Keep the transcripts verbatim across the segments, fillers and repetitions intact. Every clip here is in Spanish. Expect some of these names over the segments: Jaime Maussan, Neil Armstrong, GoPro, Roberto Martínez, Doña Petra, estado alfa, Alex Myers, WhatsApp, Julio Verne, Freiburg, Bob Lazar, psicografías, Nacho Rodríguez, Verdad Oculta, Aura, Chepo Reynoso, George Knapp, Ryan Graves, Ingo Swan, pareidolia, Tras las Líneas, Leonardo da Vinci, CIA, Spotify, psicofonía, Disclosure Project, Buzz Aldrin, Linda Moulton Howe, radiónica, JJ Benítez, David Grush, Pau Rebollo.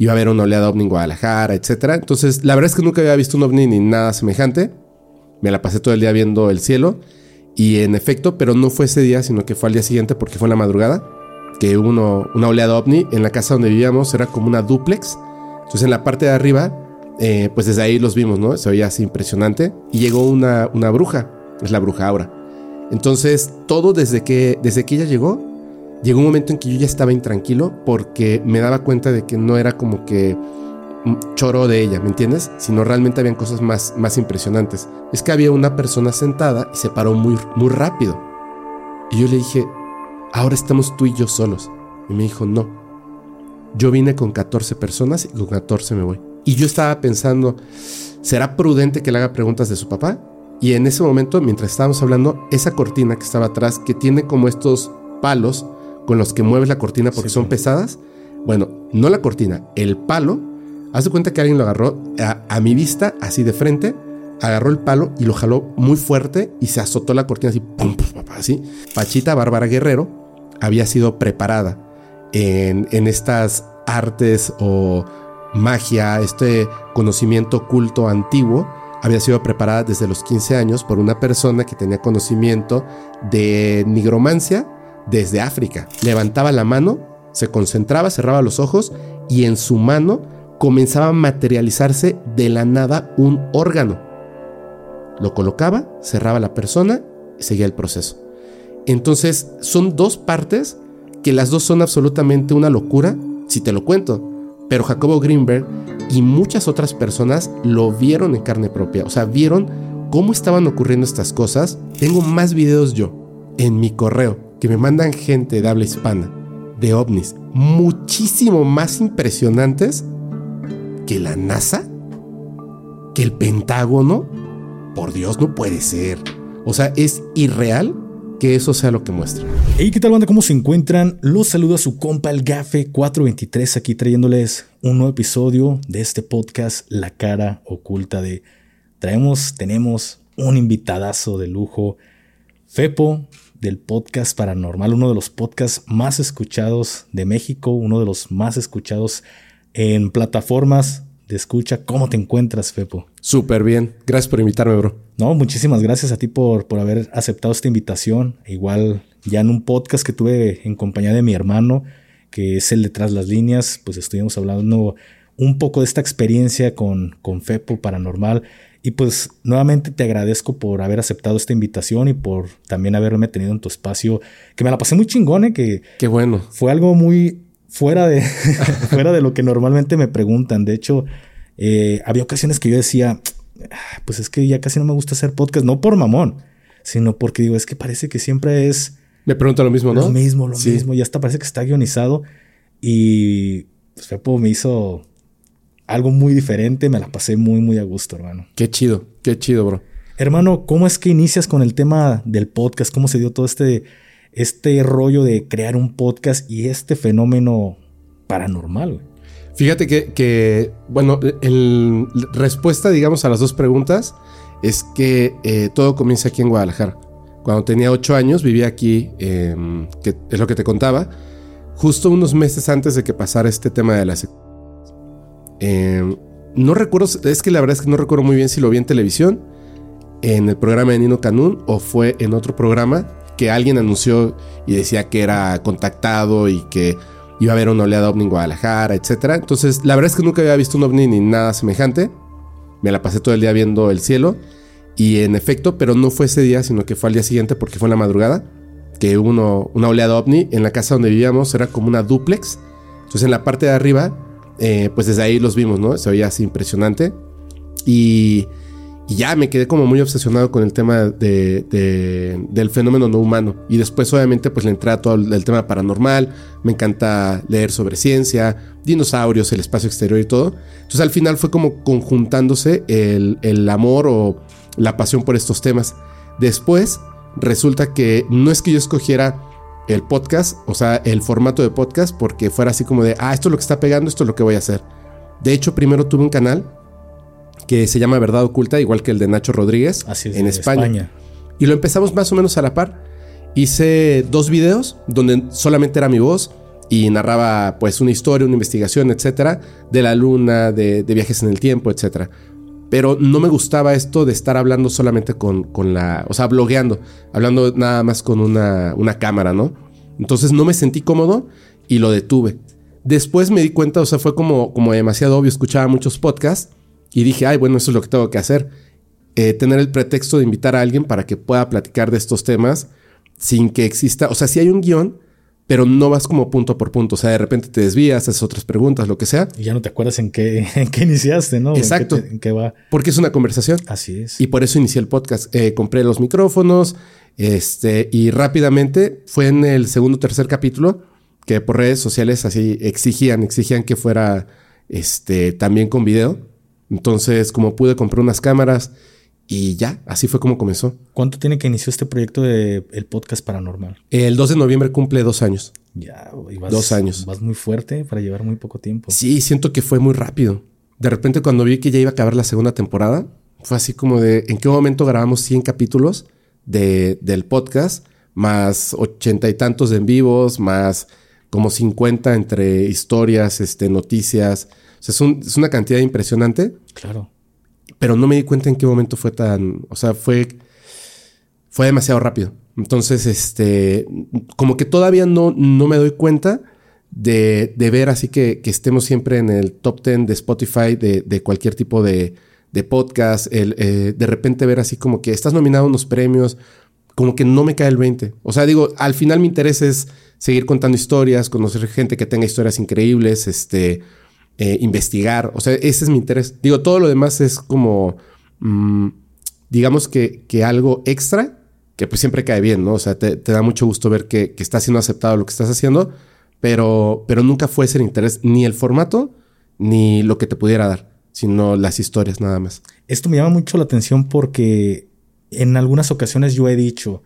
iba a haber una oleada ovni en Guadalajara, etcétera. Entonces, la verdad es que nunca había visto un ovni ni nada semejante. Me la pasé todo el día viendo el cielo. Y en efecto, pero no fue ese día, sino que fue al día siguiente, porque fue en la madrugada, que hubo uno, una oleada ovni en la casa donde vivíamos. Era como una dúplex. Entonces, en la parte de arriba, eh, pues desde ahí los vimos, ¿no? Se oía así impresionante. Y llegó una, una bruja. Es la bruja Aura. Entonces, todo desde que, desde que ella llegó, llegó un momento en que yo ya estaba intranquilo porque me daba cuenta de que no era como que un choro de ella, ¿me entiendes? Sino realmente habían cosas más, más impresionantes. Es que había una persona sentada y se paró muy, muy rápido. Y yo le dije, ahora estamos tú y yo solos. Y me dijo, no. Yo vine con catorce personas y con catorce me voy. Y yo estaba pensando, ¿será prudente que le haga preguntas de su papá? Y en ese momento, mientras estábamos hablando, esa cortina que estaba atrás, que tiene como estos palos con los que mueves la cortina porque sí, son sí. pesadas. Bueno, no la cortina, el palo. Haz de cuenta que alguien lo agarró a, a mi vista, así de frente, agarró el palo y lo jaló muy fuerte y se azotó la cortina así, pum, pum, así. Pachita Bárbara Guerrero había sido preparada en, en estas artes o magia, este conocimiento oculto antiguo. Había sido preparada desde los quince años por una persona que tenía conocimiento de nigromancia desde África. Levantaba la mano, se concentraba, cerraba los ojos y en su mano comenzaba a materializarse de la nada un órgano. Lo colocaba, cerraba la persona y seguía el proceso. Entonces son dos partes que las dos son absolutamente una locura, si te lo cuento. Pero Jacobo Grinberg y muchas otras personas lo vieron en carne propia. O sea, vieron cómo estaban ocurriendo estas cosas. Tengo más videos yo en mi correo que me mandan gente de habla hispana de ovnis muchísimo más impresionantes que la NASA, que el Pentágono. Por Dios, no puede ser. O sea, es irreal que eso sea lo que muestra. Hey, ¿qué tal, banda? ¿Cómo se encuentran? Los saluda su compa el G A F E cuatro veintitrés, aquí trayéndoles un nuevo episodio de este podcast La Cara Oculta. De traemos, tenemos un invitadazo de lujo, Fepo, del podcast Paranormal, uno de los podcasts más escuchados de México, uno de los más escuchados en plataformas de escucha. ¿Cómo te encuentras, Fepo? Súper bien. Gracias por invitarme, bro. No, muchísimas gracias a ti por, por haber aceptado esta invitación. Igual, ya en un podcast que tuve en compañía de mi hermano, que es el de Tras las Líneas, pues estuvimos hablando un poco de esta experiencia con, con Fepo Paranormal. Y pues nuevamente te agradezco por haber aceptado esta invitación y por también haberme tenido en tu espacio, que me la pasé muy chingón, ¿eh? Que qué bueno. Fue algo muy... Fuera de, fuera de lo que normalmente me preguntan. De hecho, eh, había ocasiones que yo decía, pues es que ya casi no me gusta hacer podcast. No por mamón, sino porque digo, es que parece que siempre es... Me pregunta lo mismo, ¿no? Lo mismo, lo sí. mismo. Ya hasta parece que está guionizado. Y pues Fepo me hizo algo muy diferente. Me la pasé muy, muy a gusto, hermano. Qué chido. Qué chido, bro. Hermano, ¿cómo es que inicias con el tema del podcast? ¿Cómo se dio todo este... este rollo de crear un podcast y este fenómeno paranormal, güey? Fíjate que, que bueno, el, la respuesta, digamos, a las dos preguntas es que eh, todo comienza aquí en Guadalajara. Cuando tenía ocho años vivía aquí, eh, que es lo que te contaba, justo unos meses antes de que pasara este tema de la secundaria. Eh, no recuerdo, es que la verdad es que no recuerdo muy bien si lo vi en televisión, en el programa de Nino Canún, o fue en otro programa que alguien anunció y decía que era contactado y que iba a haber una oleada ovni en Guadalajara, etcétera. Entonces, la verdad es que nunca había visto un ovni ni nada semejante. Me la pasé todo el día viendo el cielo. Y en efecto, pero no fue ese día, sino que fue al día siguiente, porque fue en la madrugada, que hubo uno, una oleada ovni en la casa donde vivíamos. Era como una dúplex. Entonces, en la parte de arriba, eh, pues desde ahí los vimos, ¿no? Se oía así impresionante. Y... Y ya me quedé como muy obsesionado con el tema de, de, del fenómeno no humano. Y después obviamente pues le entré a todo el, el tema paranormal. Me encanta leer sobre ciencia, dinosaurios, el espacio exterior y todo. Entonces al final fue como conjuntándose el, el amor o la pasión por estos temas. Después resulta que no es que yo escogiera el podcast, o sea el formato de podcast, porque fuera así como de, ah, esto es lo que está pegando, esto es lo que voy a hacer. De hecho primero tuve un canal que se llama Verdad Oculta, igual que el de Nacho Rodríguez, así es, en España. España. Y lo empezamos más o menos a la par. Hice dos videos donde solamente era mi voz y narraba pues una historia, una investigación, etcétera, de la luna, de, de viajes en el tiempo, etcétera. Pero no me gustaba esto de estar hablando solamente con, con la... O sea, blogueando, hablando nada más con una, una cámara, ¿no? Entonces no me sentí cómodo y lo detuve. Después me di cuenta, o sea, fue como, como demasiado obvio. Escuchaba muchos podcasts y dije, ay, bueno, eso es lo que tengo que hacer. Eh, tener el pretexto de invitar a alguien para que pueda platicar de estos temas sin que exista... O sea, sí hay un guión, pero no vas como punto por punto. O sea, de repente te desvías, haces otras preguntas, lo que sea. Y ya no te acuerdas en qué, en qué iniciaste, ¿no? Exacto. ¿En qué, te, en qué va? Porque es una conversación. Así es. Y por eso inicié el podcast. Eh, compré los micrófonos este, y rápidamente fue en el segundo o tercer capítulo que por redes sociales así exigían, exigían que fuera este, también con video. Entonces, como pude, compré unas cámaras y ya, así fue como comenzó. ¿Cuánto tiene que inició este proyecto de el podcast paranormal? El dos de noviembre cumple dos años. Ya, y vas, dos años. Vas muy fuerte para llevar muy poco tiempo. Sí, siento que fue muy rápido. De repente, cuando vi que ya iba a acabar la segunda temporada, fue así como de... ¿En qué momento grabamos cien capítulos de, del podcast? Más ochenta y tantos de en vivos, más como cincuenta entre historias, este, noticias... O sea, es, un, es una cantidad impresionante. Claro. Pero no me di cuenta en qué momento fue tan... O sea, fue... Fue demasiado rápido. Entonces, este... Como que todavía no, no me doy cuenta de, de ver así que, que estemos siempre en el top diez de Spotify de, de cualquier tipo de, de podcast. El, eh, de repente ver así como que estás nominado a unos premios. Como que no me cae el veinte. O sea, digo, al final mi interés es seguir contando historias, conocer gente que tenga historias increíbles, este... Eh, investigar, o sea, ese es mi interés. Digo, todo lo demás es como, mmm, digamos que, que algo extra, que pues siempre cae bien, ¿no? O sea, te, te da mucho gusto ver que, que está siendo aceptado lo que estás haciendo, pero, pero nunca fue ese el interés, ni el formato, ni lo que te pudiera dar, sino las historias nada más. Esto me llama mucho la atención porque en algunas ocasiones yo he dicho,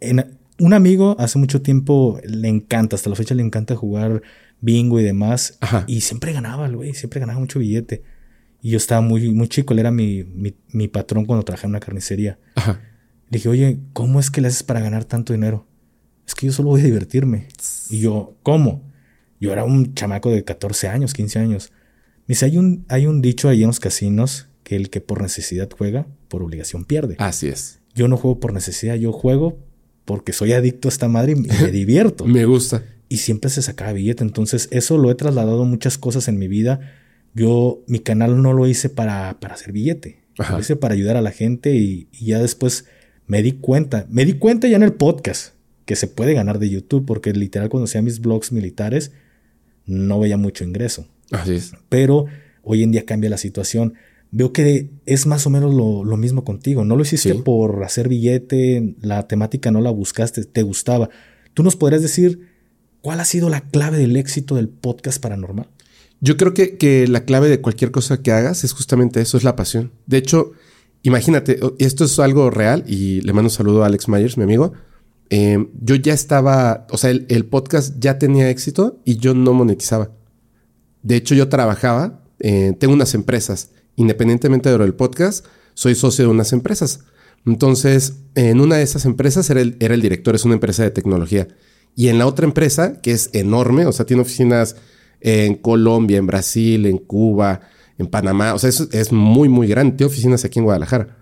en, un amigo hace mucho tiempo le encanta, hasta la fecha le encanta jugar bingo y demás. Ajá. Y siempre ganaba el güey, siempre ganaba mucho billete. Y yo estaba muy, muy chico, él era mi, mi, mi patrón cuando trabajaba en una carnicería. Ajá. Le dije, oye, ¿cómo es que le haces para ganar tanto dinero? Es que yo solo voy a divertirme. Y yo, ¿cómo? Yo era un chamaco de catorce años, quince años. Me dice, hay un, hay un dicho ahí en los casinos que el que por necesidad juega, por obligación pierde. Así es. Yo no juego por necesidad, yo juego porque soy adicto a esta madre y me divierto. Me gusta. Y siempre se sacaba billete. Entonces, eso lo he trasladado a muchas cosas en mi vida. Yo, mi canal no lo hice para, para hacer billete. Ajá. Lo hice para ayudar a la gente. Y, y ya después me di cuenta. Me di cuenta ya en el podcast que se puede ganar de YouTube. Porque literal, cuando hacía mis vlogs militares, no veía mucho ingreso. Así es. Pero hoy en día cambia la situación. Veo que es más o menos lo, lo mismo contigo. No lo hiciste sí. por hacer billete. La temática no la buscaste. Te gustaba. Tú nos podrías decir... ¿Cuál ha sido la clave del éxito del podcast paranormal? Yo creo que, que la clave de cualquier cosa que hagas es justamente eso, es la pasión. De hecho, imagínate, esto es algo real y le mando un saludo a Alex Myers, mi amigo. Eh, yo ya estaba, o sea, el, el podcast ya tenía éxito y yo no monetizaba. De hecho, yo trabajaba, eh, tengo unas empresas. Independientemente de lo del podcast, soy socio de unas empresas. Entonces, en una de esas empresas era el, era el director, es una empresa de tecnología. Y en la otra empresa, que es enorme, o sea, tiene oficinas en Colombia, en Brasil, en Cuba, en Panamá. O sea, es, es muy, muy grande. Tiene oficinas aquí en Guadalajara.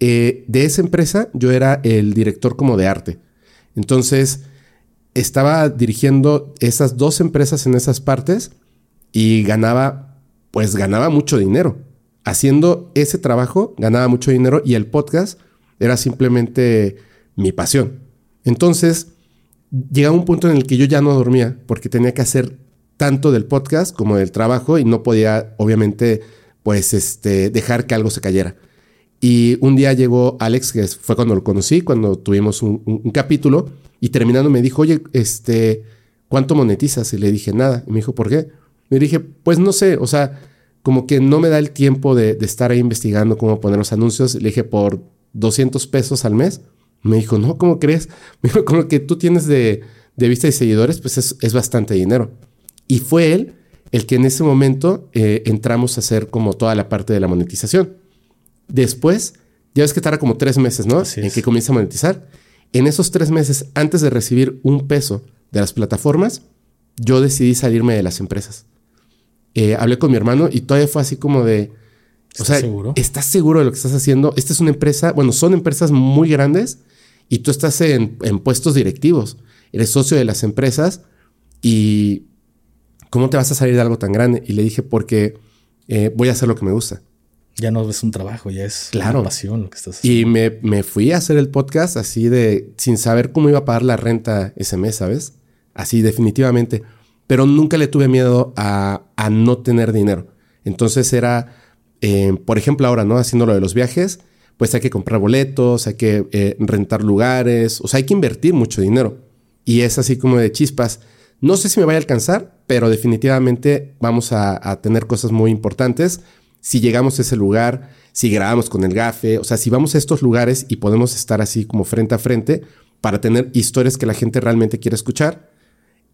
Eh, de esa empresa, yo era el director como de arte. Entonces, estaba dirigiendo esas dos empresas en esas partes y ganaba, pues ganaba mucho dinero. Haciendo ese trabajo, ganaba mucho dinero y el podcast era simplemente mi pasión. Entonces... Llegaba un punto en el que yo ya no dormía porque tenía que hacer tanto del podcast como del trabajo y no podía, obviamente, pues este dejar que algo se cayera. Y un día llegó Alex, que fue cuando lo conocí, cuando tuvimos un, un, un capítulo y terminando me dijo, oye, este, ¿cuánto monetizas? Y le dije, nada. Y me dijo, ¿por qué? Le dije, pues no sé, o sea, como que no me da el tiempo de, de estar ahí investigando cómo poner los anuncios. Le dije, por doscientos pesos al mes. Me dijo, no, ¿cómo crees? Me dijo, con lo que tú tienes de, de vista y seguidores, pues es, es bastante dinero. Y fue él el que en ese momento eh, entramos a hacer como toda la parte de la monetización. Después, ya ves que tarda como tres meses, ¿no? Así en es. Que comienza a monetizar. En esos tres meses, antes de recibir un peso de las plataformas, yo decidí salirme de las empresas. Eh, hablé con mi hermano y todavía fue así como de... O sea, ¿seguro? ¿Estás seguro de lo que estás haciendo? Esta es una empresa... Bueno, son empresas muy grandes y tú estás en, en puestos directivos. Eres socio de las empresas y... ¿Cómo te vas a salir de algo tan grande? Y le dije, porque eh, voy a hacer lo que me gusta. Ya no es un trabajo, ya es claro. Una pasión lo que estás haciendo. Y me, me fui a hacer el podcast así de... Sin saber cómo iba a pagar la renta ese mes, ¿sabes? Así definitivamente. Pero nunca le tuve miedo a, a no tener dinero. Entonces era... Eh, por ejemplo, ahora, ¿no? Haciendo lo de los viajes, pues hay que comprar boletos, hay que eh, rentar lugares. O sea, hay que invertir mucho dinero. Y es así como de chispas. No sé si me vaya a alcanzar, pero definitivamente vamos a, a tener cosas muy importantes. Si llegamos a ese lugar, si grabamos con el GAFE, o sea, si vamos a estos lugares y podemos estar así como frente a frente para tener historias que la gente realmente quiere escuchar,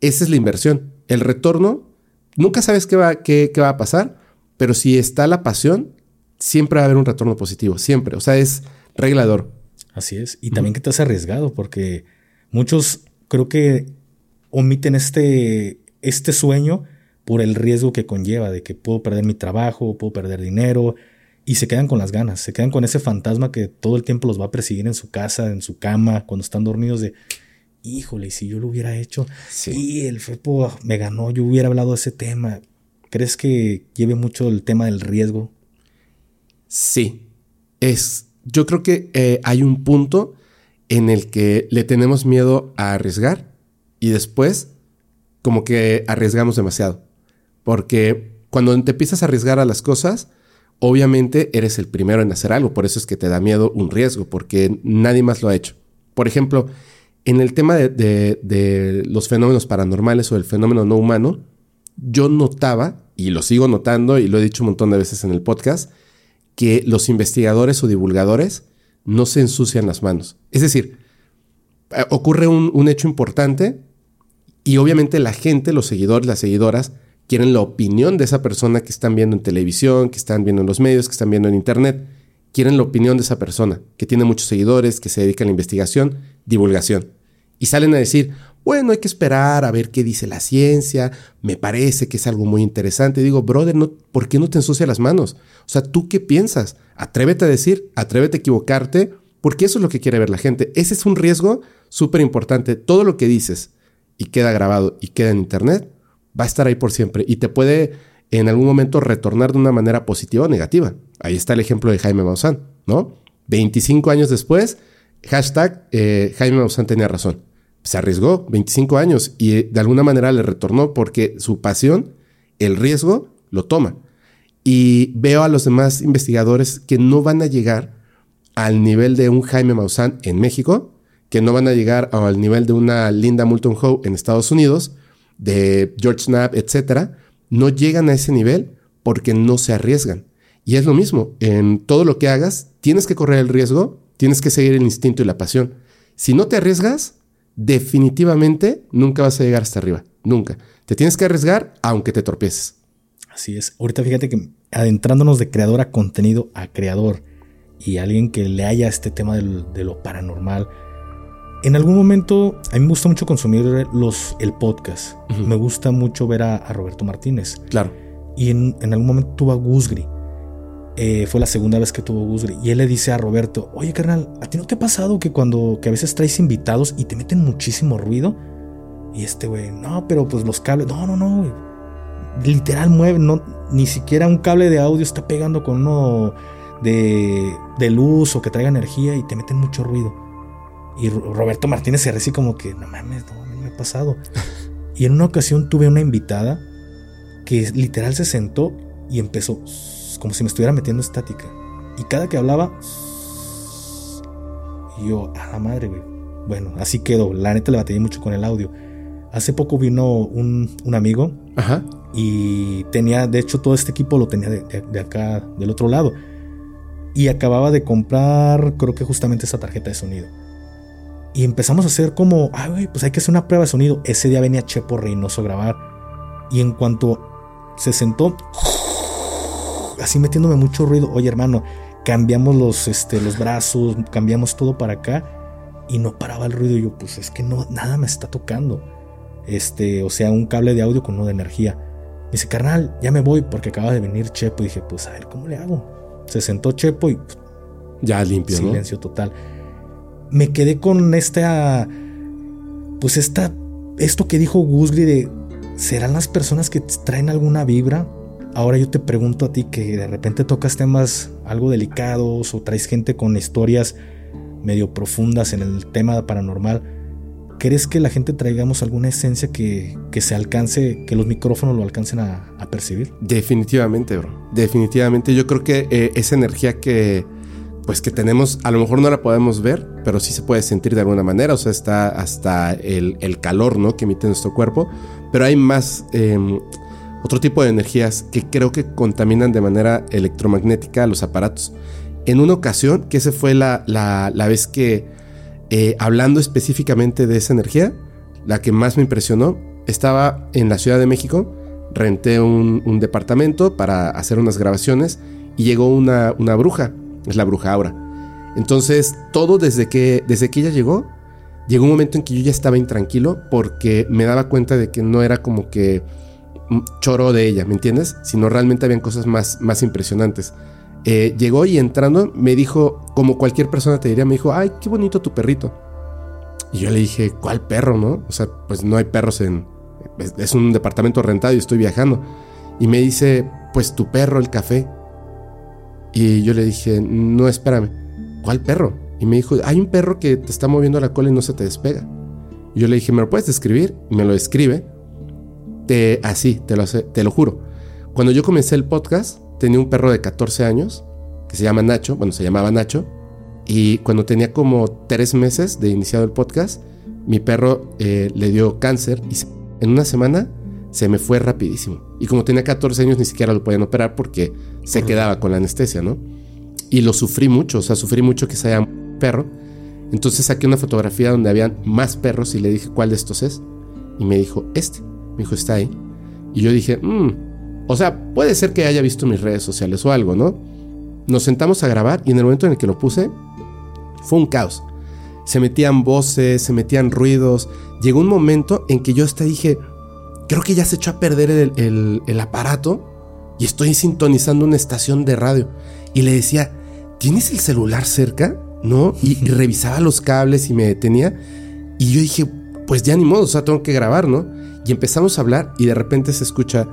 esa es la inversión. El retorno, nunca sabes qué va, qué, qué va a pasar, pero si está la pasión, siempre va a haber un retorno positivo, siempre. O sea, es regla de oro. Así es. Y también que te has arriesgado, porque muchos creo que omiten este, este sueño por el riesgo que conlleva de que puedo perder mi trabajo, puedo perder dinero, y se quedan con las ganas, se quedan con ese fantasma que todo el tiempo los va a perseguir en su casa, en su cama, cuando están dormidos de, híjole, si yo lo hubiera hecho, sí, sí el Fepo me ganó, yo hubiera hablado de ese tema. ¿Crees que lleve mucho el tema del riesgo? Sí, es, yo creo que eh, hay un punto en el que le tenemos miedo a arriesgar. Y después, como que arriesgamos demasiado. Porque cuando te empiezas a arriesgar a las cosas, obviamente eres el primero en hacer algo. Por eso es que te da miedo un riesgo, porque nadie más lo ha hecho. Por ejemplo, en el tema de, de, de los fenómenos paranormales o el fenómeno no humano, yo notaba, y lo sigo notando, y lo he dicho un montón de veces en el podcast, que los investigadores o divulgadores no se ensucian las manos. Es decir, ocurre un, un hecho importante y obviamente la gente, los seguidores, las seguidoras quieren la opinión de esa persona que están viendo en televisión, que están viendo en los medios, que están viendo en internet. Quieren la opinión de esa persona que tiene muchos seguidores, que se dedica a la investigación, divulgación. Y salen a decir, bueno, hay que esperar a ver qué dice la ciencia. Me parece que es algo muy interesante. Y digo, brother, no, ¿por qué no te ensucias las manos? O sea, ¿tú qué piensas? Atrévete a decir, atrévete a equivocarte, porque eso es lo que quiere ver la gente. Ese es un riesgo súper importante. Todo lo que dices y queda grabado y queda en internet, va a estar ahí por siempre. Y te puede en algún momento retornar de una manera positiva o negativa. Ahí está el ejemplo de Jaime Maussan, ¿no? veinticinco años después, hashtag eh, Jaime Maussan tenía razón. Se arriesgó veinticinco años y de alguna manera le retornó porque su pasión, el riesgo, lo toma. Y veo a los demás investigadores que no van a llegar al nivel de un Jaime Maussan en México, que no van a llegar al nivel de una Linda Moulton Howe en Estados Unidos, de George Knapp, etcétera. No llegan a ese nivel porque no se arriesgan. Y es lo mismo. En todo lo que hagas, tienes que correr el riesgo, tienes que seguir el instinto y la pasión. Si no te arriesgas, definitivamente nunca vas a llegar hasta arriba. Nunca. Te tienes que arriesgar aunque te tropieces. Así es. Ahorita fíjate que adentrándonos de creador a contenido a creador, y alguien que le haya este tema de lo, de lo paranormal. En algún momento, a mí me gusta mucho consumir los, el podcast. Uh-huh. Me gusta mucho ver a, a Roberto Martínez. Claro. Y en, en algún momento tuvo a Gusgri. Eh, fue la segunda vez que tuvo Gusgri. Y él le dice a Roberto, oye carnal, ¿a ti no te ha pasado que cuando que a veces traes invitados y te meten muchísimo ruido? Y este güey, no, pero pues los cables... No, no, no, güey. Literal mueve, no, ni siquiera un cable de audio está pegando con uno... De, de luz o que traiga energía y te meten mucho ruido. Y Roberto Martínez se recibe como que no mames, no, a mí me ha pasado. Y en una ocasión tuve una invitada que literal se sentó y empezó como si me estuviera metiendo estática. Y cada que hablaba, y yo, a la madre, güey. Bueno, así quedó. La neta le batallé mucho con el audio. Hace poco vino un, un amigo. Ajá. Y tenía, de hecho, todo este equipo lo tenía de, de, de acá, del otro lado. Y acababa de comprar, creo que justamente esa tarjeta de sonido. Y empezamos a hacer como, ah, güey, pues hay que hacer una prueba de sonido. Ese día venía Chepo Reynoso a grabar. Y en cuanto se sentó, así metiéndome mucho ruido. Oye, hermano, cambiamos los, este, los brazos, cambiamos todo para acá. Y no paraba el ruido. Y yo, pues es que no, nada me está tocando. este, o sea, un cable de audio con uno de energía. Me dice, carnal, ya me voy porque acaba de venir Chepo. Y dije, pues a ver, ¿cómo le hago? Se sentó Chepo y... ya limpio, silencio, ¿no? Total. Me quedé con esta... pues esta... esto que dijo Gusgri de... ¿serán las personas que traen alguna vibra? Ahora yo te pregunto a ti, que de repente tocas temas algo delicados o traes gente con historias medio profundas en el tema paranormal, ¿crees que la gente traigamos alguna esencia que, que se alcance, que los micrófonos lo alcancen a, a percibir? Definitivamente, bro. Definitivamente. Yo creo que eh, esa energía que, pues, que tenemos, a lo mejor no la podemos ver, pero sí se puede sentir de alguna manera. O sea, está hasta el, el calor, ¿no?, que emite nuestro cuerpo. Pero hay más... Eh, otro tipo de energías que creo que contaminan de manera electromagnética los aparatos. En una ocasión, que esa fue la, la, la vez que, eh, hablando específicamente de esa energía, la que más me impresionó, estaba en la Ciudad de México, renté un, un departamento para hacer unas grabaciones y llegó una, una bruja, es la bruja Aura. Entonces, todo desde que, desde que ella llegó, llegó un momento en que yo ya estaba intranquilo porque me daba cuenta de que no era como que... choro de ella, ¿me entiendes? Sino realmente habían cosas más, más impresionantes. Eh, llegó y entrando me dijo, como cualquier persona te diría, me dijo, ay, qué bonito tu perrito. Y yo le dije, ¿cuál perro, no? O sea, pues no hay perros en... Es, es un departamento rentado y estoy viajando. Y me dice, pues tu perro, el café. Y yo le dije, no, espérame, ¿cuál perro? Y me dijo, hay un perro que te está moviendo la cola y no se te despega. Y yo le dije, ¿me lo puedes describir? Y me lo describe. Te, así, te lo, te lo juro. Cuando yo comencé el podcast, tenía un perro de catorce años que se llama Nacho. Bueno, se llamaba Nacho. Y cuando tenía como tres meses de iniciado el podcast, mi perro eh, le dio cáncer. Y en una semana se me fue rapidísimo. Y como tenía catorce años, ni siquiera lo podían operar porque se quedaba con la anestesia, ¿no? Y lo sufrí mucho. O sea, sufrí mucho que se haya muerto un perro. Entonces saqué una fotografía donde habían más perros y le dije, ¿cuál de estos es? Y me dijo, este. Me dijo, está ahí. Y yo dije, mmm, o sea, puede ser que haya visto mis redes sociales o algo, ¿no? Nos sentamos a grabar y en el momento en el que lo puse, fue un caos. Se metían voces, se metían ruidos. Llegó un momento en que yo hasta dije, creo que ya se echó a perder el, el, el aparato y estoy sintonizando una estación de radio. Y le decía, ¿tienes el celular cerca? ¿No? Y, y revisaba los cables y me detenía. Y yo dije, pues ya ni modo, o sea, tengo que grabar, ¿no? Y empezamos a hablar y de repente se escucha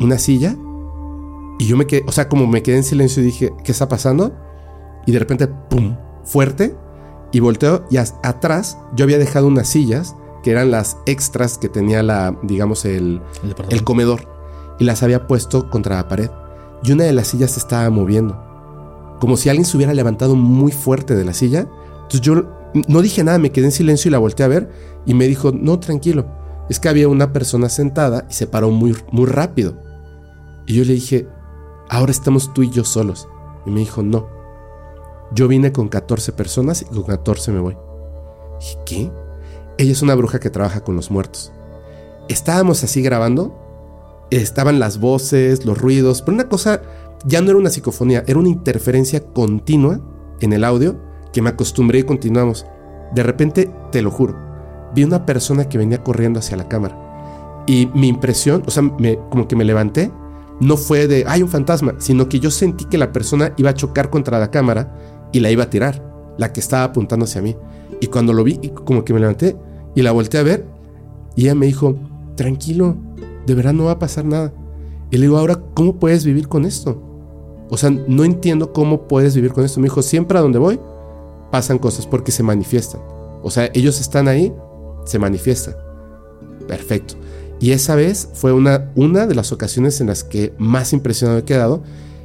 una silla y yo me quedé, o sea, como me quedé en silencio y dije, ¿qué está pasando? Y de repente, ¡pum!, fuerte, y volteo y as- atrás yo había dejado unas sillas que eran las extras que tenía la, digamos, el, el, el comedor, y las había puesto contra la pared y una de las sillas se estaba moviendo, como si alguien se hubiera levantado muy fuerte de la silla. Entonces yo no dije nada, me quedé en silencio y la volteé a ver y me dijo, no, tranquilo, es que había una persona sentada y se paró muy, muy rápido. Y yo le dije, ahora estamos tú y yo solos. Y me dijo, no, yo vine con catorce personas y con catorce me voy. Y dije, ¿qué? Ella es una bruja que trabaja con los muertos. Estábamos así grabando, estaban las voces, los ruidos, pero una cosa, ya no era una psicofonía, era una interferencia continua en el audio que me acostumbré y continuamos. De repente, te lo juro, vi una persona que venía corriendo hacia la cámara y mi impresión, o sea, me, como que me levanté, no fue de hay un fantasma, sino que yo sentí que la persona iba a chocar contra la cámara y la iba a tirar, la que estaba apuntando hacia mí. Y cuando lo vi, como que me levanté y la volteé a ver y ella me dijo, tranquilo, de verdad no va a pasar nada. Y le digo, ahora, ¿cómo puedes vivir con esto? O sea, no entiendo cómo puedes vivir con esto. Me dijo, siempre a donde voy pasan cosas porque se manifiestan. O sea, ellos están ahí, se manifiestan. Perfecto. Y esa vez fue una, una de las ocasiones en las que más impresionado he quedado.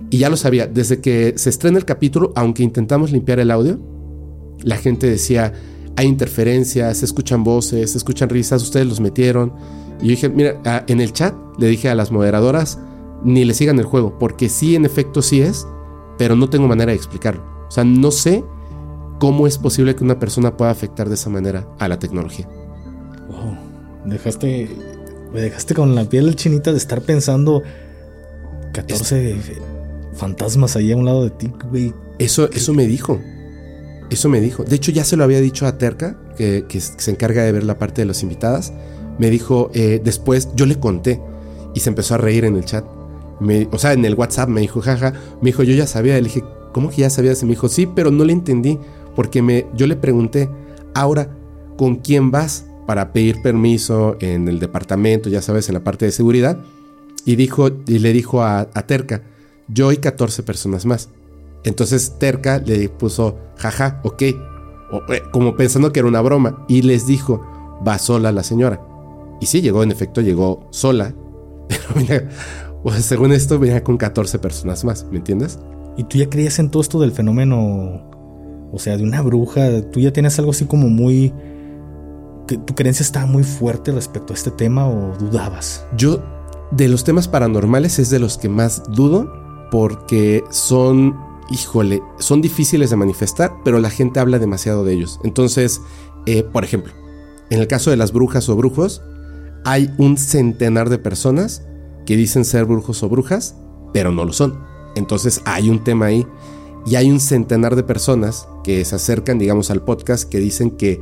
Y ya lo sabía, desde que se estrena el capítulo, aunque intentamos limpiar el audio, la gente decía, hay interferencias, se escuchan voces, se escuchan risas, ustedes los metieron. Y yo dije, mira, en el chat le dije a las moderadoras, ni le sigan el juego, porque sí, en efecto sí es, pero no tengo manera de explicarlo. O sea, no sé ¿cómo es posible que una persona pueda afectar de esa manera a la tecnología? Wow, dejaste, me dejaste con la piel chinita de estar pensando catorce este, fantasmas ahí a un lado de ti, güey. Eso, eso me dijo. Eso me dijo. De hecho, ya se lo había dicho a Terca, que, que se encarga de ver la parte de los invitadas, me dijo, eh, después yo le conté y se empezó a reír en el chat. Me, o sea, en el WhatsApp me dijo, jaja, me dijo, yo ya sabía. Le dije, ¿cómo que ya sabías? Y me dijo, sí, pero no le entendí porque me, yo le pregunté, Aura, ¿con quién vas para pedir permiso en el departamento? Ya sabes, en la parte de seguridad. Y, dijo, y le dijo a, a Terca, yo y catorce personas más. Entonces Terca le puso, jaja, ok, o, eh, como pensando que era una broma. Y les dijo, va sola la señora. Y sí, llegó, en efecto, llegó sola. Pero mira, pues según esto venía con catorce personas más, ¿me entiendes? Y tú ya creías en todo esto del fenómeno, o sea, de una bruja. Tú ya tenías algo así como muy... ¿Tu creencia estaba muy fuerte respecto a este tema o dudabas? Yo, de los temas paranormales, es de los que más dudo porque son, híjole, son difíciles de manifestar, pero la gente habla demasiado de ellos. Entonces, eh, por ejemplo, en el caso de las brujas o brujos, hay un centenar de personas que dicen ser brujos o brujas, pero no lo son. Entonces hay un tema ahí y hay un centenar de personas que se acercan, digamos, al podcast que dicen que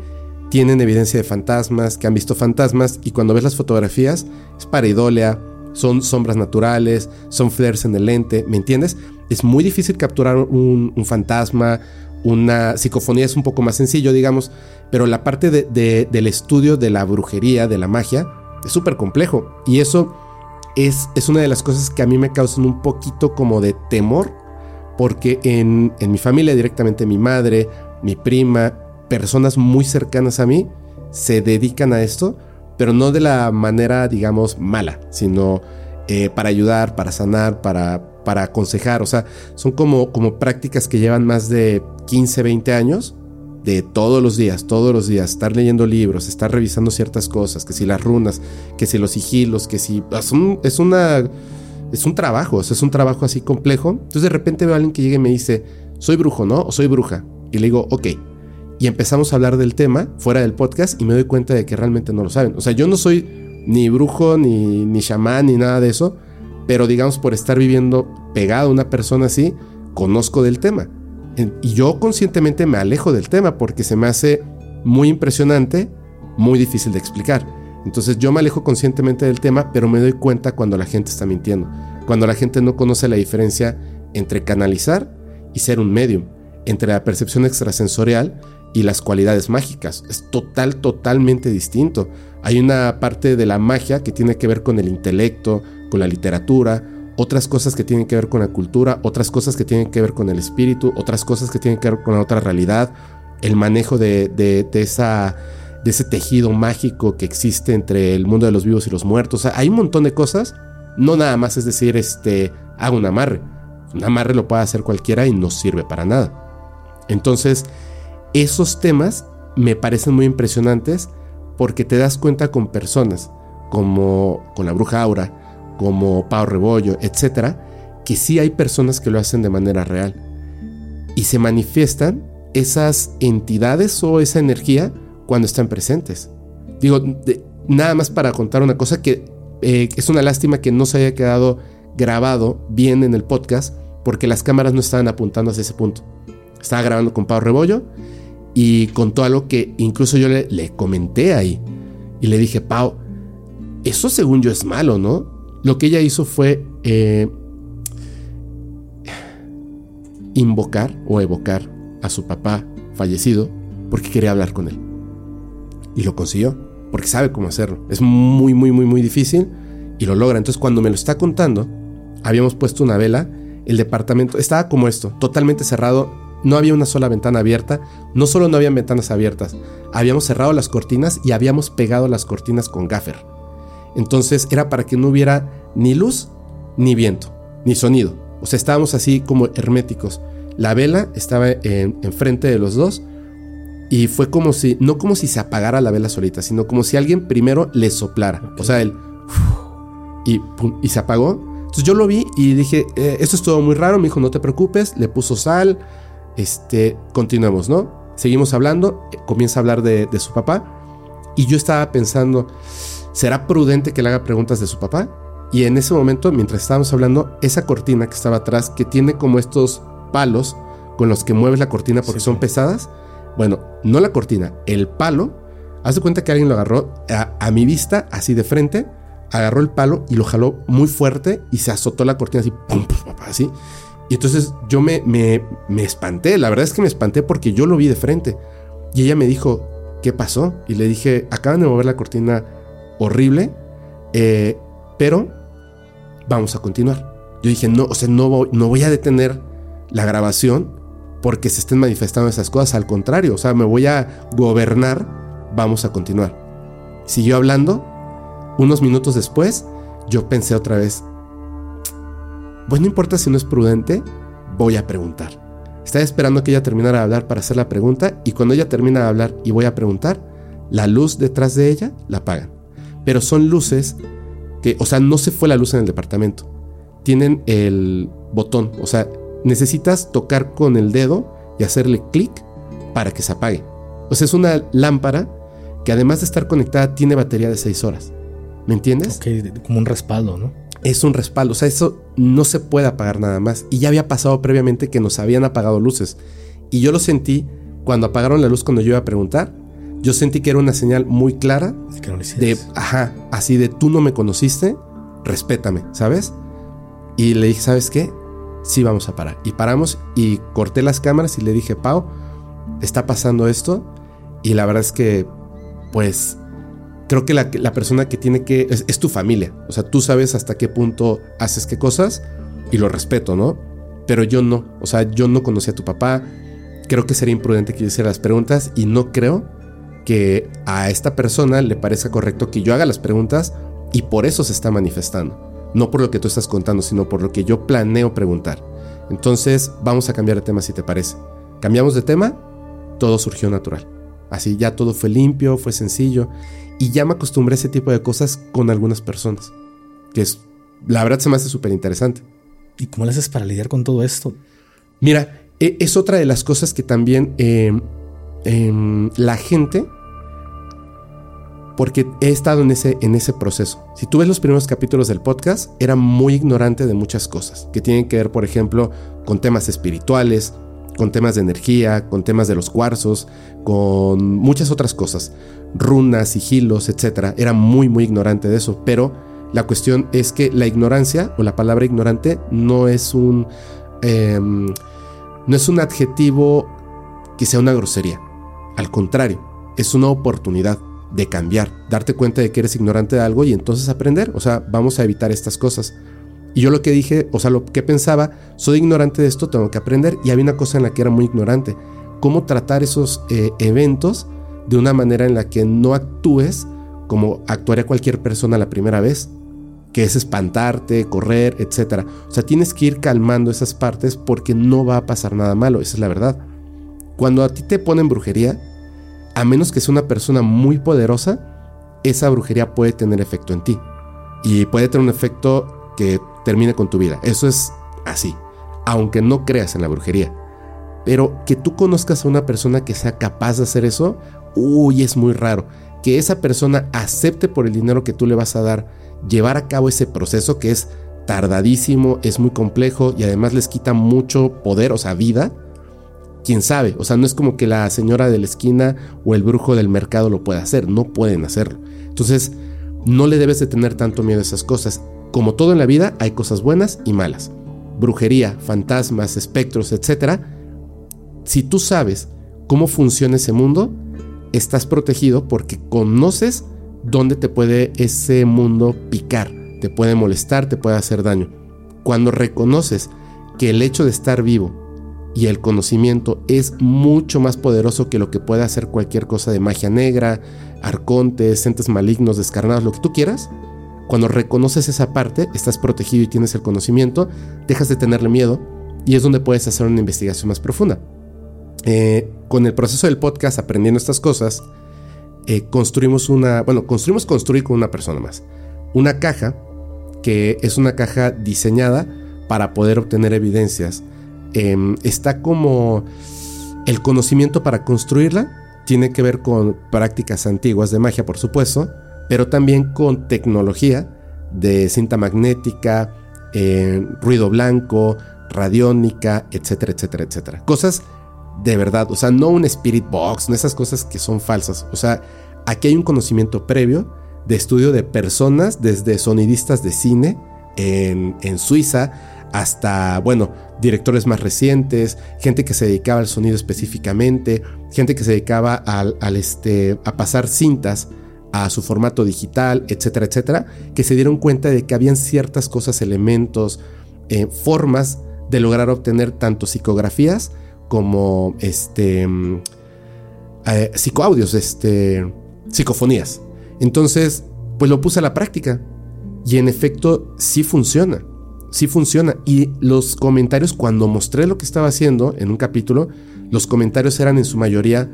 tienen evidencia de fantasmas, que han visto fantasmas, y cuando ves las fotografías es pareidolia, son sombras naturales, son flares en el lente, ¿me entiendes? Es muy difícil capturar un, un fantasma, una psicofonía es un poco más sencillo, digamos, pero la parte de, de, del estudio de la brujería, de la magia, es súper complejo, y eso es, es una de las cosas que a mí me causan un poquito como de temor, porque en, en mi familia directamente mi madre, mi prima, personas muy cercanas a mí se dedican a esto, pero no de la manera, digamos, mala, sino eh, para ayudar, para sanar, para, para aconsejar. O sea, son como, como prácticas que llevan más de quince, veinte años de todos los días, todos los días, estar leyendo libros, estar revisando ciertas cosas, que si las runas, que si los sigilos, que si... Es, un, es una... Es un trabajo, o sea, es un trabajo así complejo. Entonces de repente veo a alguien que llega y me dice, soy brujo, ¿no? O soy bruja. Y le digo, ok. Y empezamos a hablar del tema fuera del podcast y me doy cuenta de que realmente no lo saben. O sea, yo no soy ni brujo, ni, ni chamán, ni nada de eso. Pero digamos, por estar viviendo pegado a una persona así, conozco del tema. Y yo conscientemente me alejo del tema porque se me hace muy impresionante, muy difícil de explicar. Entonces yo me alejo conscientemente del tema, pero me doy cuenta cuando la gente está mintiendo. Cuando la gente no conoce la diferencia entre canalizar y ser un medium. Entre la percepción extrasensorial y las cualidades mágicas. Es total, totalmente distinto. Hay una parte de la magia que tiene que ver con el intelecto, con la literatura, otras cosas que tienen que ver con la cultura, otras cosas que tienen que ver con el espíritu, otras cosas que tienen que ver con la otra realidad, el manejo de, de, de, esa, de ese tejido mágico que existe entre el mundo de los vivos y los muertos. O sea, hay un montón de cosas, no nada más es decir, este, hago un amarre. Un amarre lo puede hacer cualquiera y no sirve para nada. Entonces... esos temas me parecen muy impresionantes porque te das cuenta con personas como con la bruja Aura, como Pau Rebollo, etcétera, que sí hay personas que lo hacen de manera real y se manifiestan esas entidades o esa energía cuando están presentes. Digo, de, nada más para contar una cosa que eh, es una lástima que no se haya quedado grabado bien en el podcast porque las cámaras no estaban apuntando hacia ese punto. Estaba grabando con Pau Rebollo y contó algo que incluso yo le, le comenté ahí y le dije, Pau, eso según yo es malo, ¿no? Lo que ella hizo fue eh, invocar o evocar a su papá fallecido porque quería hablar con él y lo consiguió porque sabe cómo hacerlo. Es muy, muy, muy, muy difícil y lo logra. Entonces cuando me lo está contando, habíamos puesto una vela, el departamento estaba como esto, totalmente cerrado. No había una sola ventana abierta. No solo no habían ventanas abiertas, habíamos cerrado las cortinas y habíamos pegado las cortinas con gaffer. Entonces era para que no hubiera ni luz, ni viento, ni sonido. O sea, estábamos así como herméticos. La vela estaba enfrente de los dos y fue como si, no como si se apagara la vela solita, sino como si alguien primero le soplara. O sea, él y, pum, y se apagó. Entonces yo lo vi y dije, eh, esto es todo muy raro. Me dijo, no te preocupes, le puso sal. Este, continuemos, ¿no? Seguimos hablando, comienza a hablar de, de su papá y yo estaba pensando, ¿será prudente que le haga preguntas de su papá? Y en ese momento, mientras estábamos hablando, esa cortina que estaba atrás, que tiene como estos palos con los que mueves la cortina porque sí, son sí. pesadas, Bueno, no la cortina, el palo. Haz de cuenta que alguien lo agarró a, a mi vista, así de frente, agarró el palo y lo jaló muy fuerte y se azotó la cortina así, pum, pum, así. Y entonces yo me, me, me espanté, la verdad es que me espanté porque yo lo vi de frente. Y ella me dijo, ¿qué pasó? Y le dije, acaban de mover la cortina horrible, eh, pero vamos a continuar. Yo dije, no, o sea, no voy, no voy a detener la grabación porque se estén manifestando esas cosas, al contrario, o sea, me voy a gobernar, vamos a continuar. Siguió hablando, unos minutos después, yo pensé otra vez, pues no importa si no es prudente, voy a preguntar. Estaba esperando que ella terminara de hablar para hacer la pregunta, y cuando ella termina de hablar y voy a preguntar, la luz detrás de ella la apagan. Pero son luces que, o sea, no se fue la luz en el departamento. Tienen el botón, o sea, necesitas tocar con el dedo y hacerle clic para que se apague. O sea, es una lámpara que además de estar conectada tiene batería de seis horas. ¿Me entiendes? Okay, como un respaldo, ¿no? Es un respaldo, o sea, eso no se puede apagar nada más. Y ya había pasado previamente que nos habían apagado luces. Y yo lo sentí cuando apagaron la luz, cuando yo iba a preguntar. Yo sentí que era una señal muy clara de, que no de ajá, así de tú no me conociste, respétame, ¿sabes? Y le dije, ¿sabes qué? Sí, vamos a parar. Y paramos y corté las cámaras y le dije, Pau, está pasando esto. Y la verdad es que, pues, creo que la, la persona que tiene que... Es, es tu familia. O sea, tú sabes hasta qué punto haces qué cosas y lo respeto, ¿no? Pero yo no. O sea, yo no conocí a tu papá. Creo que sería imprudente que yo hiciera las preguntas y no creo que a esta persona le parezca correcto que yo haga las preguntas y por eso se está manifestando. No por lo que tú estás contando, sino por lo que yo planeo preguntar. Entonces, vamos a cambiar de tema si te parece. Cambiamos de tema, todo surgió natural. Así ya todo fue limpio, fue sencillo. Y ya me acostumbré a ese tipo de cosas con algunas personas. Que es, la verdad se me hace súper interesante. ¿Y cómo lo haces para lidiar con todo esto? Mira, es otra de las cosas que también eh, eh, la gente... Porque he estado en ese, en ese proceso. Si tú ves los primeros capítulos del podcast, era muy ignorante de muchas cosas que tienen que ver, por ejemplo, con temas espirituales, con temas de energía, con temas de los cuarzos, con muchas otras cosas, runas, sigilos, etcétera. Era muy, muy ignorante de eso. Pero la cuestión es que la ignorancia o la palabra ignorante no es un, eh, no es un adjetivo que sea una grosería. Al contrario, es una oportunidad de cambiar, darte cuenta de que eres ignorante de algo y entonces aprender, o sea, vamos a evitar estas cosas. Y yo lo que dije, o sea, lo que pensaba, soy ignorante de esto, tengo que aprender. Y había una cosa en la que era muy ignorante, cómo tratar esos eh, eventos de una manera en la que no actúes como actuaría cualquier persona la primera vez, que es espantarte, correr, etcétera. O sea, tienes que ir calmando esas partes porque no va a pasar nada malo, esa es la verdad. Cuando a ti te ponen brujería, a menos que sea una persona muy poderosa, esa brujería puede tener efecto en ti. Y puede tener un efecto que termine con tu vida. Eso es así. Aunque no creas en la brujería. Pero que tú conozcas a una persona que sea capaz de hacer eso, uy, es muy raro. Que esa persona acepte por el dinero que tú le vas a dar llevar a cabo ese proceso que es tardadísimo, es muy complejo y además les quita mucho poder, o sea, vida. Quién sabe, o sea, no es como que la señora de la esquina o el brujo del mercado lo pueda hacer, no pueden hacerlo. Entonces, no le debes de tener tanto miedo a esas cosas. Como todo en la vida, hay cosas buenas y malas. Brujería, fantasmas, espectros, etcétera. Si tú sabes cómo funciona ese mundo, estás protegido porque conoces dónde te puede ese mundo picar, te puede molestar, te puede hacer daño. Cuando reconoces que el hecho de estar vivo y el conocimiento es mucho más poderoso que lo que puede hacer cualquier cosa de magia negra, arcontes, entes malignos, descarnados, lo que tú quieras. Cuando reconoces esa parte, estás protegido y tienes el conocimiento, dejas de tenerle miedo y es donde puedes hacer una investigación más profunda. Eh, con el proceso del podcast, aprendiendo estas cosas, eh, construimos una, bueno, construimos construir con una persona más. Una caja que es una caja diseñada para poder obtener evidencias. Eh, está como el conocimiento para construirla tiene que ver con prácticas antiguas de magia, por supuesto, pero también con tecnología de cinta magnética, eh, ruido blanco, radiónica, etcétera, etcétera, etcétera. Cosas de verdad, o sea, no un spirit box, no esas cosas que son falsas. O sea, aquí hay un conocimiento previo de estudio de personas, desde sonidistas de cine en, en Suiza hasta, bueno, directores más recientes, gente que se dedicaba al sonido específicamente, gente que se dedicaba al, al este, a pasar cintas a su formato digital, etcétera, etcétera, que se dieron cuenta de que habían ciertas cosas, elementos, eh, formas de lograr obtener tanto psicografías como este, eh, psicoaudios, este, psicofonías. Entonces, pues lo puse a la práctica y en efecto sí funciona, sí funciona. Y los comentarios, cuando mostré lo que estaba haciendo en un capítulo, los comentarios eran en su mayoría: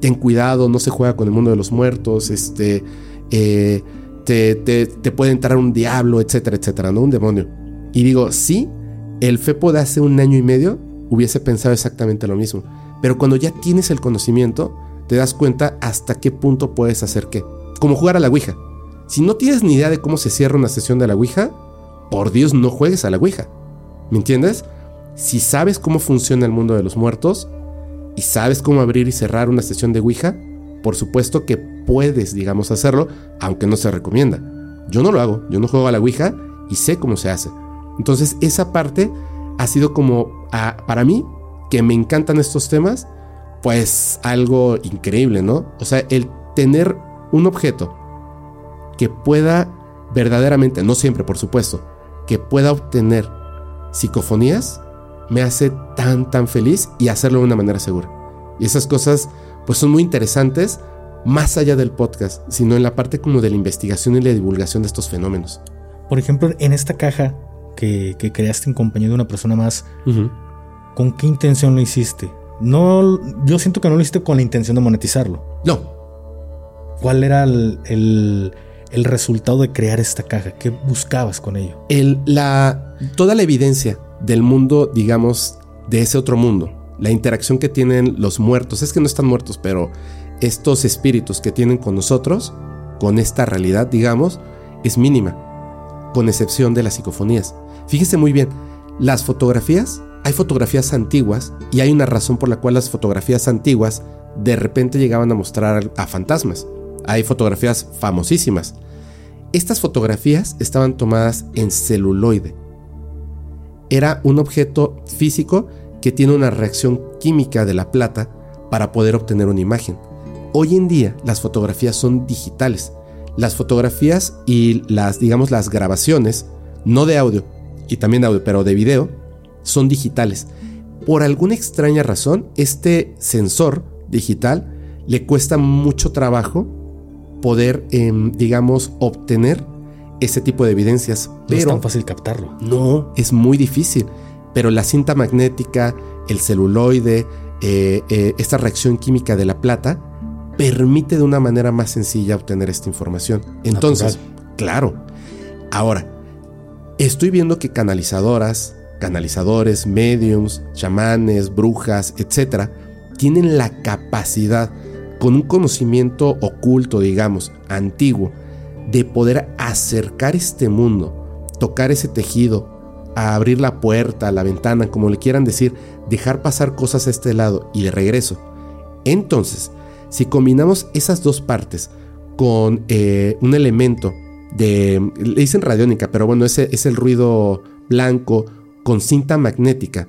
ten cuidado, no se juega con el mundo de los muertos, este, eh, te, te, te puede entrar un diablo, etcétera, etcétera, ¿no? Un demonio. Y digo, sí, el Fepo de hace un año y medio hubiese pensado exactamente lo mismo, pero cuando ya tienes el conocimiento, te das cuenta hasta qué punto puedes hacer qué. Como jugar a la Ouija. Si no tienes ni idea de cómo se cierra una sesión de la Ouija, por Dios, no juegues a la Ouija. ¿Me entiendes? Si sabes cómo funciona el mundo de los muertos y sabes cómo abrir y cerrar una sesión de Ouija, por supuesto que puedes, digamos, hacerlo, aunque no se recomienda. Yo no lo hago, yo no juego a la Ouija y sé cómo se hace. Entonces, esa parte ha sido como, a, para mí, que me encantan estos temas, pues algo increíble, ¿no? O sea, el tener un objeto que pueda verdaderamente, no siempre, por supuesto, que pueda obtener psicofonías, me hace tan, tan feliz, y hacerlo de una manera segura. Y esas cosas pues son muy interesantes, más allá del podcast, sino en la parte como de la investigación y la divulgación de estos fenómenos. Por ejemplo, en esta caja que, que creaste en compañía de una persona más, uh-huh, ¿con qué intención lo hiciste? No, yo siento que no lo hiciste con la intención de monetizarlo. No. ¿Cuál era el, el, el resultado de crear esta caja? ¿Qué buscabas con ello? El, la, toda la evidencia del mundo, digamos, de ese otro mundo, la interacción que tienen los muertos, es que no están muertos, pero estos espíritus que tienen con nosotros, con esta realidad, digamos, es mínima, con excepción de las psicofonías. Fíjense muy bien, las fotografías, hay fotografías antiguas, y hay una razón por la cual las fotografías antiguas de repente llegaban a mostrar a fantasmas. Hay fotografías famosísimas. Estas fotografías estaban tomadas en celuloide. Era un objeto físico que tiene una reacción química de la plata para poder obtener una imagen. Hoy en día las fotografías son digitales. Las fotografías y las, digamos, las grabaciones, no de audio y también de audio, pero de video, son digitales. Por alguna extraña razón, este sensor digital le cuesta mucho trabajo poder, eh, digamos, obtener ese tipo de evidencias. No es tan fácil captarlo. No, es muy difícil. Pero la cinta magnética, el celuloide, eh, eh, esta reacción química de la plata permite de una manera más sencilla obtener esta información. Entonces, natural. Claro. Ahora, estoy viendo que canalizadoras, canalizadores, mediums, chamanes, brujas, etcétera, tienen la capacidad, con un conocimiento oculto, digamos, antiguo, de poder acercar este mundo, tocar ese tejido, a abrir la puerta, la ventana, como le quieran decir, dejar pasar cosas a este lado y de regreso. Entonces, si combinamos esas dos partes con eh, un elemento de, le dicen radiónica, pero bueno, ese es el ruido blanco, con cinta magnética,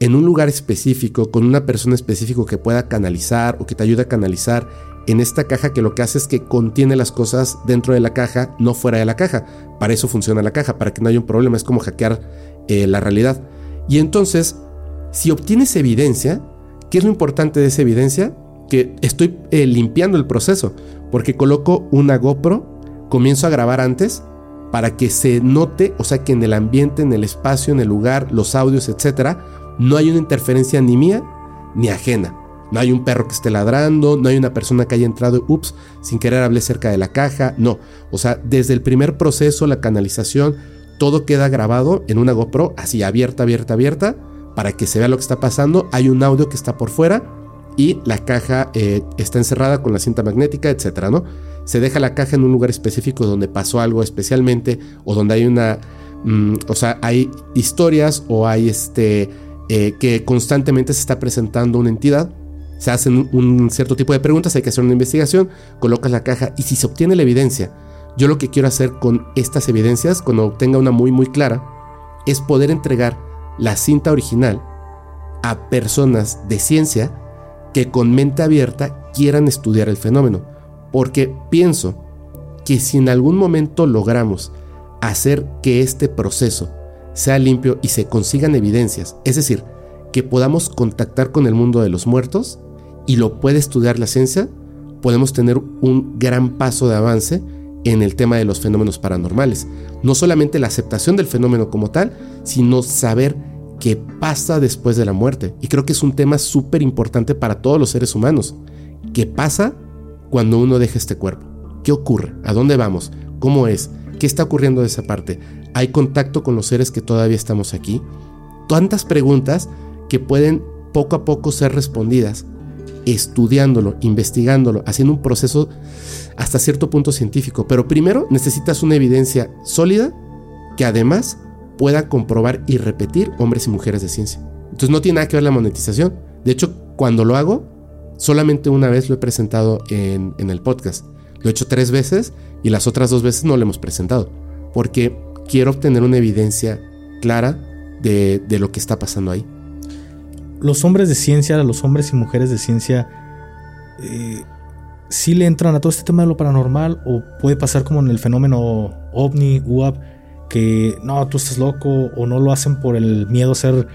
en un lugar específico, con una persona específica que pueda canalizar o que te ayude a canalizar, en esta caja que lo que hace es que contiene las cosas dentro de la caja, no fuera de la caja. Para eso funciona la caja, para que no haya un problema. Es como hackear eh, la realidad. Y entonces, si obtienes evidencia, ¿qué es lo importante de esa evidencia? Que estoy eh, limpiando el proceso, porque coloco una GoPro, comienzo a grabar antes para que se note, o sea, que en el ambiente, en el espacio, en el lugar, los audios, etcétera, no hay una interferencia ni mía ni ajena. No hay un perro que esté ladrando, no hay una persona que haya entrado, ups, sin querer hablé cerca de la caja, no. O sea, desde el primer proceso, la canalización, todo queda grabado en una GoPro, así abierta, abierta, abierta, para que se vea lo que está pasando. Hay un audio que está por fuera y la caja eh, está encerrada con la cinta magnética, etcétera, ¿no? Se deja la caja en un lugar específico donde pasó algo especialmente, o donde hay una... Mm, o sea, hay historias o hay este... eh, que constantemente se está presentando una entidad, se hacen un cierto tipo de preguntas, hay que hacer una investigación, colocas la caja y si se obtiene la evidencia. Yo lo que quiero hacer con estas evidencias, cuando obtenga una muy muy clara, es poder entregar la cinta original a personas de ciencia que con mente abierta quieran estudiar el fenómeno, porque pienso que si en algún momento logramos hacer que este proceso sea limpio y se consigan evidencias, es decir, que podamos contactar con el mundo de los muertos y lo puede estudiar la ciencia, podemos tener un gran paso de avance en el tema de los fenómenos paranormales. No solamente la aceptación del fenómeno como tal, sino saber qué pasa después de la muerte. Y creo que es un tema súper importante para todos los seres humanos. ¿Qué pasa cuando uno deja este cuerpo? ¿Qué ocurre? ¿A dónde vamos? ¿Cómo es? ¿Qué está ocurriendo de esa parte? ¿Hay contacto con los seres que todavía estamos aquí? Tantas preguntas que pueden poco a poco ser respondidas estudiándolo, investigándolo, haciendo un proceso hasta cierto punto científico. Pero primero necesitas una evidencia sólida que además pueda comprobar y repetir hombres y mujeres de ciencia. Entonces no tiene nada que ver la monetización. De hecho, cuando lo hago, solamente una vez lo he presentado en, en el podcast. Lo he hecho tres veces y las otras dos veces no lo hemos presentado porque quiero obtener una evidencia clara de, de lo que está pasando ahí. Los hombres de ciencia, los hombres y mujeres de ciencia, eh, ¿sí le entran a todo este tema de lo paranormal o puede pasar como en el fenómeno ovni, U A P, que no, tú estás loco, o no lo hacen por el miedo a ser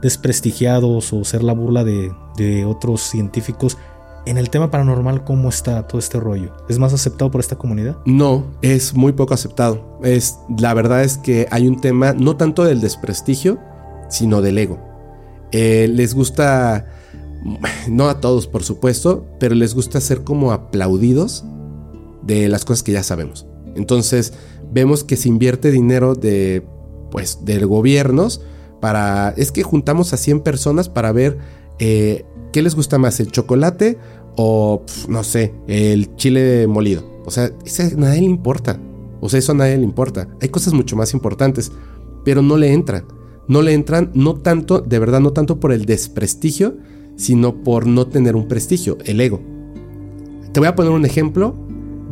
desprestigiados o ser la burla de, de otros científicos? En el tema paranormal, ¿cómo está todo este rollo? ¿Es más aceptado por esta comunidad? No, es muy poco aceptado. Es, la verdad es que hay un tema no tanto del desprestigio, sino del ego. Eh, les gusta, no a todos por supuesto, pero les gusta ser como aplaudidos de las cosas que ya sabemos. Entonces vemos que se invierte dinero de, pues, de gobiernos para, es que juntamos a cien personas para ver eh, qué les gusta más, el chocolate o pf, no sé, el chile molido. O sea, eso a nadie le importa. O sea, eso a nadie le importa. Hay cosas mucho más importantes, pero no le entran. No le entran, no tanto, de verdad, no tanto por el desprestigio, sino por no tener un prestigio, el ego. Te voy a poner un ejemplo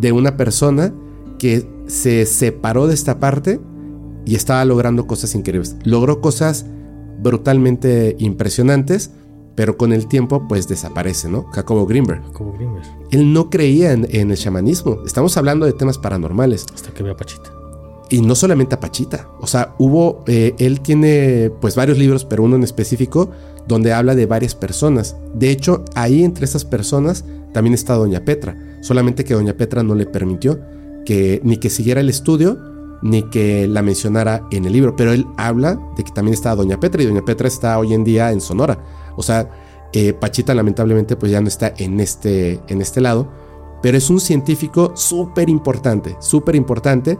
de una persona que se separó de esta parte y estaba logrando cosas increíbles. Logró cosas brutalmente impresionantes, pero con el tiempo pues desaparece, ¿no? Jacobo Grinberg. Jacobo Grinberg. Él no creía en, en el chamanismo. Estamos hablando de temas paranormales. Hasta que vea Pachita. Y no solamente a Pachita, o sea, hubo, eh, él tiene pues varios libros, pero uno en específico donde habla de varias personas. De hecho, ahí entre esas personas también está Doña Petra, solamente que Doña Petra no le permitió que ni que siguiera el estudio, ni que la mencionara en el libro, pero él habla de que también está Doña Petra y Doña Petra está hoy en día en Sonora. O sea, eh, Pachita lamentablemente pues ya no está en este, en este lado, pero es un científico súper importante, súper importante,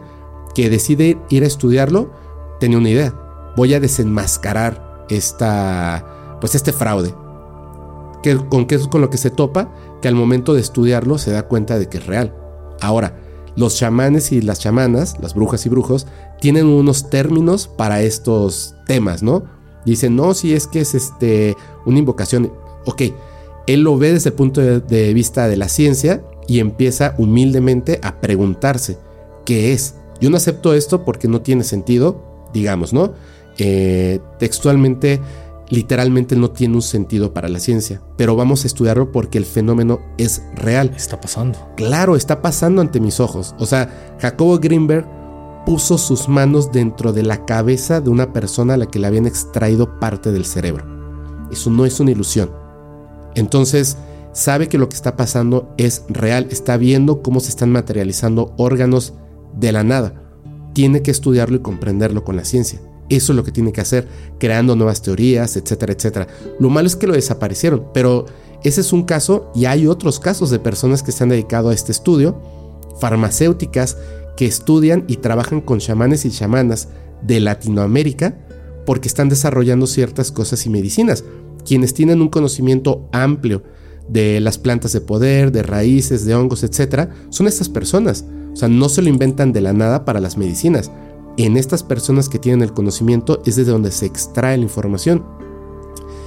que decide ir a estudiarlo. Tenía una idea: voy a desenmascarar esta, pues este fraude. Que, con, que es con lo que se topa, que al momento de estudiarlo se da cuenta de que es real. Ahora, los chamanes y las chamanas, las brujas y brujos, tienen unos términos para estos temas, ¿no? Dicen, no, si es que es este, una invocación. Ok, él lo ve desde el punto de, de vista de la ciencia y empieza humildemente a preguntarse: ¿qué es? Yo no acepto esto porque no tiene sentido, digamos, ¿no? Eh, textualmente, literalmente no tiene un sentido para la ciencia, pero vamos a estudiarlo porque el fenómeno es real. Está pasando. Claro, está pasando ante mis ojos. O sea, Jacobo Grinberg puso sus manos dentro de la cabeza de una persona a la que le habían extraído parte del cerebro. Eso no es una ilusión. Entonces, sabe que lo que está pasando es real. Está viendo cómo se están materializando órganos de la nada. Tiene que estudiarlo y comprenderlo con la ciencia. Eso es lo que tiene que hacer, creando nuevas teorías, etcétera, etcétera. Lo malo es que lo desaparecieron, pero ese es un caso y hay otros casos de personas que se han dedicado a este estudio, farmacéuticas que estudian y trabajan con chamanes y chamanas de Latinoamérica porque están desarrollando ciertas cosas y medicinas. Quienes tienen un conocimiento amplio de las plantas de poder, de raíces, de hongos, etcétera, son estas personas. O sea, no se lo inventan de la nada para las medicinas. En estas personas que tienen el conocimiento es desde donde se extrae la información.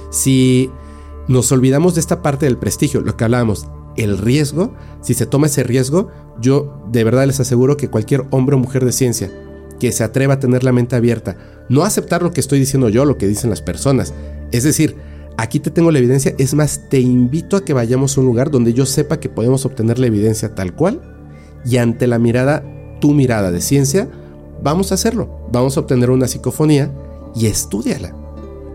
si nos olvidamos de esta parte del prestigio, lo que hablábamos, el riesgo, si se toma ese riesgo, yo de verdad les aseguro que cualquier hombre o mujer de ciencia que se atreva a tener la mente abierta, no aceptar lo que estoy diciendo yo, lo que dicen las personas, es decir, aquí te tengo la evidencia, es más, te invito a que vayamos a un lugar donde yo sepa que podemos obtener la evidencia tal cual, y ante la mirada, tu mirada de ciencia, vamos a hacerlo, vamos a obtener una psicofonía y estúdiala,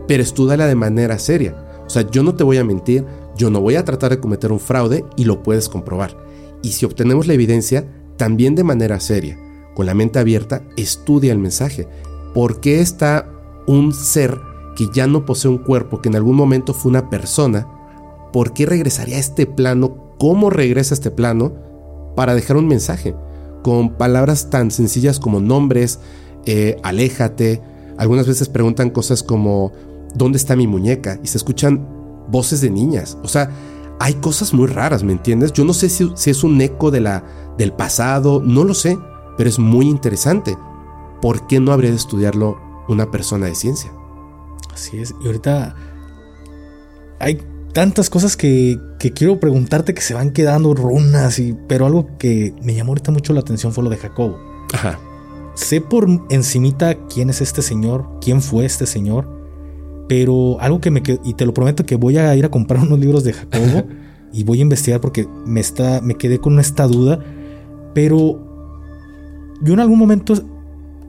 pero estúdiala de manera seria. O sea, yo no te voy a mentir, yo no voy a tratar de cometer un fraude y lo puedes comprobar. Y si obtenemos la evidencia, también de manera seria, con la mente abierta, estudia el mensaje. ¿Por qué está un ser que ya no posee un cuerpo, que en algún momento fue una persona? ¿Por qué regresaría a este plano? ¿Cómo regresa a este plano? Para dejar un mensaje, con palabras tan sencillas como nombres, eh, aléjate. Algunas veces preguntan cosas como, ¿dónde está mi muñeca? Y se escuchan voces de niñas. O sea, hay cosas muy raras, ¿me entiendes? Yo no sé si, si es un eco de la, del pasado, no lo sé, pero es muy interesante. ¿Por qué no habría de estudiarlo una persona de ciencia? Así es, y ahorita hay tantas cosas que, que quiero preguntarte que se van quedando runas, y, pero algo que me llamó ahorita mucho la atención fue lo de Jacobo. Ajá. Sé por encimita quién es este señor, quién fue este señor, pero algo que me quedó, y te lo prometo que voy a ir a comprar unos libros de Jacobo y voy a investigar porque me, está, me quedé con esta duda, pero yo en algún momento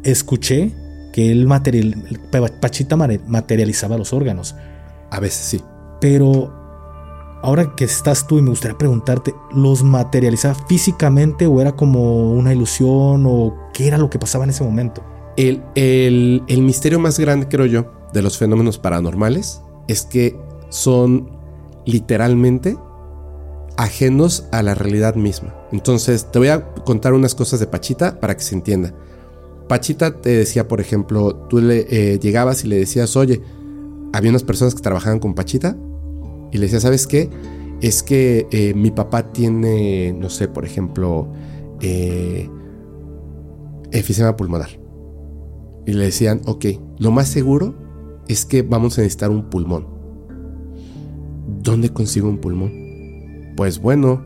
escuché que él material, Pachita materializaba los órganos. A veces sí. Pero ahora que estás tú y me gustaría preguntarte, ¿los materializaba físicamente o era como una ilusión o qué era lo que pasaba en ese momento? El, el, el misterio más grande, creo yo, de los fenómenos paranormales es que son literalmente ajenos a la realidad misma. Entonces te voy a contar unas cosas de Pachita para que se entienda. Pachita te decía, por ejemplo, tú le eh, llegabas y le decías, oye, había unas personas que trabajaban con Pachita y le decía, ¿sabes qué? Es que eh, mi papá tiene, no sé, por ejemplo, eh, enfisema pulmonar. Y le decían, ok, lo más seguro es que vamos a necesitar un pulmón. ¿Dónde consigo un pulmón? Pues bueno,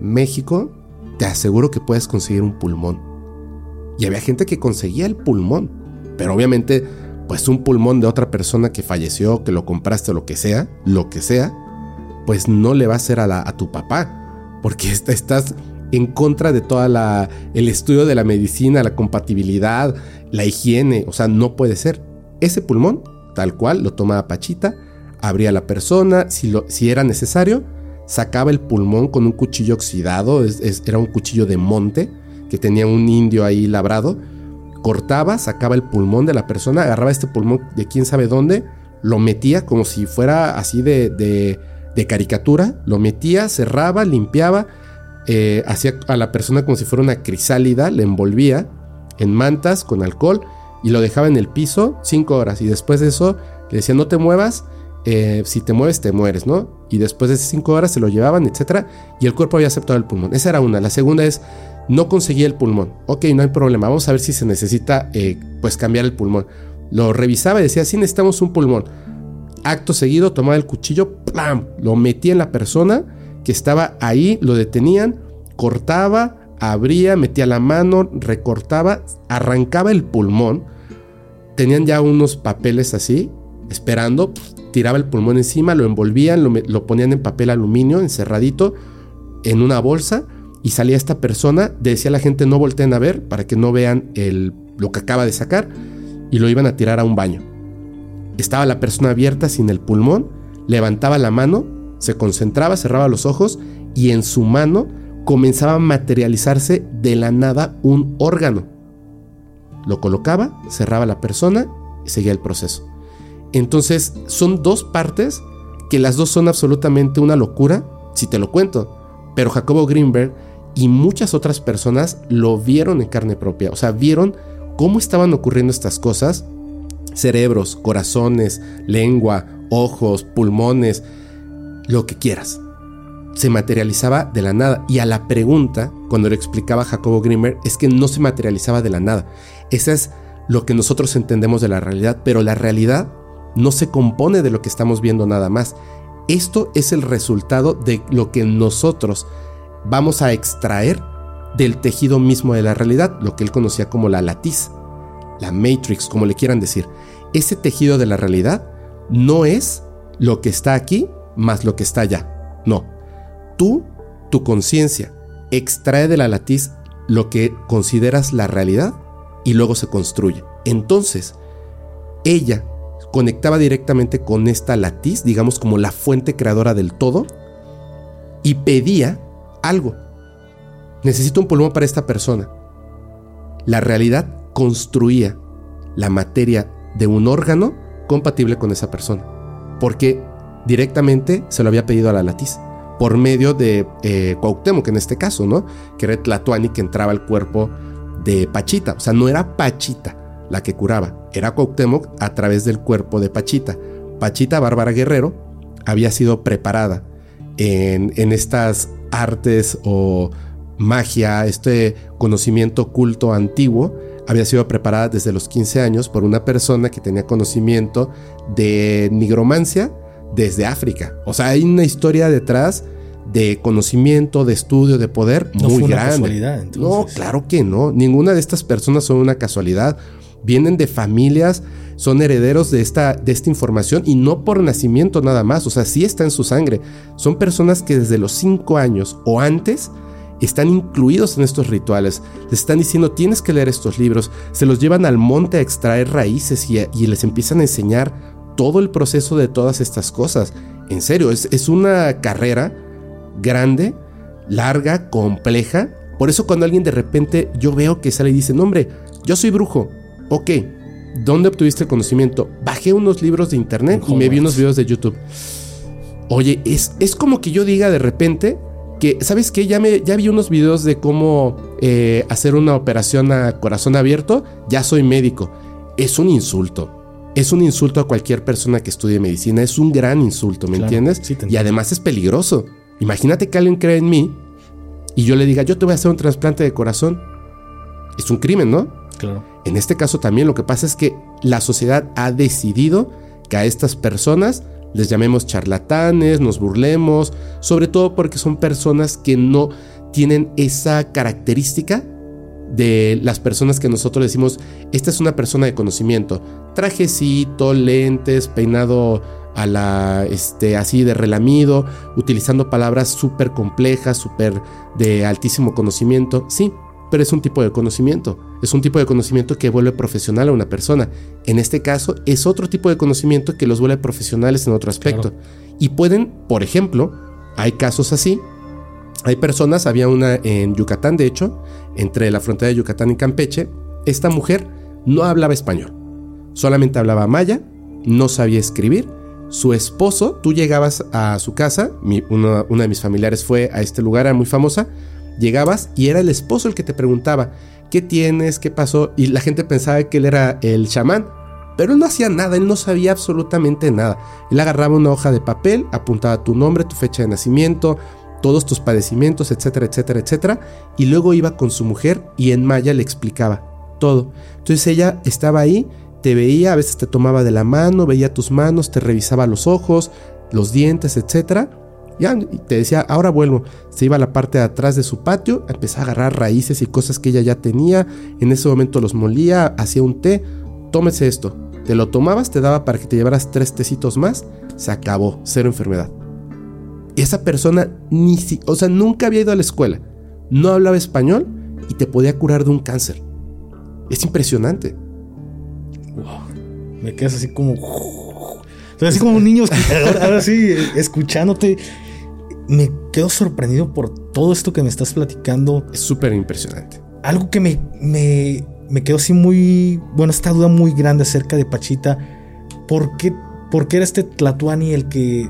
México, te aseguro que puedes conseguir un pulmón. Y había gente que conseguía el pulmón, pero obviamente, pues un pulmón de otra persona que falleció, que lo compraste o lo que sea, lo que sea, pues no le va a hacer a, la, a tu papá, porque está, estás en contra de toda la el estudio de la medicina, la compatibilidad, la higiene, o sea, no puede ser. Ese pulmón, tal cual, lo tomaba Pachita, abría a la persona, si, lo, si era necesario, sacaba el pulmón con un cuchillo oxidado, es, es, era un cuchillo de monte que tenía un indio ahí labrado, cortaba, sacaba el pulmón de la persona, agarraba este pulmón de quién sabe dónde, lo metía como si fuera así de, de, de caricatura, lo metía, cerraba, limpiaba, eh, hacía a la persona como si fuera una crisálida, le envolvía en mantas con alcohol y lo dejaba en el piso cinco horas, y después de eso le decía, no te muevas, eh, si te mueves te mueres, ¿no? Y después de esas cinco horas se lo llevaban, etcétera, y el cuerpo había aceptado el pulmón. Esa era una. La segunda es, no conseguí el pulmón, ok, no hay problema, vamos a ver si se necesita eh, pues cambiar el pulmón. Lo revisaba y decía, sí, necesitamos un pulmón. Acto seguido tomaba el cuchillo, ¡plam!, lo metía en la persona que estaba ahí, lo detenían, cortaba, abría, metía la mano, recortaba, arrancaba el pulmón. Tenían ya unos papeles así, esperando, pues, tiraba el pulmón encima, lo envolvían, lo, lo ponían en papel aluminio, encerradito, en una bolsa, y salía esta persona, decía a la gente, no volteen a ver, para que no vean el, lo que acaba de sacar, y lo iban a tirar a un baño. Estaba la persona abierta sin el pulmón, levantaba la mano, se concentraba, cerraba los ojos y en su mano comenzaba a materializarse de la nada un órgano. Lo colocaba, cerraba la persona y seguía el proceso. Entonces son dos partes que las dos son absolutamente una locura, si te lo cuento. Pero Jacobo Grinberg y muchas otras personas lo vieron en carne propia. O sea, vieron cómo estaban ocurriendo estas cosas. Cerebros, corazones, lengua, ojos, pulmones, lo que quieras, se materializaba de la nada. Y a la pregunta, cuando lo explicaba Jacobo Grinberg, es que no se materializaba de la nada. Esa es lo que nosotros entendemos de la realidad, pero la realidad no se compone de lo que estamos viendo nada más. Esto es el resultado de lo que nosotros vamos a extraer del tejido mismo de la realidad, lo que él conocía como la latiz, la matrix, como le quieran decir. Ese tejido de la realidad no es lo que está aquí más lo que está allá. No. Tú, tu conciencia, extrae de la latiz lo que consideras la realidad y luego se construye. Entonces, ella conectaba directamente con esta latiz, digamos como la fuente creadora del todo, y pedía algo. Necesito un pulmón para esta persona. La realidad construía la materia de un órgano compatible con esa persona, porque directamente se lo había pedido a la latiz, por medio de eh, Cuauhtémoc en este caso, ¿no? Que era el tlatoani que entraba al cuerpo de Pachita. O sea, no era Pachita la que curaba, era Cuauhtémoc a través del cuerpo de Pachita. Pachita Bárbara Guerrero había sido preparada en, en estas artes o magia, este conocimiento oculto antiguo, había sido preparada desde los quince años por una persona que tenía conocimiento de nigromancia desde África. O sea, hay una historia detrás de conocimiento, de estudio, de poder muy grande. No fue una casualidad, entonces. No, claro que no. Ninguna de estas personas son una casualidad. Vienen de familias, son herederos de esta, de esta información y no por nacimiento nada más. O sea, sí está en su sangre. Son personas que desde los cinco años o antes están incluidos en estos rituales. Les están diciendo, tienes que leer estos libros. Se los llevan al monte a extraer raíces y, a, y les empiezan a enseñar todo el proceso de todas estas cosas. En serio, es, es una carrera grande, larga, compleja. Por eso cuando alguien de repente yo veo que sale y dice, no hombre, yo soy brujo. Ok, ¿dónde obtuviste el conocimiento? Bajé unos libros de internet y me vi unos videos de YouTube. Oye, es, es como que yo diga de repente que, ¿sabes qué? Ya, me, ya vi unos videos de cómo eh, hacer una operación a corazón abierto. Ya soy médico. Es un insulto. Es un insulto a cualquier persona que estudie medicina. Es un gran insulto, ¿me claro, entiendes? Sí, y además es peligroso. Imagínate que alguien cree en mí y yo le diga, yo te voy a hacer un trasplante de corazón. Es un crimen, ¿no? Claro. En este caso también lo que pasa es que la sociedad ha decidido que a estas personas les llamemos charlatanes, nos burlemos, sobre todo porque son personas que no tienen esa característica de las personas que nosotros decimos, esta es una persona de conocimiento. Trajecito, lentes, peinado a la, este, así de relamido, utilizando palabras súper complejas, súper de altísimo conocimiento. Sí, pero es un tipo de conocimiento. Es un tipo de conocimiento que vuelve profesional a una persona. En este caso, es otro tipo de conocimiento que los vuelve profesionales en otro aspecto. Claro. Y pueden, por ejemplo, hay casos así. Hay personas, había una en Yucatán, de hecho, entre la frontera de Yucatán y Campeche. Esta mujer no hablaba español, solamente hablaba maya, no sabía escribir. Su esposo, tú llegabas a su casa, mi, uno, una de mis familiares fue a este lugar, era muy famosa. Llegabas y era el esposo el que te preguntaba, ¿qué tienes? ¿Qué pasó? Y la gente pensaba que él era el chamán, pero él no hacía nada, él no sabía absolutamente nada. Él agarraba una hoja de papel, apuntaba tu nombre, tu fecha de nacimiento, todos tus padecimientos, etcétera, etcétera, etcétera. Y luego iba con su mujer y en maya le explicaba todo. Entonces ella estaba ahí, te veía, a veces te tomaba de la mano, veía tus manos, te revisaba los ojos, los dientes, etcétera. Y te decía, ahora vuelvo. Se iba a la parte de atrás de su patio, empezaba a agarrar raíces y cosas que ella ya tenía. En ese momento los molía, hacía un té. Tómese esto. Te lo tomabas, te daba para que te llevaras tres tecitos más. Se acabó, cero enfermedad. Esa persona ni si, o sea, nunca había ido a la escuela, no hablaba español y te podía curar de un cáncer. Es impresionante. Wow. Me quedas así como, así como un niño. Ahora, ahora sí, escuchándote, me quedo sorprendido por todo esto que me estás platicando. Es súper impresionante. Algo que me, me, me quedó así muy, bueno, esta duda muy grande acerca de Pachita. ¿Por qué, por qué era este tlatoani el que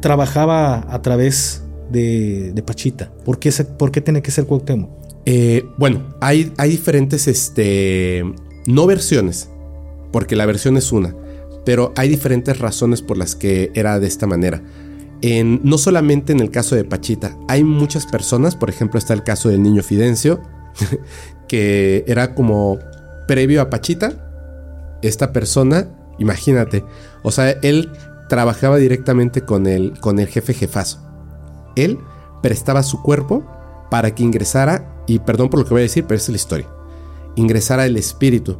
trabajaba a través de, de Pachita? ¿Por qué, ¿Por qué tiene que ser Cuauhtémoc? Eh, bueno, hay, hay diferentes, este, no versiones, porque la versión es una, pero hay diferentes razones por las que era de esta manera. En, no solamente en el caso de Pachita, hay muchas personas, por ejemplo, está el caso del Niño Fidencio, que era como previo a Pachita, esta persona Imagínate. O sea, él trabajaba directamente con el, con el jefe jefazo. Él prestaba su cuerpo para que ingresara, y perdón por lo que voy a decir, pero esa es la historia, ingresara el espíritu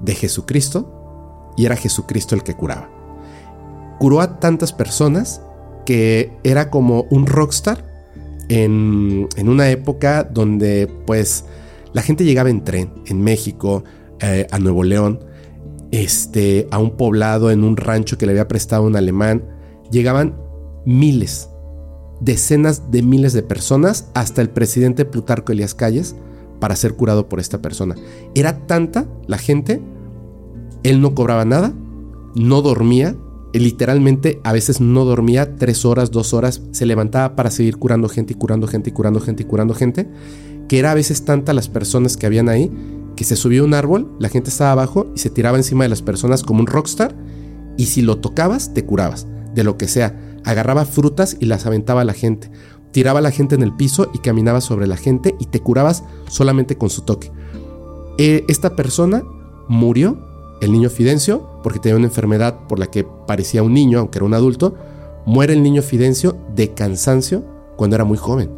de Jesucristo, y era Jesucristo el que curaba. Curó a tantas personas que era como un rockstar en, en una época donde pues la gente llegaba en tren, en México, eh, a Nuevo León, este, a un poblado, en un rancho que le había prestado un alemán. Llegaban miles, decenas de miles de personas, hasta el presidente Plutarco Elías Calles, para ser curado por esta persona. Era tanta la gente, él no cobraba nada, no dormía, literalmente a veces no dormía tres horas, dos horas, se levantaba para seguir curando gente y curando gente y curando gente y curando gente, que era a veces tanta las personas que habían ahí, que se subía a un árbol, la gente estaba abajo y se tiraba encima de las personas como un rockstar, y si lo tocabas te curabas, de lo que sea. Agarraba frutas y las aventaba a la gente, tiraba a la gente en el piso y caminaba sobre la gente y te curabas solamente con su toque. Eh, esta persona murió, el niño Fidencio, porque tenía una enfermedad por la que parecía un niño, aunque era un adulto. Muere el niño Fidencio de cansancio cuando era muy joven.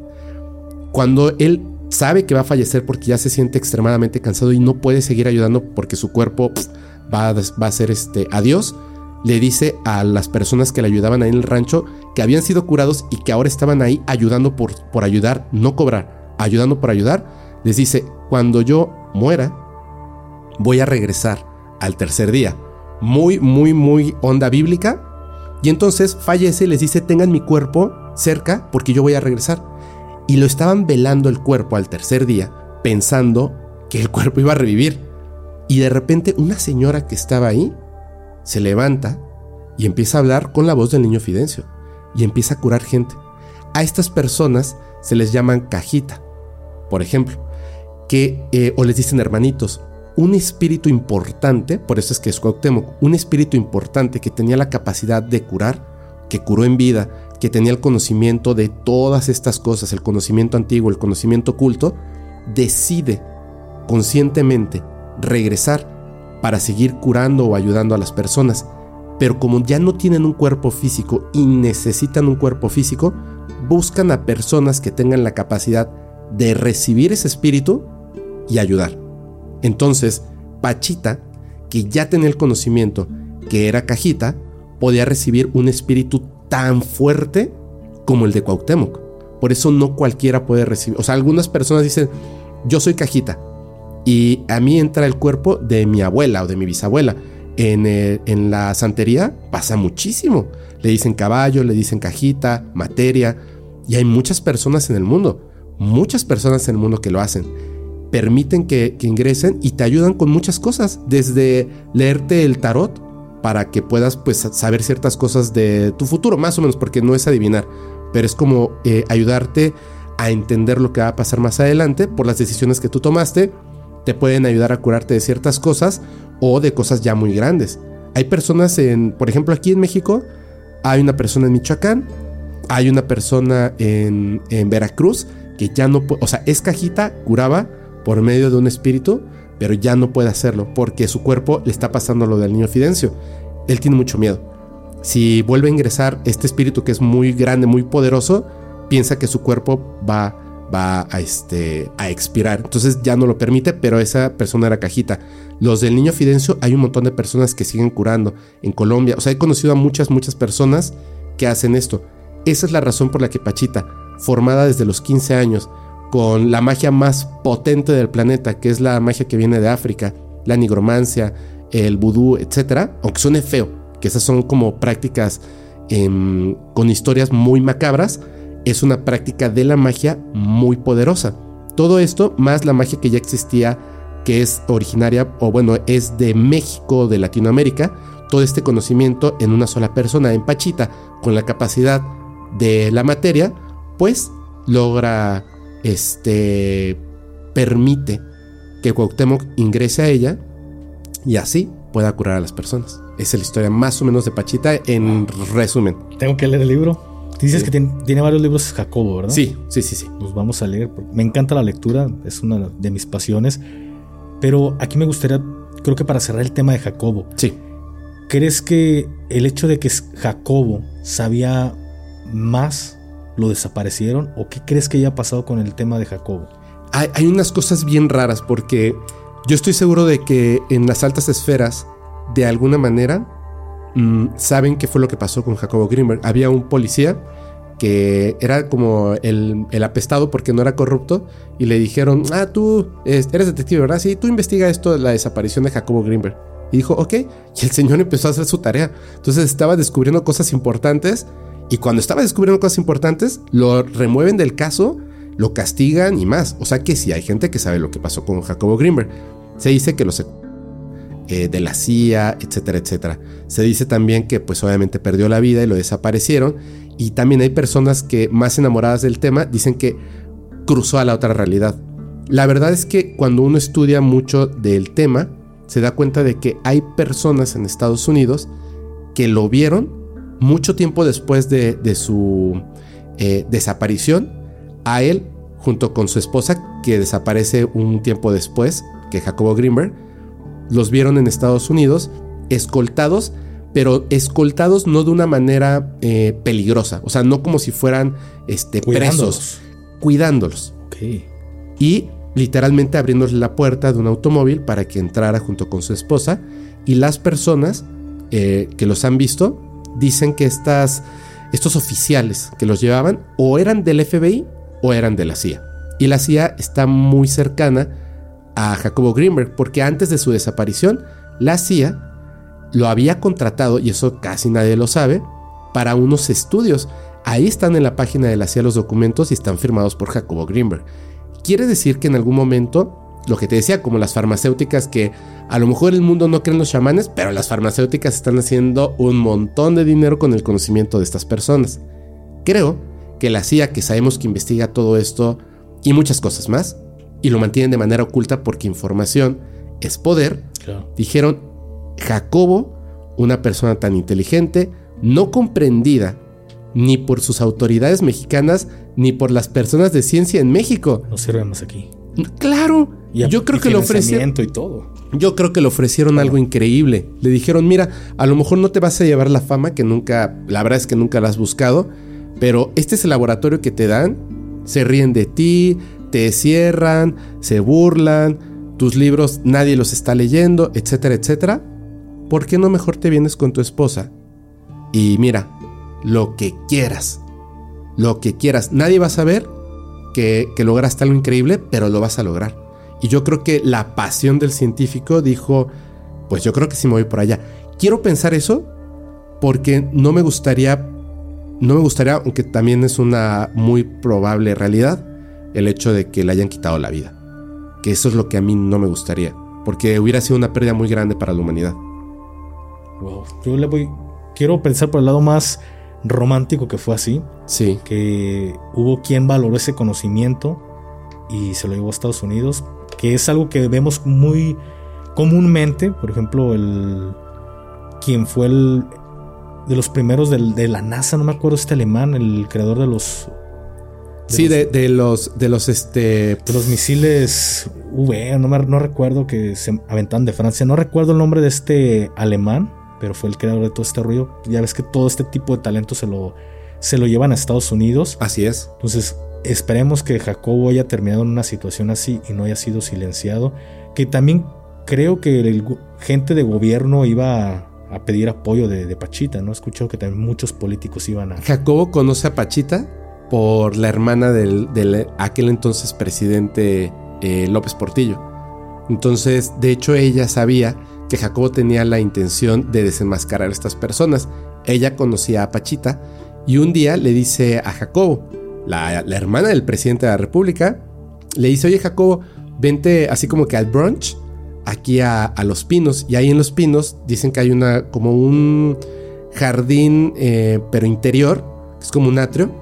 Cuando él sabe que va a fallecer porque ya se siente extremadamente cansado y no puede seguir ayudando porque su cuerpo pff, va, a, va a ser este, adiós, le dice a las personas que le ayudaban ahí en el rancho, que habían sido curados y que ahora estaban ahí ayudando por, por ayudar, no cobrar, ayudando por ayudar, les dice: cuando yo muera voy a regresar al tercer día. Muy, muy, muy onda bíblica. Y entonces fallece y les dice: tengan mi cuerpo cerca porque yo voy a regresar. Y lo estaban velando el cuerpo al tercer día, pensando que el cuerpo iba a revivir. Y de repente una señora que estaba ahí se levanta y empieza a hablar con la voz del niño Fidencio y empieza a curar gente. A estas personas se les llaman cajita, por ejemplo, que, eh, o les dicen hermanitos. Un espíritu importante, por eso es que es Cuauhtémoc, un espíritu importante que tenía la capacidad de curar, que curó en vida, que tenía el conocimiento de todas estas cosas, el conocimiento antiguo, el conocimiento oculto, decide conscientemente regresar para seguir curando o ayudando a las personas, pero como ya no tienen un cuerpo físico y necesitan un cuerpo físico, buscan a personas que tengan la capacidad de recibir ese espíritu y ayudar. Entonces, Pachita, que ya tenía el conocimiento, que era cajita, podía recibir un espíritu tan fuerte como el de Cuauhtémoc. Por eso no cualquiera puede recibir. O sea, algunas personas dicen: yo soy cajita y a mí entra el cuerpo de mi abuela o de mi bisabuela. En, eh, en la santería pasa muchísimo. Le dicen caballo, le dicen cajita, materia. Y hay muchas personas en el mundo, muchas personas en el mundo que lo hacen. Permiten que, que ingresen y te ayudan con muchas cosas. Desde leerte el tarot para que puedas pues, saber ciertas cosas de tu futuro, más o menos, porque no es adivinar. Pero es como eh, ayudarte a entender lo que va a pasar más adelante por las decisiones que tú tomaste. Te pueden ayudar a curarte de ciertas cosas o de cosas ya muy grandes. Hay personas en, por ejemplo, aquí en México, hay una persona en Michoacán, hay una persona en, en Veracruz que ya no puede, o sea, es cajita, curaba por medio de un espíritu, pero ya no puede hacerlo porque su cuerpo le está pasando lo del niño Fidencio. Él tiene mucho miedo. Si vuelve a ingresar este espíritu que es muy grande, muy poderoso, piensa que su cuerpo va a va a, este, a expirar, entonces ya no lo permite, pero esa persona era cajita. Los del niño Fidencio, hay un montón de personas que siguen curando en Colombia. O sea, he conocido a muchas, muchas personas que hacen esto. Esa es la razón por la que Pachita, formada desde los quince años, con la magia más potente del planeta, que es la magia que viene de África, la nigromancia, el vudú, etcétera, aunque suene feo, que esas son como prácticas eh, con historias muy macabras, es una práctica de la magia muy poderosa. Todo esto, más la magia que ya existía, que es originaria, o bueno, es de México, de Latinoamérica, todo este conocimiento en una sola persona, en Pachita, con la capacidad de la materia, pues logra, este, permite que Cuauhtémoc ingrese a ella y así pueda curar a las personas. Esa es la historia más o menos de Pachita en resumen. Tengo que leer el libro. Dices sí. que tiene, tiene varios libros Jacobo, ¿verdad? Sí, sí, sí, sí. Los vamos a leer. Me encanta la lectura, es una de mis pasiones. Pero aquí me gustaría, creo que para cerrar el tema de Jacobo. Sí. ¿Crees que el hecho de que Jacobo sabía más lo desaparecieron? ¿O qué crees que haya pasado con el tema de Jacobo? Hay, hay unas cosas bien raras, porque yo estoy seguro de que en las altas esferas, de alguna manera, mmm, saben qué fue lo que pasó con Jacobo Grinberg. Había un policía que era como el, el apestado porque no era corrupto, y le dijeron: ah, tú eres detective, ¿verdad? Sí, tú investiga esto, la desaparición de Jacobo Grinberg. Y dijo: ok, y el señor empezó a hacer su tarea. Entonces estaba descubriendo cosas importantes, y cuando estaba descubriendo cosas importantes, lo remueven del caso, lo castigan y más. O sea que sí hay gente que sabe lo que pasó con Jacobo Grinberg. Se dice que los eh, de la C I A, etcétera, etcétera. Se dice también que pues obviamente perdió la vida y lo desaparecieron. Y también hay personas que, más enamoradas del tema, dicen que cruzó a la otra realidad. La verdad es que cuando uno estudia mucho del tema, se da cuenta de que hay personas en Estados Unidos que lo vieron mucho tiempo después de, de su eh, desaparición, a él junto con su esposa, que desaparece un tiempo después que Jacobo Grinberg. Los vieron en Estados Unidos escoltados, pero escoltados no de una manera eh, peligrosa, o sea, no como si fueran este, presos, cuidándolos. Okay. Y literalmente abriéndole la puerta de un automóvil para que entrara junto con su esposa. Y las personas eh, que los han visto dicen que estas, estos oficiales que los llevaban o eran del F B I o eran de la C I A. Y la C I A está muy cercana a Jacobo Grinberg, porque antes de su desaparición, la C I A lo había contratado, y eso casi nadie lo sabe, para unos estudios. Ahí están en la página de la C I A los documentos y están firmados por Jacobo Grinberg. Quiere decir que en algún momento, lo que te decía, como las farmacéuticas, que a lo mejor el mundo no cree en los chamanes, pero las farmacéuticas están haciendo un montón de dinero con el conocimiento de estas personas. Creo que la C I A, que sabemos que investiga todo esto y muchas cosas más, y lo mantienen de manera oculta porque información es poder, claro. Dijeron: Jacobo, una persona tan inteligente, no comprendida ni por sus autoridades mexicanas ni por las personas de ciencia en México, no sirve más aquí. Claro. Y a, yo creo y que le ofrecieron y todo. Yo creo que le ofrecieron bueno. algo increíble. Le dijeron: mira, a lo mejor no te vas a llevar la fama que nunca, la verdad es que nunca la has buscado, pero este es el laboratorio que te dan. Se ríen de ti, te cierran, se burlan, tus libros nadie los está leyendo, etcétera, etcétera. ¿Por qué no mejor te vienes con tu esposa? Y mira, lo que quieras, lo que quieras, nadie va a saber que, que lograste algo increíble, pero lo vas a lograr. Y yo creo que la pasión del científico dijo: pues yo creo que sí me voy por allá. Quiero pensar eso porque no me gustaría, no me gustaría, aunque también es una muy probable realidad, el hecho de que le hayan quitado la vida. Que eso es lo que a mí no me gustaría, porque hubiera sido una pérdida muy grande para la humanidad. Wow. Yo le voy, quiero pensar por el lado más romántico, que fue así. Sí. Que hubo quien valoró ese conocimiento y se lo llevó a Estados Unidos, que es algo que vemos muy comúnmente. Por ejemplo, el quien fue el de los primeros del, de la NASA, no me acuerdo, este alemán, el creador de los de sí los, de, de los de los este de los misiles V, no me, no recuerdo, que se aventaban de Francia, no recuerdo el nombre de este alemán, pero fue el creador de todo este rollo. Ya ves que todo este tipo de talento se lo se lo llevan a Estados Unidos. Así es. Entonces esperemos que Jacobo haya terminado en una situación así y no haya sido silenciado. Que también creo que el gente de gobierno iba a, a pedir apoyo de, de Pachita, ¿no? He escuchado que también muchos políticos iban a... Jacobo conoce a Pachita por la hermana del, del aquel entonces presidente eh, López Portillo. Entonces, de hecho, ella sabía que Jacobo tenía la intención de desenmascarar a estas personas. Ella conocía a Pachita y un día le dice a Jacobo, La, la hermana del presidente de la república, le dice: oye, Jacobo, vente así como que al brunch aquí a, a Los Pinos. Y ahí en Los Pinos dicen que hay una como un jardín eh, pero interior, es como un atrio,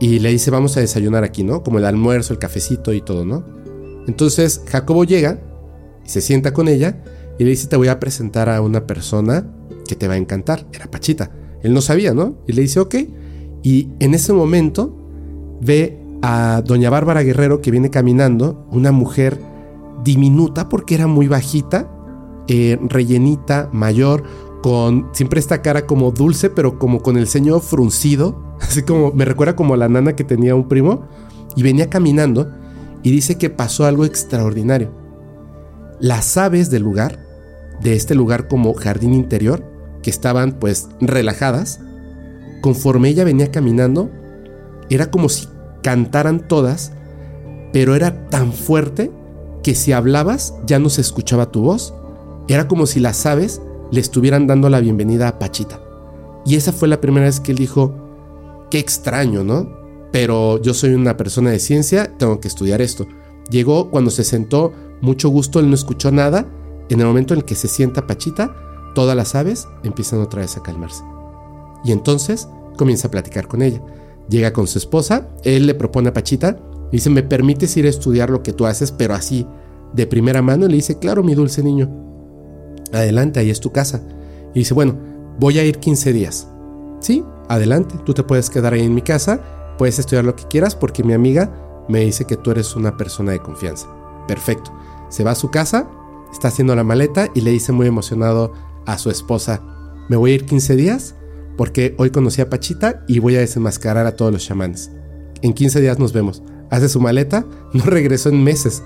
y le dice: vamos a desayunar aquí, ¿no? Como el almuerzo, el cafecito y todo, ¿no? Entonces Jacobo llega, se sienta con ella y le dice: te voy a presentar a una persona que te va a encantar. Era Pachita, él no sabía, ¿no? Y le dice: ok. Y en ese momento ve a doña Bárbara Guerrero, que viene caminando, una mujer diminuta porque era muy bajita, eh, rellenita, mayor, con siempre esta cara como dulce, pero como con el ceño fruncido, así como me recuerda como a la nana que tenía un primo, y venía caminando y dice que pasó algo extraordinario. Las aves del lugar, de este lugar como jardín interior, que estaban pues relajadas, conforme ella venía caminando, era como si cantaran todas, pero era tan fuerte que si hablabas ya no se escuchaba tu voz. Era como si las aves le estuvieran dando la bienvenida a Pachita. Y esa fue la primera vez que él dijo, qué extraño, ¿no? Pero yo soy una persona de ciencia, tengo que estudiar esto. Llegó, cuando se sentó, mucho gusto, él no escuchó nada. En el momento en el que se sienta Pachita, todas las aves empiezan otra vez a calmarse. Y entonces comienza a platicar con ella. Llega con su esposa, él le propone a Pachita, le dice, ¿me permites ir a estudiar lo que tú haces? Pero así, de primera mano, le dice, claro, mi dulce niño, adelante, ahí es tu casa. Y dice, bueno, voy a ir quince días. Sí, adelante, tú te puedes quedar ahí en mi casa, puedes estudiar lo que quieras porque mi amiga me dice que tú eres una persona de confianza. Perfecto. Se va a su casa, está haciendo la maleta y le dice muy emocionado a su esposa, me voy a ir quince días porque hoy conocí a Pachita y voy a desenmascarar a todos los chamanes. En quince días nos vemos. Hace su maleta, no regresó en meses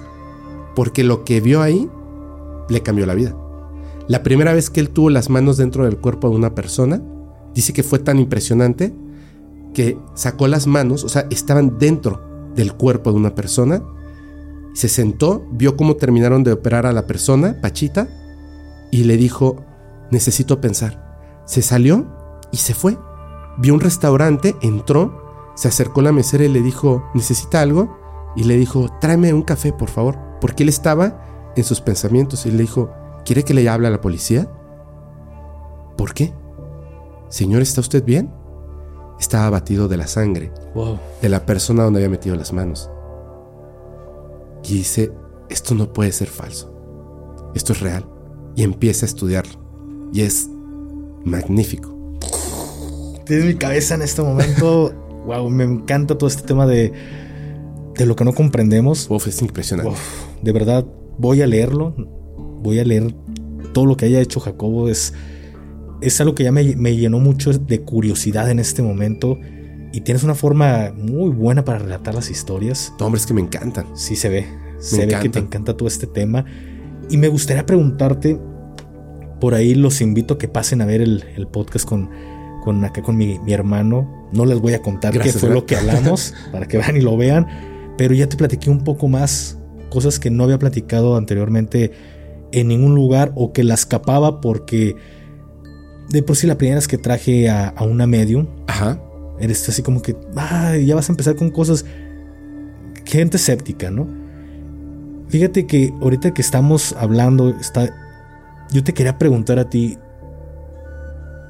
porque lo que vio ahí le cambió la vida. La primera vez que él tuvo las manos dentro del cuerpo de una persona, dice que fue tan impresionante que sacó las manos, o sea, estaban dentro del cuerpo de una persona. Se sentó, vio cómo terminaron de operar a la persona, Pachita, y le dijo, necesito pensar. Se salió y se fue. Vio un restaurante, entró, se acercó a la mesera y le dijo, ¿necesita algo? Y le dijo, tráeme un café, por favor, porque él estaba en sus pensamientos. Y le dijo, ¿quiere que le hable a la policía? ¿Por qué? Señor, ¿está usted bien? Estaba abatido de la sangre, wow, de la persona donde había metido las manos. Y dice, esto no puede ser falso, esto es real. Y empieza a estudiarlo. Y es magnífico. Tienes mi cabeza en este momento. Wow, me encanta todo este tema de, de lo que no comprendemos. Uf, es impresionante. Uf, de verdad, voy a leerlo. Voy a leer todo lo que haya hecho Jacobo. Es, es algo que ya me, me llenó mucho de curiosidad en este momento. Y tienes una forma muy buena para relatar las historias. No, hombre, es que me encantan. Sí, se ve. Me se encanta. Ve que te encanta todo este tema. Y me gustaría preguntarte, por ahí los invito a que pasen a ver el, el podcast con, con acá con mi, mi hermano. No les voy a contar Gracias, qué fue ¿verdad? Lo que hablamos, para que vean y lo vean. Pero ya te platiqué un poco más cosas que no había platicado anteriormente en ningún lugar, o que la escapaba, porque de por sí la primera vez que traje a, a una medium, ajá, eres así como que, ah, ya vas a empezar con cosas, gente escéptica, ¿no? Fíjate que ahorita que estamos hablando, está, yo te quería preguntar a ti,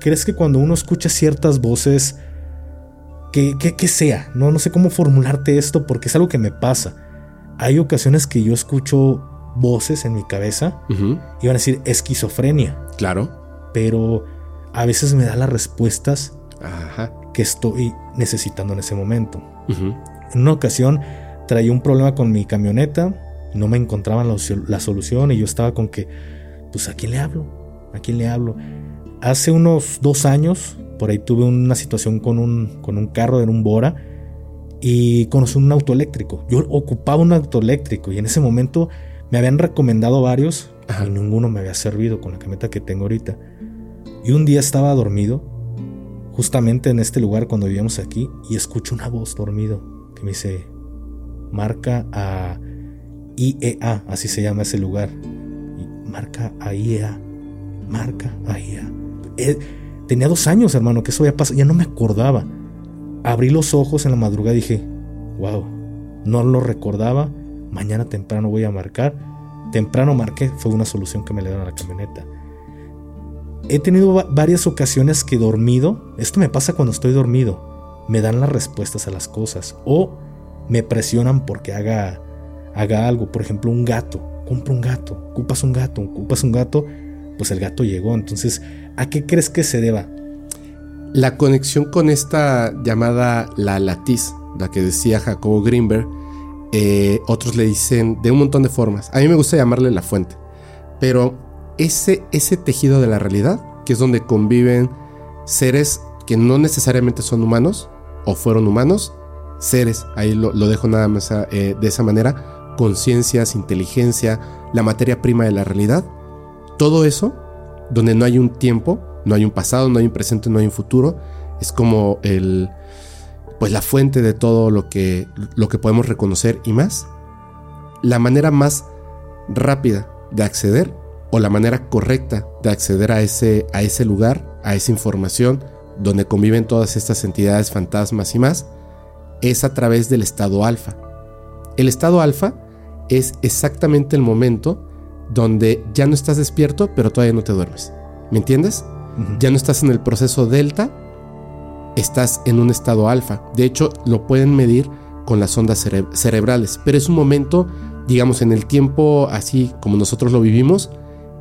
¿crees que cuando uno escucha ciertas voces, que, que, que sea? No, no sé cómo formularte esto, porque es algo que me pasa. Hay ocasiones que yo escucho voces en mi cabeza, uh-huh, y van a decir esquizofrenia. Claro. Pero a veces me da las respuestas, ajá, que estoy necesitando en ese momento. Uh-huh. En una ocasión traía un problema con mi camioneta, no me encontraban la, la solución, y yo estaba con que, pues, ¿a quién le hablo? ¿A quién le hablo? Hace unos dos años, por ahí tuve una situación con un, con un carro, en un Bora, y conocí un auto eléctrico. Yo ocupaba un auto eléctrico y en ese momento me habían recomendado varios, ajá, y ninguno me había servido con la camioneta que tengo ahorita. Y un día estaba dormido, justamente en este lugar cuando vivíamos aquí, y escucho una voz dormido que me dice, marca a I E A, así se llama ese lugar. Y marca a I E A, marca a I E A. Eh, tenía dos años, hermano, que eso había pasado, ya no me acordaba. Abrí los ojos en la madrugada y dije, wow, no lo recordaba. Mañana temprano voy a marcar. Temprano marqué, fue una solución que me le dieron a la camioneta. He tenido va- varias ocasiones que dormido, esto me pasa cuando estoy dormido, me dan las respuestas a las cosas, o me presionan porque haga, haga algo. Por ejemplo, un gato, compra un gato, ocupas un gato, ocupas un gato, pues el gato llegó. Entonces, ¿a qué crees que se deba? La conexión con esta llamada la latiz, la que decía Jacobo Grinberg. Eh, otros le dicen de un montón de formas. A mí me gusta llamarle la fuente. Pero ese, ese tejido de la realidad que es donde conviven seres que no necesariamente son humanos o fueron humanos, seres, ahí lo, lo dejo nada más a, eh, de esa manera, conciencias, inteligencia, la materia prima de la realidad, todo eso, donde no hay un tiempo, no hay un pasado, no hay un presente, no hay un futuro, es como el, pues la fuente de todo lo que, lo que podemos reconocer y más. La manera más rápida de acceder o la manera correcta de acceder a ese, a ese lugar, a esa información donde conviven todas estas entidades, fantasmas y más, es a través del estado alfa. El estado alfa es exactamente el momento donde ya no estás despierto, pero todavía no te duermes. ¿Me entiendes? Uh-huh. Ya no estás en el proceso delta, estás en un estado alfa. De hecho, lo pueden medir con las ondas cere- cerebrales, pero es un momento, digamos, en el tiempo así como nosotros lo vivimos,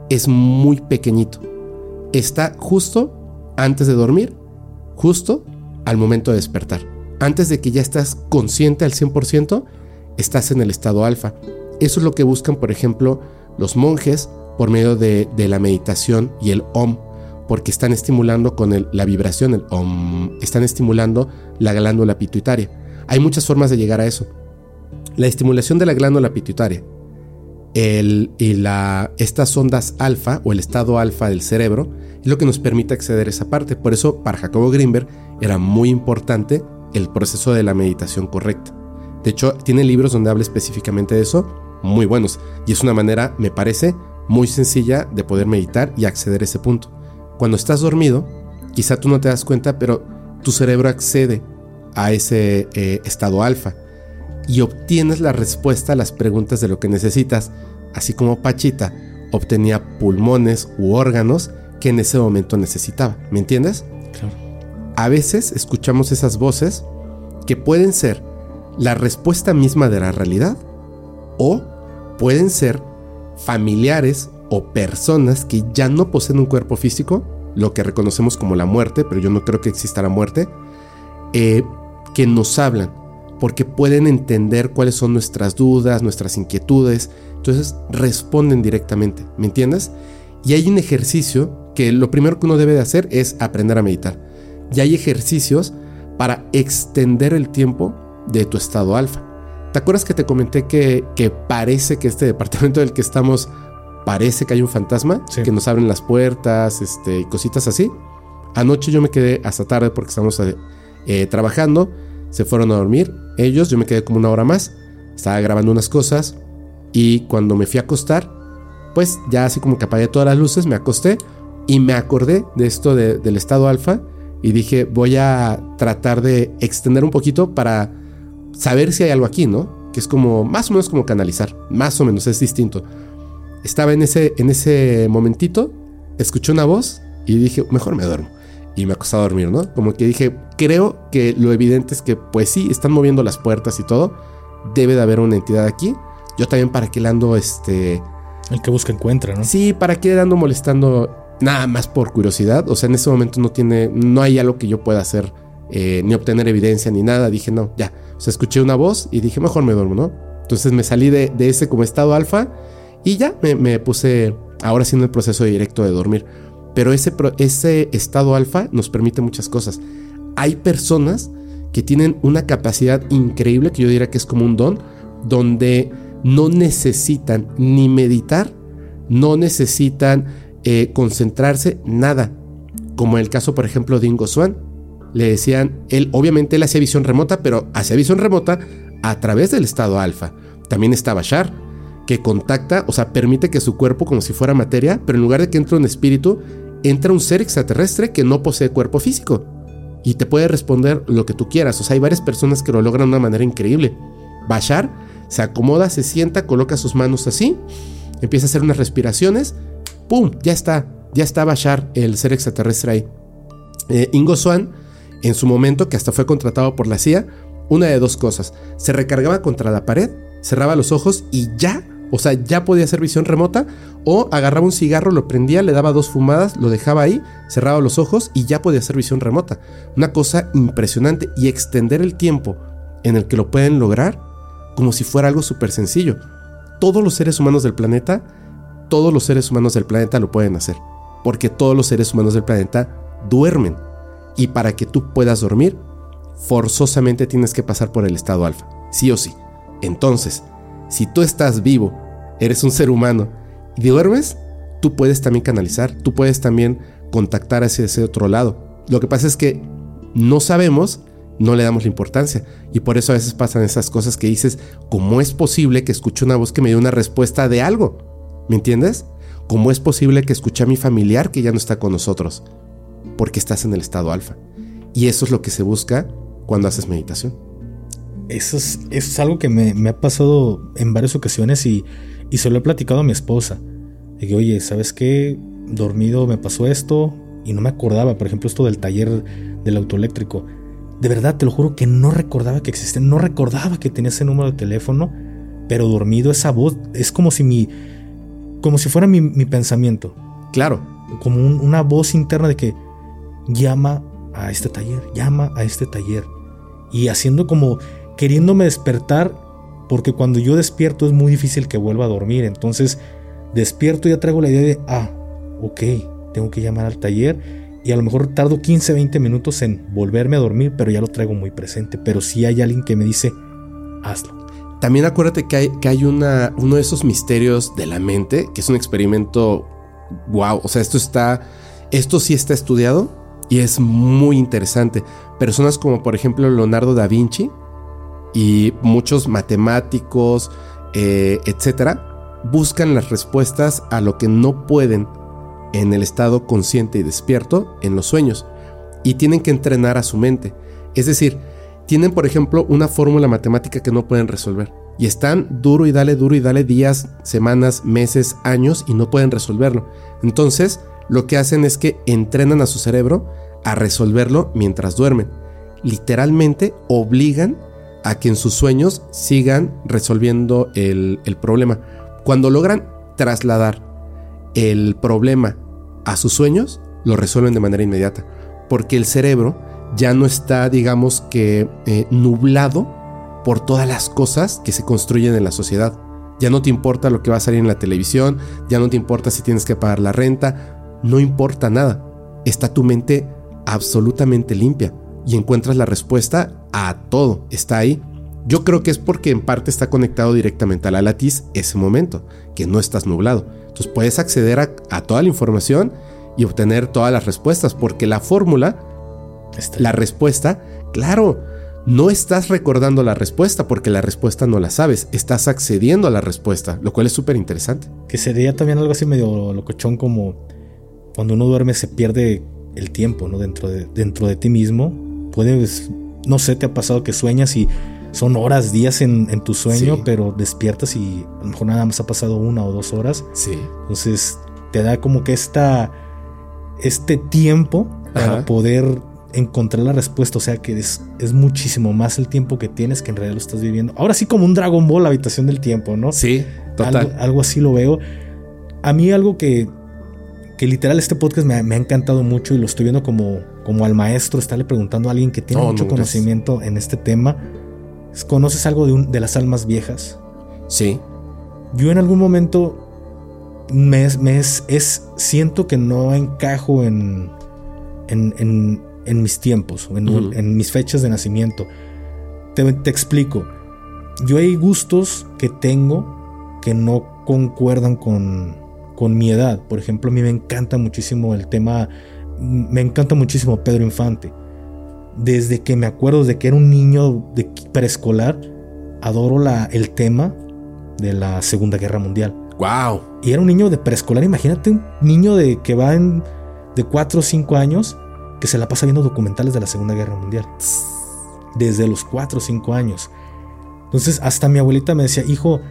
es muy pequeñito. Está justo antes de dormir, justo al momento de despertar. Antes de que ya estás consciente al cien por ciento, estás en el estado alfa. Eso es lo que buscan, por ejemplo, los monjes por medio de, de la meditación y el om, porque están estimulando con el, la vibración, el om, están estimulando la glándula pituitaria. Hay muchas formas de llegar a eso. La estimulación de la glándula pituitaria el, y la, estas ondas alfa o el estado alfa del cerebro es lo que nos permite acceder a esa parte. Por eso, para Jacobo Grinberg era muy importante el proceso de la meditación correcta. De hecho, tiene libros donde habla específicamente de eso, muy buenos, y es una manera, me parece, muy sencilla de poder meditar y acceder a ese punto. Cuando estás dormido, quizá tú no te das cuenta, pero tu cerebro accede a ese eh, estado alfa y obtienes la respuesta a las preguntas de lo que necesitas, así como Pachita obtenía pulmones u órganos que en ese momento necesitaba, ¿me entiendes? Claro. A veces escuchamos esas voces que pueden ser la respuesta misma de la realidad o pueden ser familiares o personas que ya no poseen un cuerpo físico, lo que reconocemos como la muerte, pero yo no creo que exista la muerte, eh, que nos hablan porque pueden entender cuáles son nuestras dudas, nuestras inquietudes, entonces responden directamente, ¿me entiendes? Y hay un ejercicio que lo primero que uno debe de hacer es aprender a meditar. Y hay ejercicios para extender el tiempo de tu estado alfa. ¿Te acuerdas que te comenté que, que parece que este departamento del que estamos parece que hay un fantasma? Sí. Que nos abren las puertas, este, y cositas así. Anoche yo me quedé hasta tarde porque estamos eh, trabajando. Se fueron a dormir ellos, yo me quedé como una hora más. Estaba grabando unas cosas y cuando me fui a acostar, pues ya así como que apagué todas las luces, me acosté y me acordé de esto de, del estado alfa y dije, voy a tratar de extender un poquito para saber si hay algo aquí, ¿no? Que es como, más o menos como canalizar, más o menos, es distinto. Estaba en ese, en ese momentito, escuché una voz y dije, mejor me duermo. Y me acosté a dormir, ¿no? Como que dije, creo que lo evidente es que, pues sí, están moviendo las puertas y todo, debe de haber una entidad aquí. Yo también para qué le ando, este... El que busca encuentra, ¿no? Sí, ¿para qué ando molestando? Nada más por curiosidad. O sea, en ese momento no tiene, no hay algo que yo pueda hacer, eh, ni obtener evidencia ni nada. Dije, no, ya. O sea, escuché una voz y dije, mejor me duermo, ¿no? Entonces me salí de, de ese como estado alfa y ya me, me puse, ahora sí en el proceso directo de dormir. Pero ese, ese estado alfa nos permite muchas cosas. Hay personas que tienen una capacidad increíble, que yo diría que es como un don, donde... no necesitan ni meditar, no necesitan eh, concentrarse, nada. Como el caso, por ejemplo, de Ingo Swan. Le decían, él obviamente él hacía visión remota, pero hacía visión remota a través del estado alfa. También está Bashar, que contacta, o sea, permite que su cuerpo como si fuera materia, pero en lugar de que entre un espíritu, entra un ser extraterrestre que no posee cuerpo físico y te puede responder lo que tú quieras. O sea, hay varias personas que lo logran de una manera increíble. Bashar se acomoda, se sienta, coloca sus manos así, empieza a hacer unas respiraciones, ¡pum! Ya está, ya está Bashar, el ser extraterrestre ahí. Eh, Ingo Swan, en su momento, que hasta fue contratado por la C I A, una de dos cosas, se recargaba contra la pared, cerraba los ojos y ya, o sea, ya podía hacer visión remota, o agarraba un cigarro, lo prendía, le daba dos fumadas, lo dejaba ahí, cerraba los ojos y ya podía hacer visión remota. Una cosa impresionante, y extender el tiempo en el que lo pueden lograr como si fuera algo súper sencillo. Todos los seres humanos del planeta, todos los seres humanos del planeta lo pueden hacer. porque todos los seres humanos del planeta duermen, y para que tú puedas dormir, forzosamente tienes que pasar por el estado alfa, sí o sí. Entonces, si tú estás vivo, eres un ser humano y duermes, tú puedes también canalizar, tú puedes también contactar hacia ese otro lado. Lo que pasa es que no sabemos, no le damos la importancia, y por eso a veces pasan esas cosas que dices, ¿cómo es posible que escuche una voz que me dio una respuesta de algo? ¿Me entiendes? ¿Cómo es posible que escuche a mi familiar que ya no está con nosotros? Porque estás en el estado alfa, y eso es lo que se busca cuando haces meditación. Eso es, eso es algo que me, me ha pasado en varias ocasiones y, y se lo he platicado a mi esposa. De que, oye, ¿sabes qué? Dormido me pasó esto y no me acordaba, por ejemplo, esto del taller del autoeléctrico. De verdad, te lo juro que no recordaba que existía, no recordaba que tenía ese número de teléfono, pero dormido esa voz, es como si mi, como si fuera mi, mi pensamiento. Claro. Como un, una voz interna de que llama a este taller, llama a este taller. Y haciendo como queriéndome despertar, porque cuando yo despierto es muy difícil que vuelva a dormir. Entonces despierto y ya traigo la idea de, ah, ok, tengo que llamar al taller, y a lo mejor tardo quince, veinte minutos en volverme a dormir, pero ya lo traigo muy presente. Pero sí hay alguien que me dice, hazlo. También acuérdate que hay, que hay una, uno de esos misterios de la mente, que es un experimento, wow, o sea, esto está, esto sí está estudiado y es muy interesante. Personas como, por ejemplo, Leonardo da Vinci y muchos matemáticos, eh, etcétera, buscan las respuestas a lo que no pueden en el estado consciente y despierto, en los sueños, y tienen que entrenar a su mente. Es decir, tienen, por ejemplo, una fórmula matemática que no pueden resolver, y están duro y dale, duro y dale, días, semanas, meses, años, y no pueden resolverlo. Entonces, lo que hacen es que entrenan a su cerebro a resolverlo mientras duermen. Literalmente obligan a que en sus sueños sigan resolviendo el, el problema. Cuando logran trasladar el problema a sus sueños, lo resuelven de manera inmediata, porque el cerebro ya no está, digamos que eh, nublado por todas las cosas que se construyen en la sociedad. Ya no te importa lo que va a salir en la televisión, ya no te importa si tienes que pagar la renta, no importa nada. Está tu mente absolutamente limpia y encuentras la respuesta a todo, está ahí. Yo creo que es porque en parte está conectado directamente a la latiz ese momento, que no estás nublado. Entonces puedes acceder a, a toda la información y obtener todas las respuestas, porque la fórmula, está. La respuesta, claro, no estás recordando la respuesta porque la respuesta no la sabes, estás accediendo a la respuesta, lo cual es súper interesante. Que sería también algo así medio locochón, como cuando uno duerme se pierde el tiempo, ¿no? Dentro de, dentro de ti mismo, puedes, no sé, te ha pasado que sueñas y son horas, días en, en tu sueño, sí. Pero despiertas y a lo mejor nada más ha pasado una o dos horas. Sí. Entonces te da como que esta, este tiempo, ajá, para poder encontrar la respuesta. O sea que es, es muchísimo más el tiempo que tienes que en realidad lo estás viviendo. Ahora sí, como un Dragon Ball, la habitación del tiempo, ¿no? Sí, total. Algo, algo así lo veo. A mí algo que, que literal este podcast me ha, me ha encantado mucho y lo estoy viendo como, como al maestro, estarle preguntando a alguien que tiene no, mucho no, conocimiento no, en este tema. ¿Conoces algo de, un, de las almas viejas? Sí. Yo en algún momento me, me es, es, siento que no encajo en, en, en, en mis tiempos, en, uh-huh. en mis fechas de nacimiento. Te, te explico. Yo hay gustos que tengo que no concuerdan con, con mi edad. Por ejemplo, a mí me encanta muchísimo el tema, me encanta muchísimo Pedro Infante. Desde que me acuerdo, desde que era un niño de preescolar, adoro la, el tema de la Segunda Guerra Mundial. ¡Wow! Y era un niño de preescolar, imagínate, un niño de que va en, de cuatro o cinco años, que se la pasa viendo documentales de la Segunda Guerra Mundial. Desde los cuatro o cinco años. Entonces, hasta mi abuelita me decía, hijo,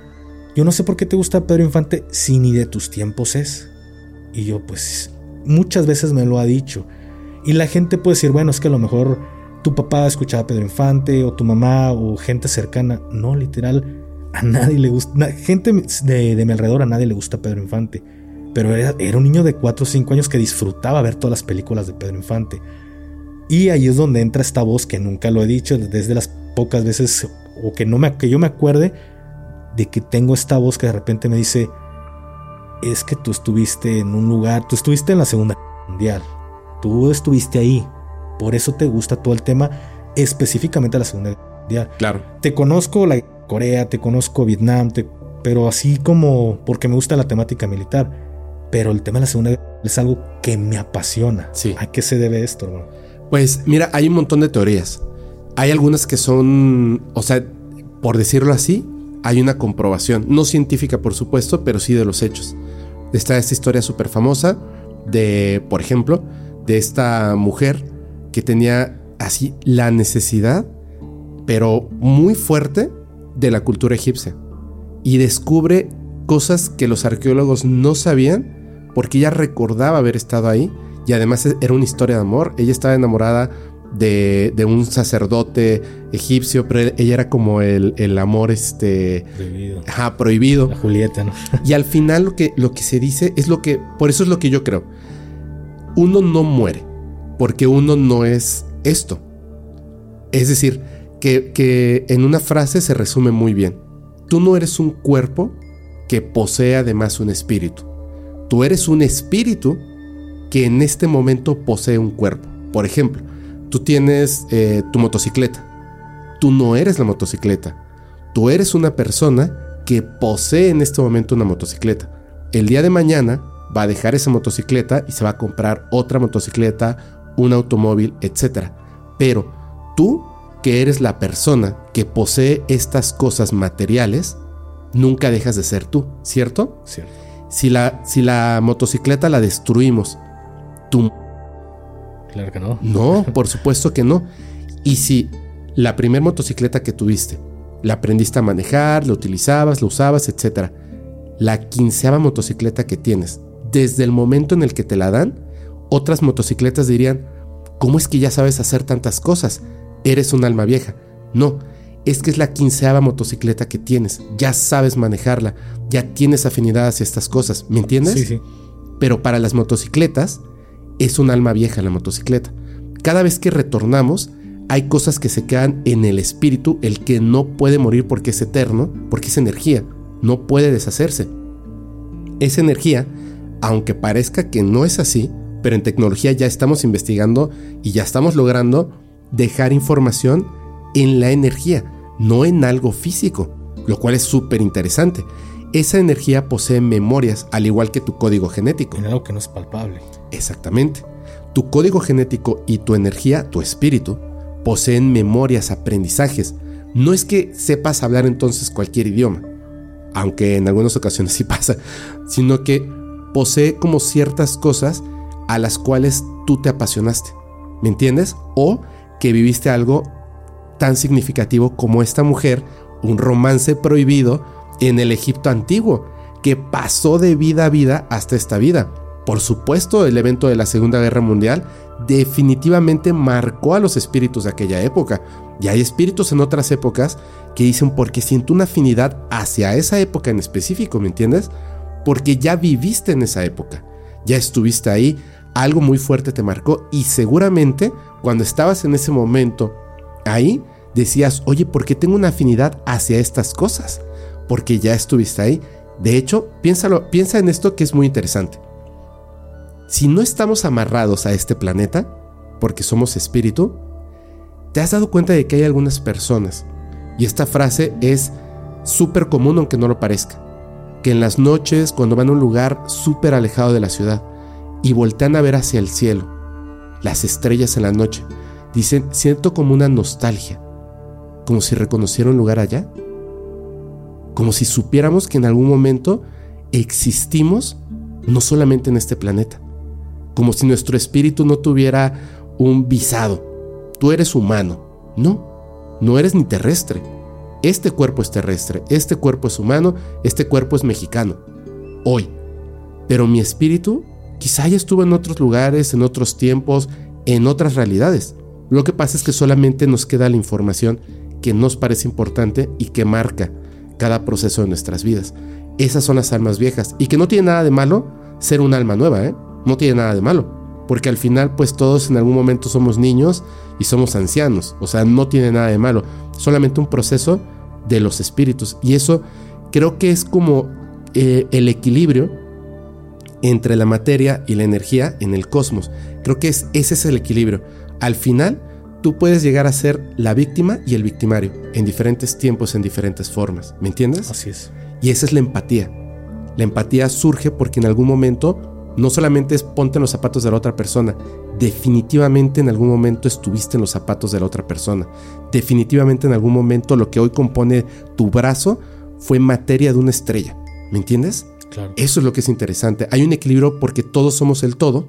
yo no sé por qué te gusta Pedro Infante si ni de tus tiempos es. Y yo, pues, muchas veces me lo ha dicho. Y la gente puede decir, bueno, es que a lo mejor tu papá escuchaba a Pedro Infante, o tu mamá, o gente cercana. No, literal, a nadie le gusta. Na, gente de, de mi alrededor, a nadie le gusta Pedro Infante. Pero era, era un niño de cuatro o cinco años que disfrutaba ver todas las películas de Pedro Infante. Y ahí es donde entra esta voz que nunca lo he dicho, desde las pocas veces, o que, no me, que yo me acuerde, de que tengo esta voz que de repente me dice, es que tú estuviste en un lugar, tú estuviste en la Segunda Guerra Mundial, tú estuviste ahí, por eso te gusta todo el tema específicamente de la Segunda Guerra Mundial. Claro. Te conozco la Corea, te conozco Vietnam, te, pero así como porque me gusta la temática militar, pero el tema de la Segunda Guerra Mundial es algo que me apasiona. Sí. ¿A qué se debe esto, hermano? Pues mira, hay un montón de teorías. Hay algunas que son, o sea, por decirlo así, hay una comprobación, no científica por supuesto, pero sí de los hechos. Está esta historia súper famosa de, por ejemplo, de esta mujer que tenía así la necesidad, pero muy fuerte, de la cultura egipcia. Y descubre cosas que los arqueólogos no sabían porque ella recordaba haber estado ahí. Y además era una historia de amor. Ella estaba enamorada de, de un sacerdote egipcio, pero ella era como el, el amor este, prohibido. Ajá, prohibido. La Julieta, ¿no? Y al final lo que, lo que se dice es lo que... Por eso es lo que yo creo. Uno no muere porque uno no es esto. Es decir, que, que en una frase se resume muy bien. Tú no eres un cuerpo que posee además un espíritu. Tú eres un espíritu que en este momento posee un cuerpo. Por ejemplo, tú tienes eh, tu motocicleta. Tú no eres la motocicleta. Tú eres una persona que posee en este momento una motocicleta. El día de mañana va a dejar esa motocicleta y se va a comprar otra motocicleta, un automóvil, etcétera. Pero tú, que eres la persona que posee estas cosas materiales, nunca dejas de ser tú, ¿cierto? Cierto. Si la, si la motocicleta la destruimos, tú... Claro que no. No, por supuesto que no. Y si la primer motocicleta que tuviste, la aprendiste a manejar, la utilizabas, la usabas, etcétera. La quinceava motocicleta que tienes, desde el momento en el que te la dan, otras motocicletas dirían: ¿cómo es que ya sabes hacer tantas cosas? Eres un alma vieja. No, es que es la quinceava motocicleta que tienes. Ya sabes manejarla, ya tienes afinidad hacia estas cosas. ¿Me entiendes? Sí, sí. Pero para las motocicletas es un alma vieja la motocicleta. Cada vez que retornamos, hay cosas que se quedan en el espíritu, el que no puede morir porque es eterno, porque es energía, no puede deshacerse. Esa energía, aunque parezca que no es así, pero en tecnología ya estamos investigando y ya estamos logrando dejar información en la energía, no en algo físico, lo cual es súper interesante. Esa energía posee memorias, al igual que tu código genético. En algo que no es palpable. Exactamente. Tu código genético y tu energía, tu espíritu, poseen memorias, aprendizajes. No es que sepas hablar entonces cualquier idioma, aunque en algunas ocasiones sí pasa, sino que posee como ciertas cosas a las cuales tú te apasionaste. ¿Me entiendes? O que viviste algo tan significativo como esta mujer, un romance prohibido en el Egipto antiguo, que pasó de vida a vida hasta esta vida. Por supuesto, el evento de la Segunda Guerra Mundial definitivamente marcó a los espíritus de aquella época. Y hay espíritus en otras épocas que dicen: porque siento una afinidad hacia esa época en específico, ¿me entiendes? Porque ya viviste en esa época, ya estuviste ahí, algo muy fuerte te marcó y seguramente cuando estabas en ese momento ahí decías: oye, ¿por qué tengo una afinidad hacia estas cosas? Porque ya estuviste ahí. De hecho, piénsalo, piensa en esto que es muy interesante. Si no estamos amarrados a este planeta, porque somos espíritu, ¿te has dado cuenta de que hay algunas personas? Y esta frase es súper común, aunque no lo parezca. Que en las noches, cuando van a un lugar súper alejado de la ciudad y voltean a ver hacia el cielo, las estrellas en la noche, dicen: siento como una nostalgia, como si reconociera un lugar allá. Como si supiéramos que en algún momento existimos, no solamente en este planeta. Como si nuestro espíritu no tuviera un visado. Tú eres humano. No, no eres ni terrestre. Este cuerpo es terrestre, este cuerpo es humano, este cuerpo es mexicano. Hoy. Pero mi espíritu quizá ya estuvo en otros lugares, en otros tiempos, en otras realidades. Lo que pasa es que solamente nos queda la información que nos parece importante y que marca cada proceso de nuestras vidas. Esas son las almas viejas. Y que no tiene nada de malo ser un alma nueva, ¿eh? No tiene nada de malo. Porque al final, pues todos en algún momento somos niños y somos ancianos. O sea, no tiene nada de malo. Solamente un proceso de los espíritus. Y eso creo que es como eh, el equilibrio entre la materia y la energía en el cosmos. Creo que es, ese es el equilibrio. Al final, tú puedes llegar a ser la víctima y el victimario en diferentes tiempos, en diferentes formas. ¿Me entiendes? Así es. Y esa es la empatía. La empatía surge porque en algún momento no solamente es ponte en los zapatos de la otra persona, definitivamente en algún momento estuviste en los zapatos de la otra persona. Definitivamente en algún momento lo que hoy compone tu brazo fue materia de una estrella. ¿Me entiendes? Claro. Eso es lo que es interesante. Hay un equilibrio porque todos somos el todo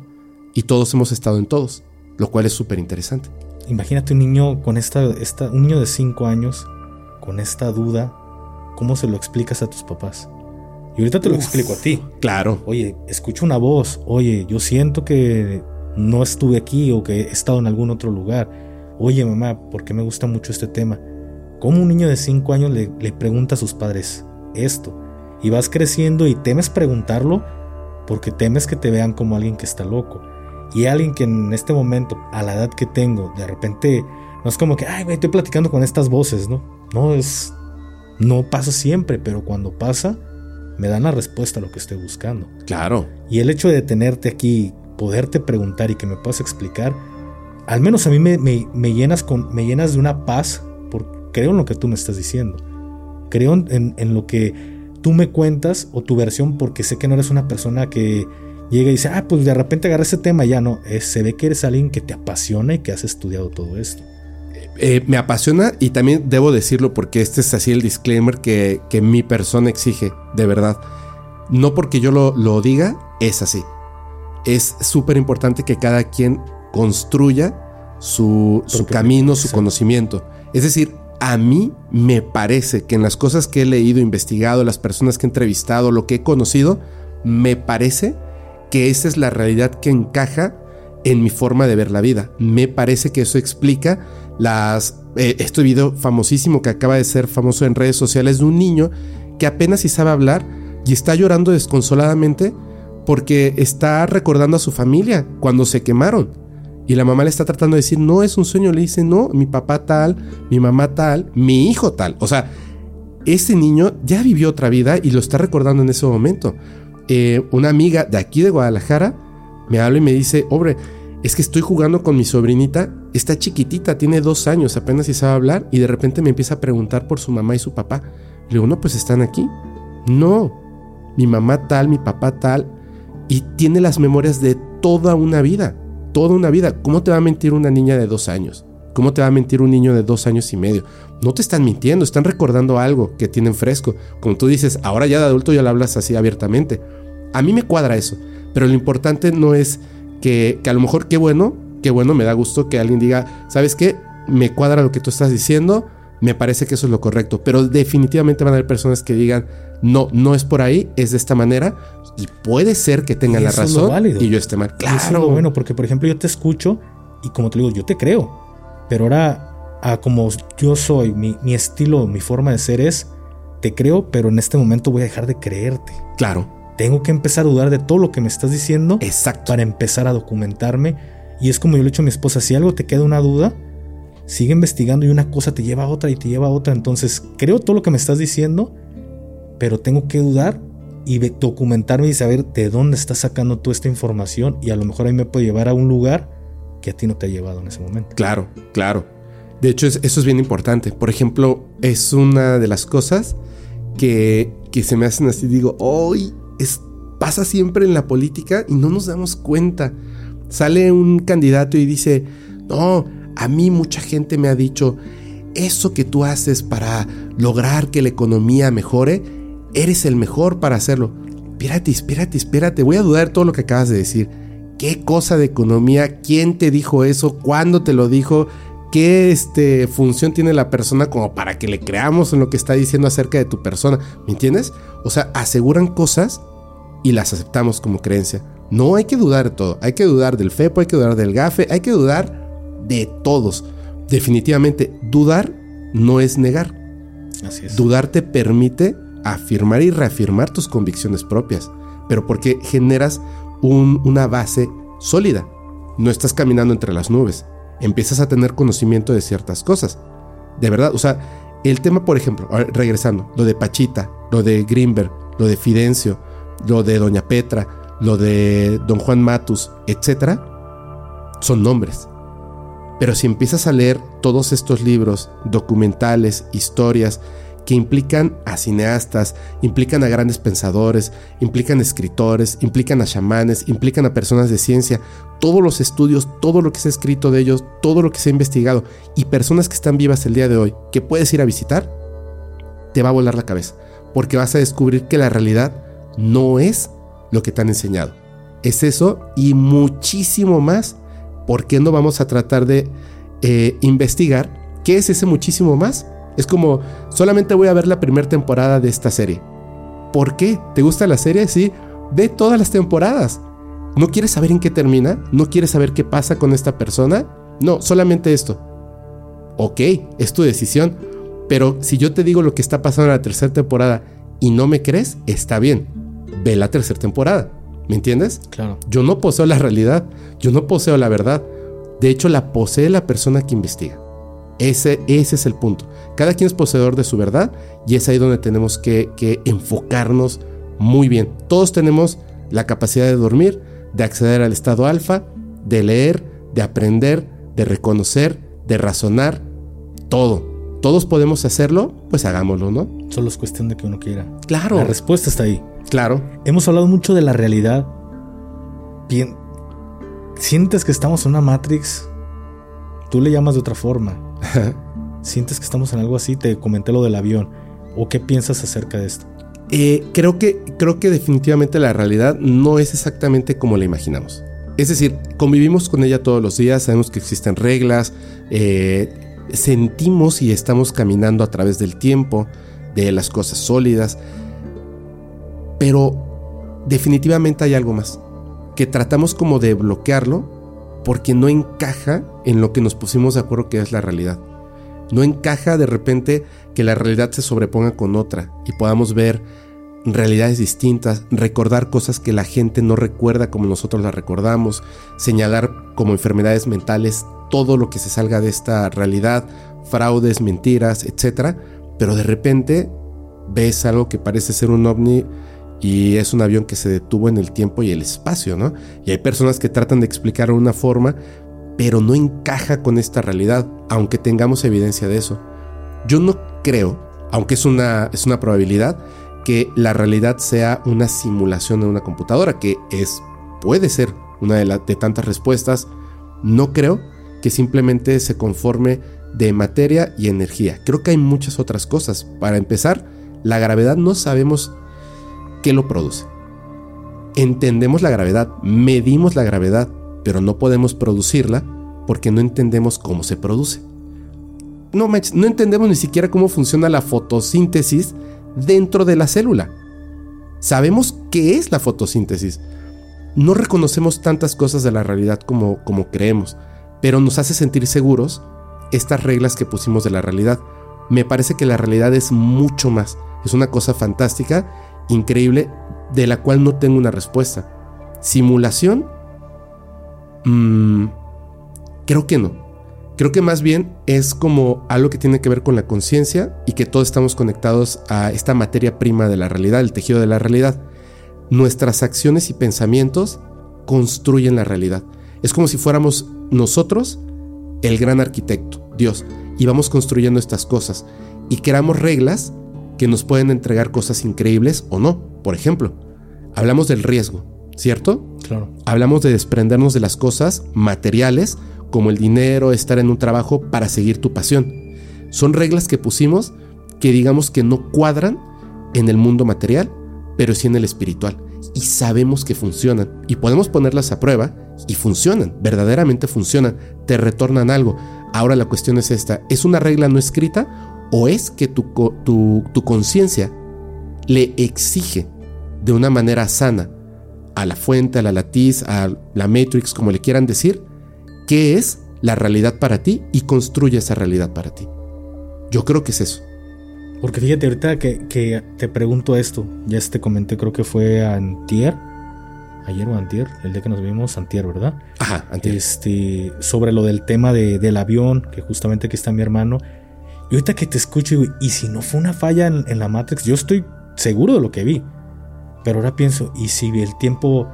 y todos hemos estado en todos, lo cual es súper interesante. Imagínate un niño con esta, esta un niño de cinco años con esta duda. ¿Cómo se lo explicas a tus papás? Y ahorita te lo Uf, explico a ti. Claro. Oye, escucho una voz. Oye, yo siento que no estuve aquí o que he estado en algún otro lugar. Oye, mamá, ¿por qué me gusta mucho este tema? ¿Cómo un niño de cinco años le, le pregunta a sus padres esto? Y vas creciendo y temes preguntarlo porque temes que te vean como alguien que está loco. Y alguien que en este momento, a la edad que tengo, de repente no es como que, ay, güey, estoy platicando con estas voces, ¿no? No es... No pasa siempre, pero cuando pasa, me dan la respuesta a lo que estoy buscando. Claro. Y el hecho de tenerte aquí, poderte preguntar y que me puedas explicar, al menos a mí me, me, me, llenas, con, me llenas de una paz, porque creo en lo que tú me estás diciendo. Creo en, en lo que tú me cuentas o tu versión, porque sé que no eres una persona que llega y dice, ah, pues de repente agarré ese tema, ya no. Eh, se ve que eres alguien que te apasiona y que has estudiado todo esto. Eh, me apasiona y también debo decirlo porque este es así el disclaimer que, que mi persona exige, de verdad. No porque yo lo, lo diga, es así. Es súper importante que cada quien construya su, su camino, su conocimiento. Es decir, a mí me parece que en las cosas que he leído, investigado, las personas que he entrevistado, lo que he conocido, me parece que esa es la realidad que encaja en mi forma de ver la vida. Me parece que eso explica las, eh, este video famosísimo que acaba de ser famoso en redes sociales de un niño que apenas si sabe hablar y está llorando desconsoladamente porque está recordando a su familia cuando se quemaron y la mamá le está tratando de decir no, es un sueño. Le dice no, mi papá tal, mi mamá tal, mi hijo tal. O sea, ese niño ya vivió otra vida y lo está recordando en ese momento. eh, una amiga de aquí de Guadalajara me habla y me dice, hombre, es que estoy jugando con mi sobrinita, está chiquitita, tiene dos años, apenas si sabe hablar, y de repente me empieza a preguntar por su mamá y su papá. Le digo, no, pues están aquí. No, mi mamá tal, mi papá tal, y tiene las memorias de toda una vida, toda una vida. ¿Cómo te va a mentir una niña de dos años? ¿Cómo te va a mentir un niño de dos años y medio? No te están mintiendo, están recordando algo que tienen fresco. Como tú dices, ahora ya de adulto ya lo hablas así abiertamente. A mí me cuadra eso. Pero lo importante no es que, que a lo mejor qué bueno, qué bueno, me da gusto que alguien diga, ¿sabes qué? Me cuadra lo que tú estás diciendo, me parece que eso es lo correcto. Pero definitivamente van a haber personas que digan, no, no es por ahí, es de esta manera. Y puede ser que tengan la razón y yo esté mal. Claro. Eso es lo bueno, porque por ejemplo yo te escucho y como te digo, yo te creo. Pero ahora, a como yo soy, mi, mi estilo, mi forma de ser es, te creo, pero en este momento voy a dejar de creerte. Claro. Tengo que empezar a dudar de todo lo que me estás diciendo. Exacto. Para empezar a documentarme. Y es como yo le he dicho a mi esposa, si algo te queda una duda, sigue investigando y una cosa te lleva a otra y te lleva a otra. Entonces, creo todo lo que me estás diciendo, pero tengo que dudar y documentarme y saber de dónde estás sacando tú esta información. Y a lo mejor ahí me puede llevar a un lugar que a ti no te ha llevado en ese momento. Claro, claro. De hecho, eso es bien importante. Por ejemplo, es una de las cosas que, que se me hacen así, digo, ¡ay! Es, pasa siempre en la política y no nos damos cuenta. Sale un candidato y dice, no, a mí mucha gente me ha dicho, eso que tú haces para lograr que la economía mejore, eres el mejor para hacerlo. Espérate, espérate, espérate, voy a dudar de todo lo que acabas de decir. ¿Qué cosa de economía? ¿Quién te dijo eso? ¿Cuándo te lo dijo? ¿Qué este, función tiene la persona como para que le creamos en lo que está diciendo acerca de tu persona? ¿Me entiendes? O sea, aseguran cosas y las aceptamos como creencia. No, hay que dudar de todo. Hay que dudar del Fepo, hay que dudar del GAFE, hay que dudar de todos. Definitivamente, dudar no es negar. Así es. Dudar te permite afirmar y reafirmar tus convicciones propias, pero porque generas un, una base sólida. No estás caminando entre las nubes. Empiezas a tener conocimiento de ciertas cosas. De verdad, o sea, el tema, por ejemplo, regresando, lo de Pachita, lo de Grinberg, lo de Fidencio, lo de Doña Petra, lo de Don Juan Matus, etcétera, son nombres. Pero si empiezas a leer todos estos libros, documentales, historias que implican a cineastas, implican a grandes pensadores, implican a escritores, implican a chamanes, implican a personas de ciencia, todos los estudios, todo lo que se ha escrito de ellos, todo lo que se ha investigado y personas que están vivas el día de hoy que puedes ir a visitar, te va a volar la cabeza, porque vas a descubrir que la realidad no es lo que te han enseñado. Es eso y muchísimo más. ¿Por qué no vamos a tratar de eh, investigar qué es ese muchísimo más? Es como, solamente voy a ver la primera temporada de esta serie. ¿Por qué? ¿Te gusta la serie? Sí, ve todas las temporadas. ¿No quieres saber en qué termina? ¿No quieres saber qué pasa con esta persona? No, solamente esto. Ok, es tu decisión. Pero si yo te digo lo que está pasando en la tercera temporada y no me crees, está bien. Ve la tercera temporada. ¿Me entiendes? Claro. Yo no poseo la realidad. Yo no poseo la verdad. De hecho, la posee la persona que investiga. Ese, ese es el punto. Cada quien es poseedor de su verdad y es ahí donde tenemos que, que enfocarnos muy bien. Todos tenemos la capacidad de dormir, de acceder al estado alfa, de leer, de aprender, de reconocer, de razonar, todo. Todos podemos hacerlo, pues hagámoslo, ¿no? Solo es cuestión de que uno quiera. Claro. La respuesta está ahí. Claro. Hemos hablado mucho de la realidad. Bien. Sientes que estamos en una Matrix. Tú le llamas de otra forma. Sientes que estamos en algo así. Te comenté lo del avión. ¿O qué piensas acerca de esto? Eh, creo que, creo que definitivamente la realidad no es exactamente como la imaginamos. Es decir, convivimos con ella todos los días. Sabemos que existen reglas. Eh... Sentimos y estamos caminando a través del tiempo, de las cosas sólidas, pero definitivamente hay algo más que tratamos como de bloquearlo porque no encaja en lo que nos pusimos de acuerdo que es la realidad. No encaja de repente que la realidad se sobreponga con otra y podamos ver realidades distintas, recordar cosas que la gente no recuerda como nosotros las recordamos, señalar como enfermedades mentales todo lo que se salga de esta realidad, fraudes, mentiras, etcétera. Pero de repente ves algo que parece ser un ovni y es un avión que se detuvo en el tiempo y el espacio, ¿no? Y hay personas que tratan de explicarlo de una forma, pero no encaja con esta realidad, aunque tengamos evidencia de eso. Yo no creo, aunque es una, es una probabilidad, que la realidad sea una simulación de una computadora, que es, puede ser una de, la, de tantas respuestas. No creo que simplemente se conforme de materia y energía. Creo que hay muchas otras cosas. Para empezar, la gravedad no sabemos qué lo produce. Entendemos la gravedad, medimos la gravedad, pero no podemos producirla porque no entendemos cómo se produce. No, no entendemos ni siquiera cómo funciona la fotosíntesis dentro de la célula. Sabemos qué es la fotosíntesis. No reconocemos tantas cosas de la realidad como, como creemos. Pero nos hace sentir seguros estas reglas que pusimos de la realidad. Me parece que la realidad es mucho más. Es una cosa fantástica, increíble, de la cual no tengo una respuesta. ¿Simulación? Mm, creo que no. Creo que más bien es como algo que tiene que ver con la conciencia y que todos estamos conectados a esta materia prima de la realidad, el tejido de la realidad. Nuestras acciones y pensamientos construyen la realidad. Es como si fuéramos nosotros el gran arquitecto, Dios, y vamos construyendo estas cosas y creamos reglas que nos pueden entregar cosas increíbles o no. Por ejemplo, hablamos del riesgo, ¿cierto? Claro. Hablamos de desprendernos de las cosas materiales como el dinero, estar en un trabajo para seguir tu pasión. Son reglas que pusimos que digamos que no cuadran en el mundo material, pero sí en el espiritual. Y sabemos que funcionan y podemos ponerlas a prueba y funcionan, verdaderamente funcionan, te retornan algo. Ahora la cuestión es esta, ¿es una regla no escrita o es que tu, tu, tu conciencia le exige de una manera sana a la fuente, a la latiz, a la matrix, como le quieran decir, qué es la realidad para ti y construye esa realidad para ti? Yo creo que es eso. Porque fíjate, ahorita que, que te pregunto esto, ya te comenté, creo que fue antier, ayer o antier, el día que nos vimos, antier, ¿verdad? Ajá, antier. Este, sobre lo del tema de, del avión, que justamente aquí está mi hermano. Y ahorita que te escucho, y, y si no fue una falla en, en la Matrix, yo estoy seguro de lo que vi. Pero ahora pienso, y si el tiempo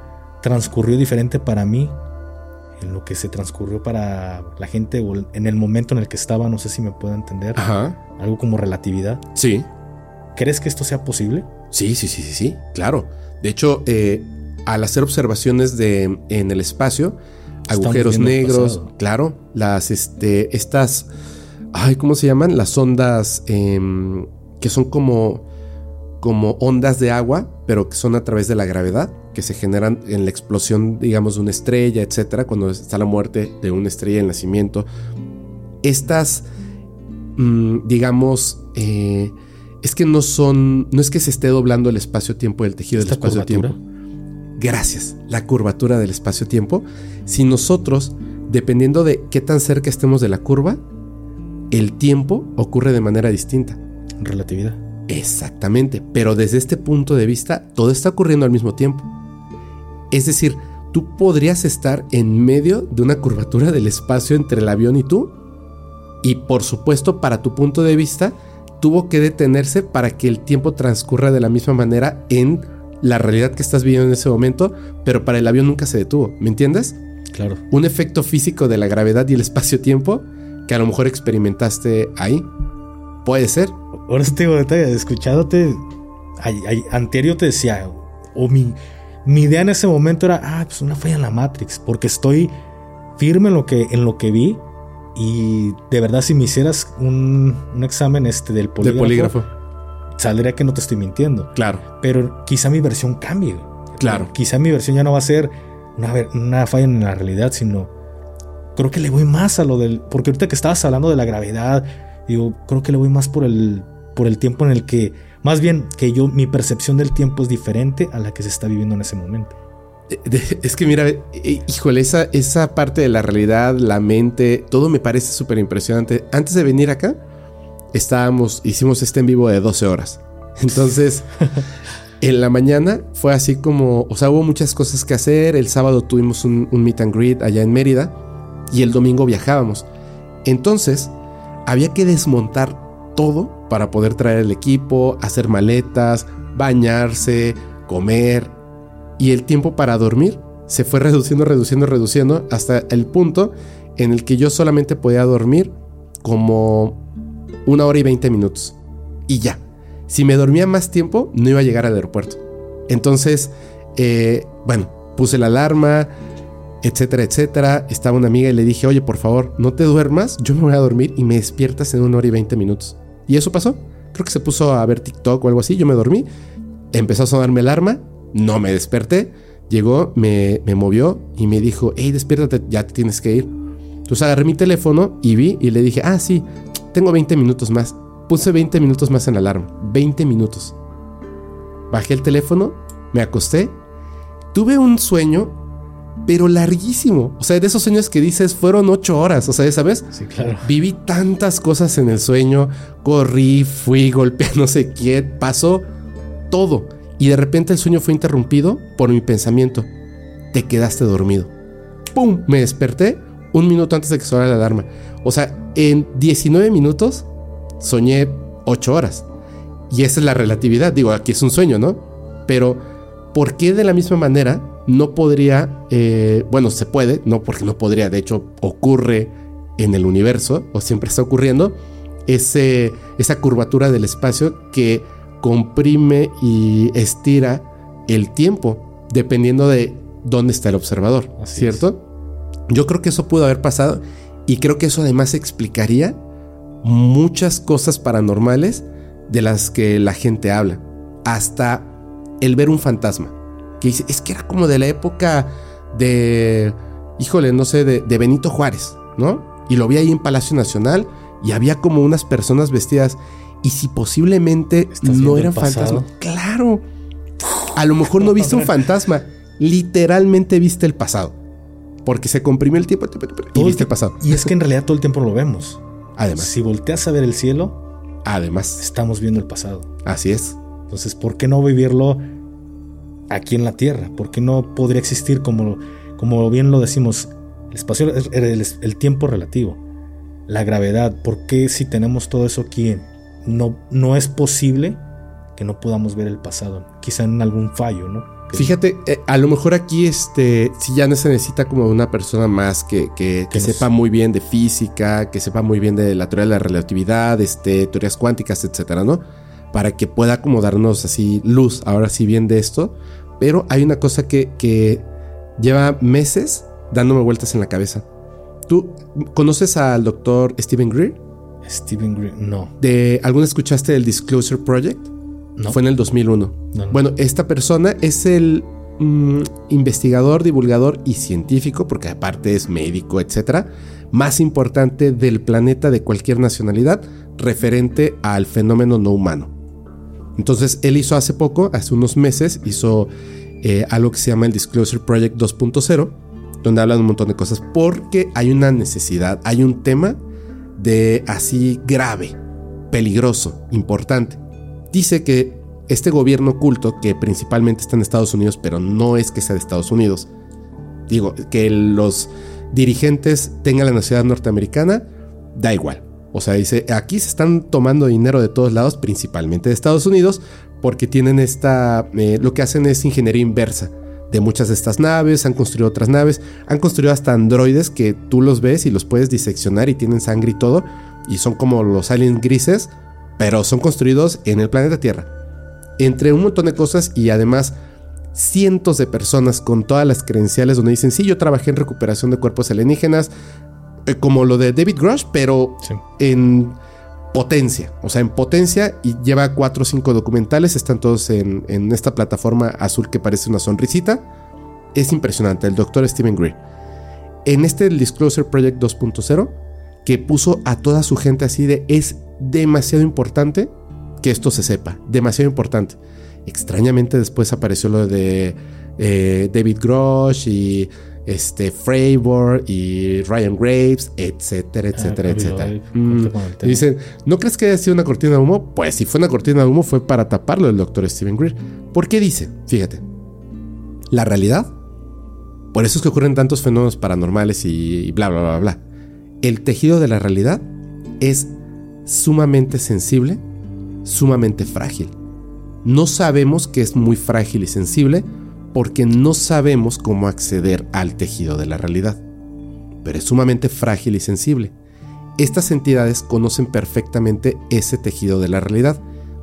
transcurrió diferente para mí en lo que se transcurrió para la gente o en el momento en el que estaba, no sé si me puedo entender. Ajá. Algo como relatividad. Sí. ¿Crees que esto sea posible? Sí, sí, sí, sí, sí, claro. De hecho, eh, al hacer observaciones de, en el espacio, están agujeros negros, claro, las este, estas, ay, ¿cómo se llaman? Las ondas eh, que son como, como ondas de agua, pero que son a través de la gravedad, que se generan en la explosión, digamos, de una estrella, etcétera, cuando está la muerte de una estrella, el nacimiento. Estas, mm, digamos, eh, es que no son, no es que se esté doblando el espacio-tiempo, el tejido del espacio-tiempo. Gracias, la curvatura del espacio-tiempo. Si nosotros, dependiendo de qué tan cerca estemos de la curva, el tiempo ocurre de manera distinta. Relatividad. Exactamente, pero desde este punto de vista, todo está ocurriendo al mismo tiempo. Es decir, tú podrías estar en medio de una curvatura del espacio entre el avión y tú, y por supuesto, para tu punto de vista, tuvo que detenerse para que el tiempo transcurra de la misma manera en la realidad que estás viviendo en ese momento, pero para el avión nunca se detuvo, ¿me entiendes? Claro. Un efecto físico de la gravedad y el espacio-tiempo que a lo mejor experimentaste ahí. Puede ser. Ahora este detalle, escuchándote, ay, ay, anterior te decía, o mi, mi idea en ese momento era, ah, pues una falla en la Matrix, porque estoy firme en lo que, en lo que vi, y de verdad si me hicieras un, un examen este del polígrafo, del polígrafo, saldría que no te estoy mintiendo. Claro. Pero quizá mi versión cambie. Claro. Quizá mi versión ya no va a ser una, una falla en la realidad, sino creo que le voy más a lo del... Porque ahorita que estabas hablando de la gravedad, digo, creo que le voy más por el... por el tiempo en el que, más bien que yo, mi percepción del tiempo es diferente a la que se está viviendo en ese momento. Es que mira, híjole, esa, esa parte de la realidad, la mente, todo me parece súper impresionante. Antes de venir acá, estábamos, hicimos este en vivo de doce horas. Entonces, en la mañana fue así como, o sea, hubo muchas cosas que hacer. El sábado tuvimos un, un meet and greet allá en Mérida y el domingo viajábamos. Entonces, había que desmontar todo para poder traer el equipo, hacer maletas, bañarse, comer. Y el tiempo para dormir se fue reduciendo, reduciendo, reduciendo hasta el punto en el que yo solamente podía dormir como una hora y veinte minutos. Y ya. Si me dormía más tiempo, no iba a llegar al aeropuerto. Entonces, eh, bueno, puse la alarma, etcétera, etcétera. Estaba una amiga y le dije, oye, por favor, no te duermas, yo me voy a dormir y me despiertas en una hora y veinte minutos. Y eso pasó. Creo que se puso a ver TikTok o algo así. Yo me dormí. Empezó a sonarme el alarma. No me desperté. Llegó, me, me movió y me dijo, hey, despiértate, ya te tienes que ir. Entonces agarré mi teléfono y vi y le dije, ah, sí, tengo veinte minutos más. Puse veinte minutos más en la alarma. veinte minutos. Bajé el teléfono, me acosté. Tuve un sueño, pero larguísimo. O sea, de esos sueños que dices fueron ocho horas. O sea, ¿sabes? Sí, claro. Viví tantas cosas en el sueño. Corrí, fui, golpeé, no sé quién. Pasó todo. Y de repente el sueño fue interrumpido por mi pensamiento. Te quedaste dormido. ¡Pum! Me desperté un minuto antes de que sonara la alarma. O sea, en diecinueve minutos soñé ocho horas. Y esa es la relatividad. Digo, aquí es un sueño, ¿no? Pero, ¿por qué de la misma manera no podría, eh, bueno, se puede, no porque no podría, de hecho ocurre en el universo o siempre está ocurriendo ese, esa curvatura del espacio que comprime y estira el tiempo dependiendo de dónde está el observador? Así ¿cierto? Es. Yo creo que eso pudo haber pasado y creo que eso además explicaría muchas cosas paranormales de las que la gente habla, hasta el ver un fantasma. Que dice, es que era como de la época de, híjole, no sé, de, de Benito Juárez, ¿no? Y lo vi ahí en Palacio Nacional y había como unas personas vestidas. Y si posiblemente no eran fantasmas. Claro. A lo mejor no viste un fantasma. Literalmente viste el pasado. Porque se comprimió el tiempo y viste el pasado. Y es que en realidad todo el tiempo lo vemos. Además. Si volteas a ver el cielo. Además. Estamos viendo el pasado. Así es. Entonces, ¿por qué no vivirlo aquí en la Tierra? Porque no podría existir, como, como bien lo decimos, el espacio, el, el, el tiempo relativo, la gravedad. ¿Por qué si tenemos todo eso aquí no, no es posible que no podamos ver el pasado? Quizá en algún fallo, ¿no? Okay. Fíjate, eh, a lo mejor aquí, este, si ya no se necesita como una persona más que, que, que sepa muy bien de física, que sepa muy bien de la teoría de la relatividad, este, teorías cuánticas, etcétera, ¿no? Para que pueda como darnos así luz, ahora sí bien de esto. Pero hay una cosa que, que lleva meses dándome vueltas en la cabeza. ¿Tú conoces al doctor Stephen Greer? Stephen Greer, no. ¿De, ¿Alguna escuchaste del Disclosure Project? No. Fue en el dos mil uno. No, no. Bueno, esta persona es el mmm, investigador, divulgador y científico, porque aparte es médico, etcétera, más importante del planeta de cualquier nacionalidad referente al fenómeno no humano. Entonces, él hizo hace poco, hace unos meses, hizo eh, algo que se llama el Disclosure Project dos punto cero, donde hablan un montón de cosas, porque hay una necesidad, hay un tema de así grave, peligroso, importante. Dice que este gobierno oculto, que principalmente está en Estados Unidos, pero no es que sea de Estados Unidos, digo, que los dirigentes tengan la nacionalidad norteamericana, da igual. O sea, dice, aquí se están tomando dinero de todos lados, principalmente de Estados Unidos, porque tienen esta, eh, lo que hacen es ingeniería inversa de muchas de estas naves, han construido otras naves, han construido hasta androides que tú los ves y los puedes diseccionar y tienen sangre y todo, y son como los aliens grises, pero son construidos en el planeta Tierra. Entre un montón de cosas y además cientos de personas con todas las credenciales donde dicen, sí, yo trabajé en recuperación de cuerpos alienígenas, eh, como lo de David Grush, pero sí, en potencia. O sea, en potencia, y lleva cuatro o cinco documentales, están todos en, en esta plataforma azul que parece una sonrisita. Es impresionante, el doctor Stephen Greer. En este Disclosure Project dos punto cero, que puso a toda su gente así de, es demasiado importante que esto se sepa, demasiado importante. Extrañamente después apareció lo de eh, David Grush y este Freiburg y Ryan Graves, etcétera, etcétera, ah, etcétera. Mm. Y dicen, ¿no crees que haya sido una cortina de humo? Pues si fue una cortina de humo fue para taparlo el doctor Stephen Greer. ¿Por qué dice? Fíjate, la realidad, por eso es que ocurren tantos fenómenos paranormales y, y bla, bla, bla, bla. El tejido de la realidad es sumamente sensible, sumamente frágil. No sabemos que es muy frágil y sensible porque no sabemos cómo acceder al tejido de la realidad, pero es sumamente frágil y sensible. Estas entidades conocen perfectamente ese tejido de la realidad,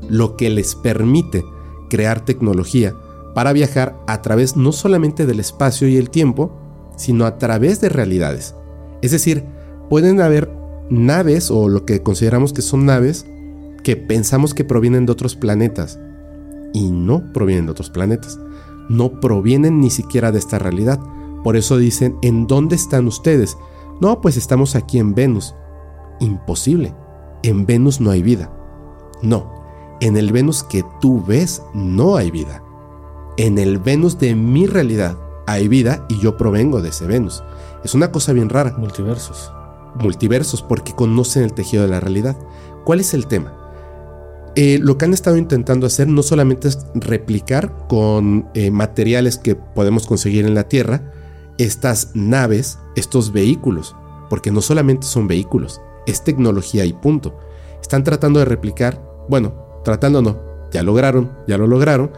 lo que les permite crear tecnología para viajar a través no solamente del espacio y el tiempo, sino a través de realidades. Es decir, pueden haber naves o lo que consideramos que son naves que pensamos que provienen de otros planetas y no provienen de otros planetas, no provienen ni siquiera de esta realidad. Por eso dicen, ¿en dónde están ustedes? No, pues estamos aquí en Venus. Imposible, en Venus no hay vida. No, en el Venus que tú ves no hay vida. En el Venus de mi realidad hay vida y yo provengo de ese Venus. Es una cosa bien rara. Multiversos. Multiversos, porque conocen el tejido de la realidad. ¿Cuál es el tema? Eh, lo que han estado intentando hacer no solamente es replicar con eh, materiales que podemos conseguir en la Tierra estas naves, estos vehículos, porque no solamente son vehículos, es tecnología y punto. Están tratando de replicar, bueno, tratando no, ya lograron, ya lo lograron,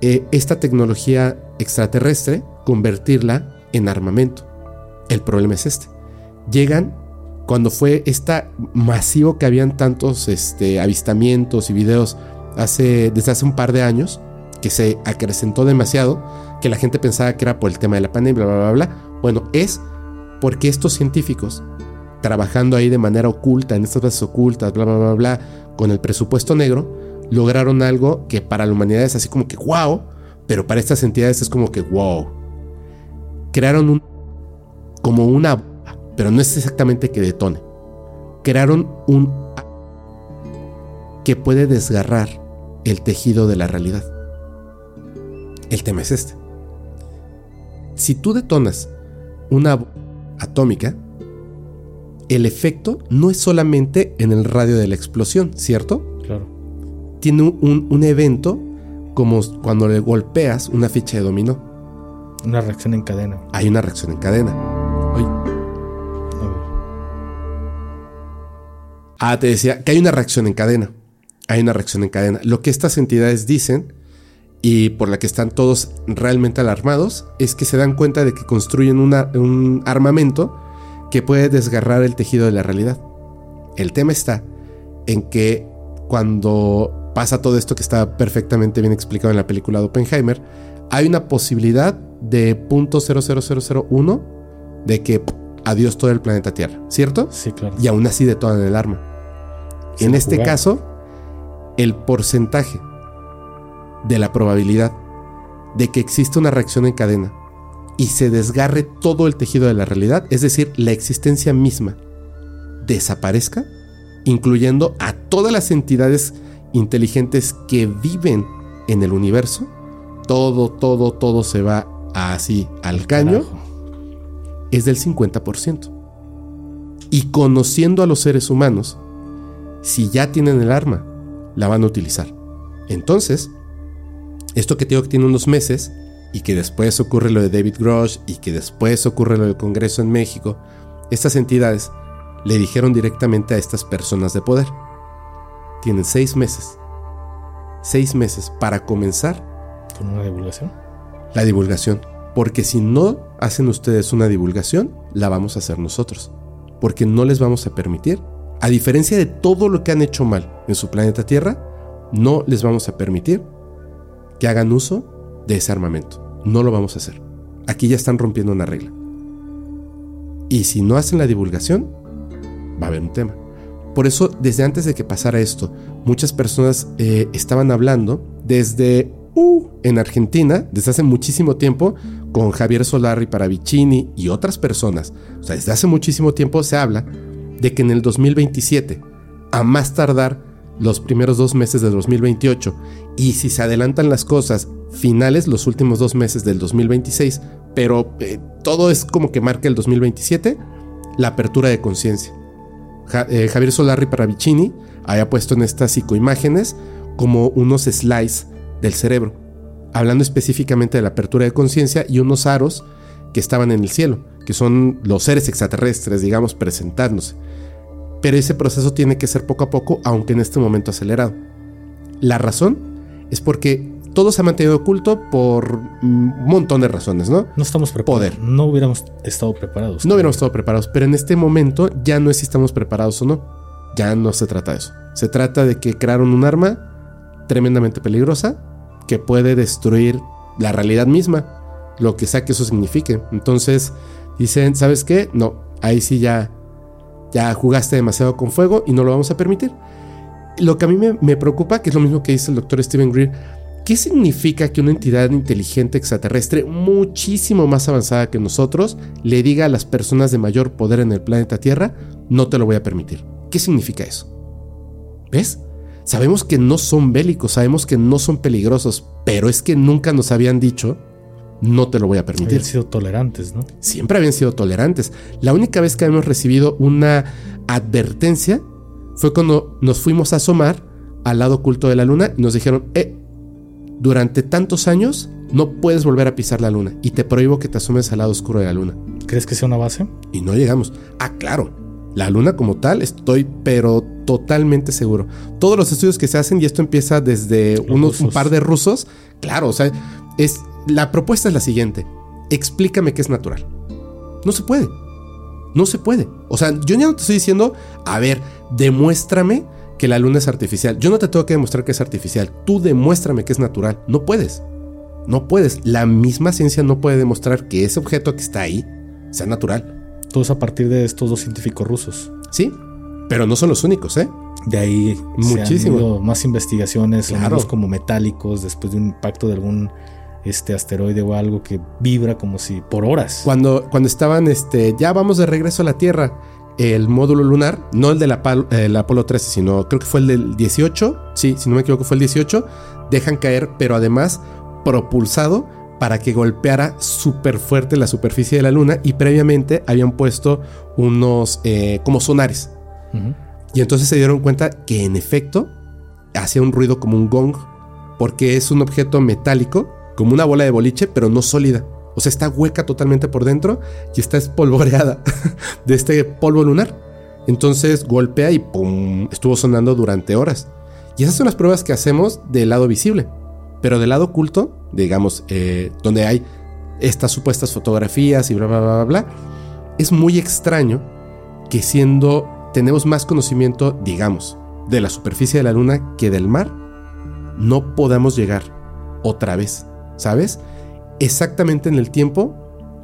eh, esta tecnología extraterrestre, convertirla en armamento. El problema es este. Llegan cuando fue esta masivo que habían tantos este, avistamientos y videos hace, desde hace un par de años, que se acrecentó demasiado, que la gente pensaba que era por el tema de la pandemia, bla, bla, bla, bla. Bueno, es porque estos científicos trabajando ahí de manera oculta, en estas bases ocultas, bla, bla, bla, bla, con el presupuesto negro, lograron algo que para la humanidad es así como que wow, pero para estas entidades es como que wow. Crearon un, como una, pero no es exactamente que detone. Crearon un que puede desgarrar el tejido de la realidad. El tema es este. Si tú detonas una atómica, el efecto no es solamente en el radio de la explosión, ¿cierto? Claro. Tiene un, un, un evento como cuando le golpeas una ficha de dominó. Una reacción en cadena. Hay una reacción en cadena. Oye. Ah, te decía que hay una reacción en cadena. Hay una reacción en cadena. Lo que estas entidades dicen y por la que están todos realmente alarmados, es que se dan cuenta de que construyen una, un armamento que puede desgarrar el tejido de la realidad. El tema está en que cuando pasa todo esto que está perfectamente bien explicado en la película de Oppenheimer, hay una posibilidad de punto cero cero cero cero uno de que adiós todo el planeta Tierra, ¿cierto? Sí, claro. Y aún así detonan el arma. Sin en este jugar. caso, el porcentaje de la probabilidad de que exista una reacción en cadena y se desgarre todo el tejido de la realidad, es decir, la existencia misma desaparezca, incluyendo a todas las entidades inteligentes que viven en el universo, todo, todo, todo se va así al caño, Carajo. es del cincuenta por ciento. Y conociendo a los seres humanos, si ya tienen el arma, la van a utilizar. Entonces, esto que te digo que tiene unos meses, y que después ocurre lo de David Grush, y que después ocurre lo del Congreso en México, estas entidades le dijeron directamente a estas personas de poder: tienen seis meses, seis meses para comenzar con una divulgación. La divulgación, porque si no hacen ustedes una divulgación, la vamos a hacer nosotros, porque no les vamos a permitir, a diferencia de todo lo que han hecho mal en su planeta Tierra, no les vamos a permitir que hagan uso de ese armamento. No lo vamos a hacer. Aquí ya están rompiendo una regla. Y si no hacen la divulgación, va a haber un tema. Por eso, desde antes de que pasara esto, muchas personas eh, estaban hablando desde uh, en Argentina, desde hace muchísimo tiempo, con Javier Solari Paravicini y otras personas. O sea, desde hace muchísimo tiempo se habla de que en el dos mil veintisiete, a más tardar los primeros dos meses del dos mil veintiocho, y si se adelantan las cosas, finales los últimos dos meses del dos mil veintiséis, pero eh, todo es como que marca el dos mil veintisiete, la apertura de conciencia. Ja, eh, Javier Solari Paravicini había puesto en estas psicoimágenes como unos slides del cerebro, hablando específicamente de la apertura de conciencia y unos aros que estaban en el cielo, que son los seres extraterrestres, digamos, presentándose. Pero ese proceso tiene que ser poco a poco, aunque en este momento acelerado. La razón es porque todo se ha mantenido oculto por un montón de razones, ¿no? No estamos preparados. Poder. No hubiéramos estado preparados. No claro. hubiéramos estado preparados, pero en este momento ya no es si estamos preparados o no. Ya no se trata de eso. Se trata de que crearon un arma tremendamente peligrosa que puede destruir la realidad misma, lo que sea que eso signifique. Entonces dicen, ¿sabes qué? No, ahí sí ya, ya jugaste demasiado con fuego y no lo vamos a permitir. Lo que a mí me, me preocupa, que es lo mismo que dice el doctor Stephen Greer, ¿qué significa que una entidad inteligente extraterrestre muchísimo más avanzada que nosotros le diga a las personas de mayor poder en el planeta Tierra, no te lo voy a permitir? ¿Qué significa eso? ¿Ves? Sabemos que no son bélicos, sabemos que no son peligrosos, pero es que nunca nos habían dicho, no te lo voy a permitir. Habían sido tolerantes, ¿no? Siempre habían sido tolerantes. La única vez que habíamos recibido una advertencia fue cuando nos fuimos a asomar al lado oculto de la luna y nos dijeron, eh, durante tantos años no puedes volver a pisar la luna y te prohíbo que te asomes al lado oscuro de la luna. ¿Crees que sea una base? Y no llegamos. Ah, claro. La luna como tal, estoy pero totalmente seguro. Todos los estudios que se hacen, y esto empieza desde unos, un par de rusos, claro, o sea, es, la propuesta es la siguiente. Explícame qué es natural. No se puede. No se puede. O sea, yo ya no te estoy diciendo, a ver, demuéstrame que la luna es artificial. Yo no te tengo que demostrar que es artificial. Tú demuéstrame que es natural. No puedes. No puedes. La misma ciencia no puede demostrar que ese objeto que está ahí sea natural. Todo es a partir de estos dos científicos rusos. Sí, pero no son los únicos, ¿eh? De ahí muchísimo. Se han ido más investigaciones, claro, como metálicos, después de un impacto de algún este asteroide o algo que vibra como si por horas. Cuando, cuando estaban, este, ya vamos de regreso a la Tierra, el módulo lunar, no el del Apolo, el Apolo trece, sino creo que fue el del dieciocho, sí, si no me equivoco fue el dieciocho, dejan caer, pero además propulsado para que golpeara súper fuerte la superficie de la luna, y previamente habían puesto unos eh, como sonares, uh-huh. Y entonces se dieron cuenta que en efecto hacía un ruido como un gong, porque es un objeto metálico, como una bola de boliche, pero no sólida. O sea, está hueca totalmente por dentro y está espolvoreada de este polvo lunar. Entonces golpea y ¡pum! Estuvo sonando durante horas. Y esas son las pruebas que hacemos del lado visible. Pero del lado oculto, digamos, eh, donde hay estas supuestas fotografías y bla, bla, bla, bla, bla, es muy extraño que siendo, tenemos más conocimiento, digamos, de la superficie de la luna que del mar, no podamos llegar otra vez, ¿sabes? Exactamente en el tiempo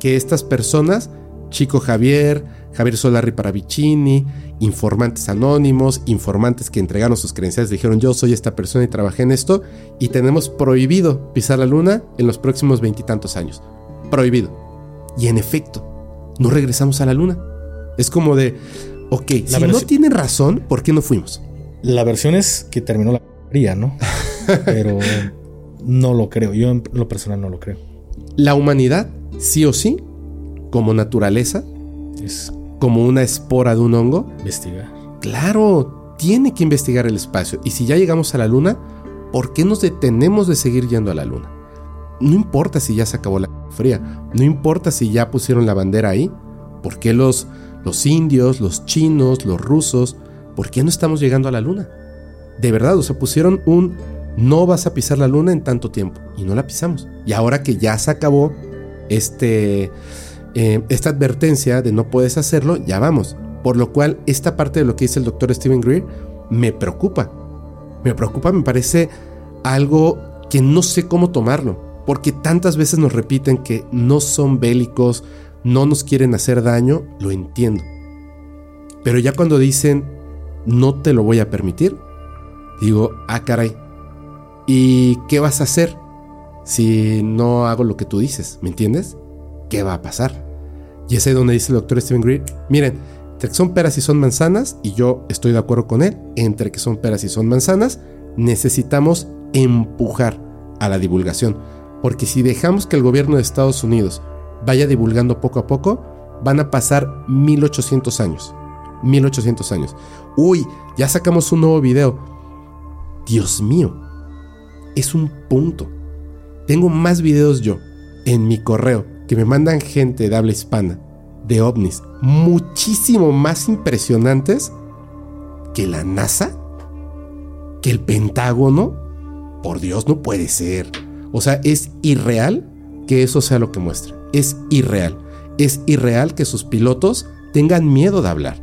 que estas personas, Chico Javier, Javier Solari Paravicini, informantes anónimos, informantes que entregaron sus credenciales, dijeron yo soy esta persona y trabajé en esto, y tenemos prohibido pisar la luna en los próximos veintitantos años, prohibido, y en efecto no regresamos a la luna. Es como de, ok, la si no tienen razón, ¿por qué no fuimos? La versión es que terminó la guerra, ¿no? Pero no lo creo, yo en lo personal no lo creo. La humanidad, sí o sí, como naturaleza, es como una espora de un hongo, investigar. Claro, tiene que investigar el espacio. Y si ya llegamos a la luna, ¿por qué nos detenemos de seguir yendo a la luna? No importa si ya se acabó la Guerra Fría, no importa si ya pusieron la bandera ahí, ¿por qué los, los indios, los chinos, los rusos, por qué no estamos llegando a la luna? De verdad, o sea, pusieron un no vas a pisar la luna en tanto tiempo y no la pisamos. Y ahora que ya se acabó este... Eh, esta advertencia de no puedes hacerlo, ya vamos. Por lo cual, esta parte de lo que dice el doctor Stephen Greer me preocupa. Me preocupa, me parece algo que no sé cómo tomarlo, porque tantas veces nos repiten que no son bélicos, no nos quieren hacer daño, lo entiendo. Pero ya cuando dicen no te lo voy a permitir, digo, ah, caray, ¿y qué vas a hacer si no hago lo que tú dices? ¿Me entiendes? ¿Qué va a pasar? Y es ahí donde dice el doctor Stephen Greer, miren, entre que son peras y son manzanas, y yo estoy de acuerdo con él, entre que son peras y son manzanas, necesitamos empujar a la divulgación, porque si dejamos que el gobierno de Estados Unidos vaya divulgando poco a poco, van a pasar mil ochocientos años, mil ochocientos años. Uy, ya sacamos un nuevo video. Dios mío, es un punto. Tengo más videos yo en mi correo que me mandan gente de habla hispana de ovnis muchísimo más impresionantes que la NASA, que el Pentágono. Por Dios, no puede ser. O sea, es irreal que eso sea lo que muestra. Es irreal. Es irreal que sus pilotos tengan miedo de hablar.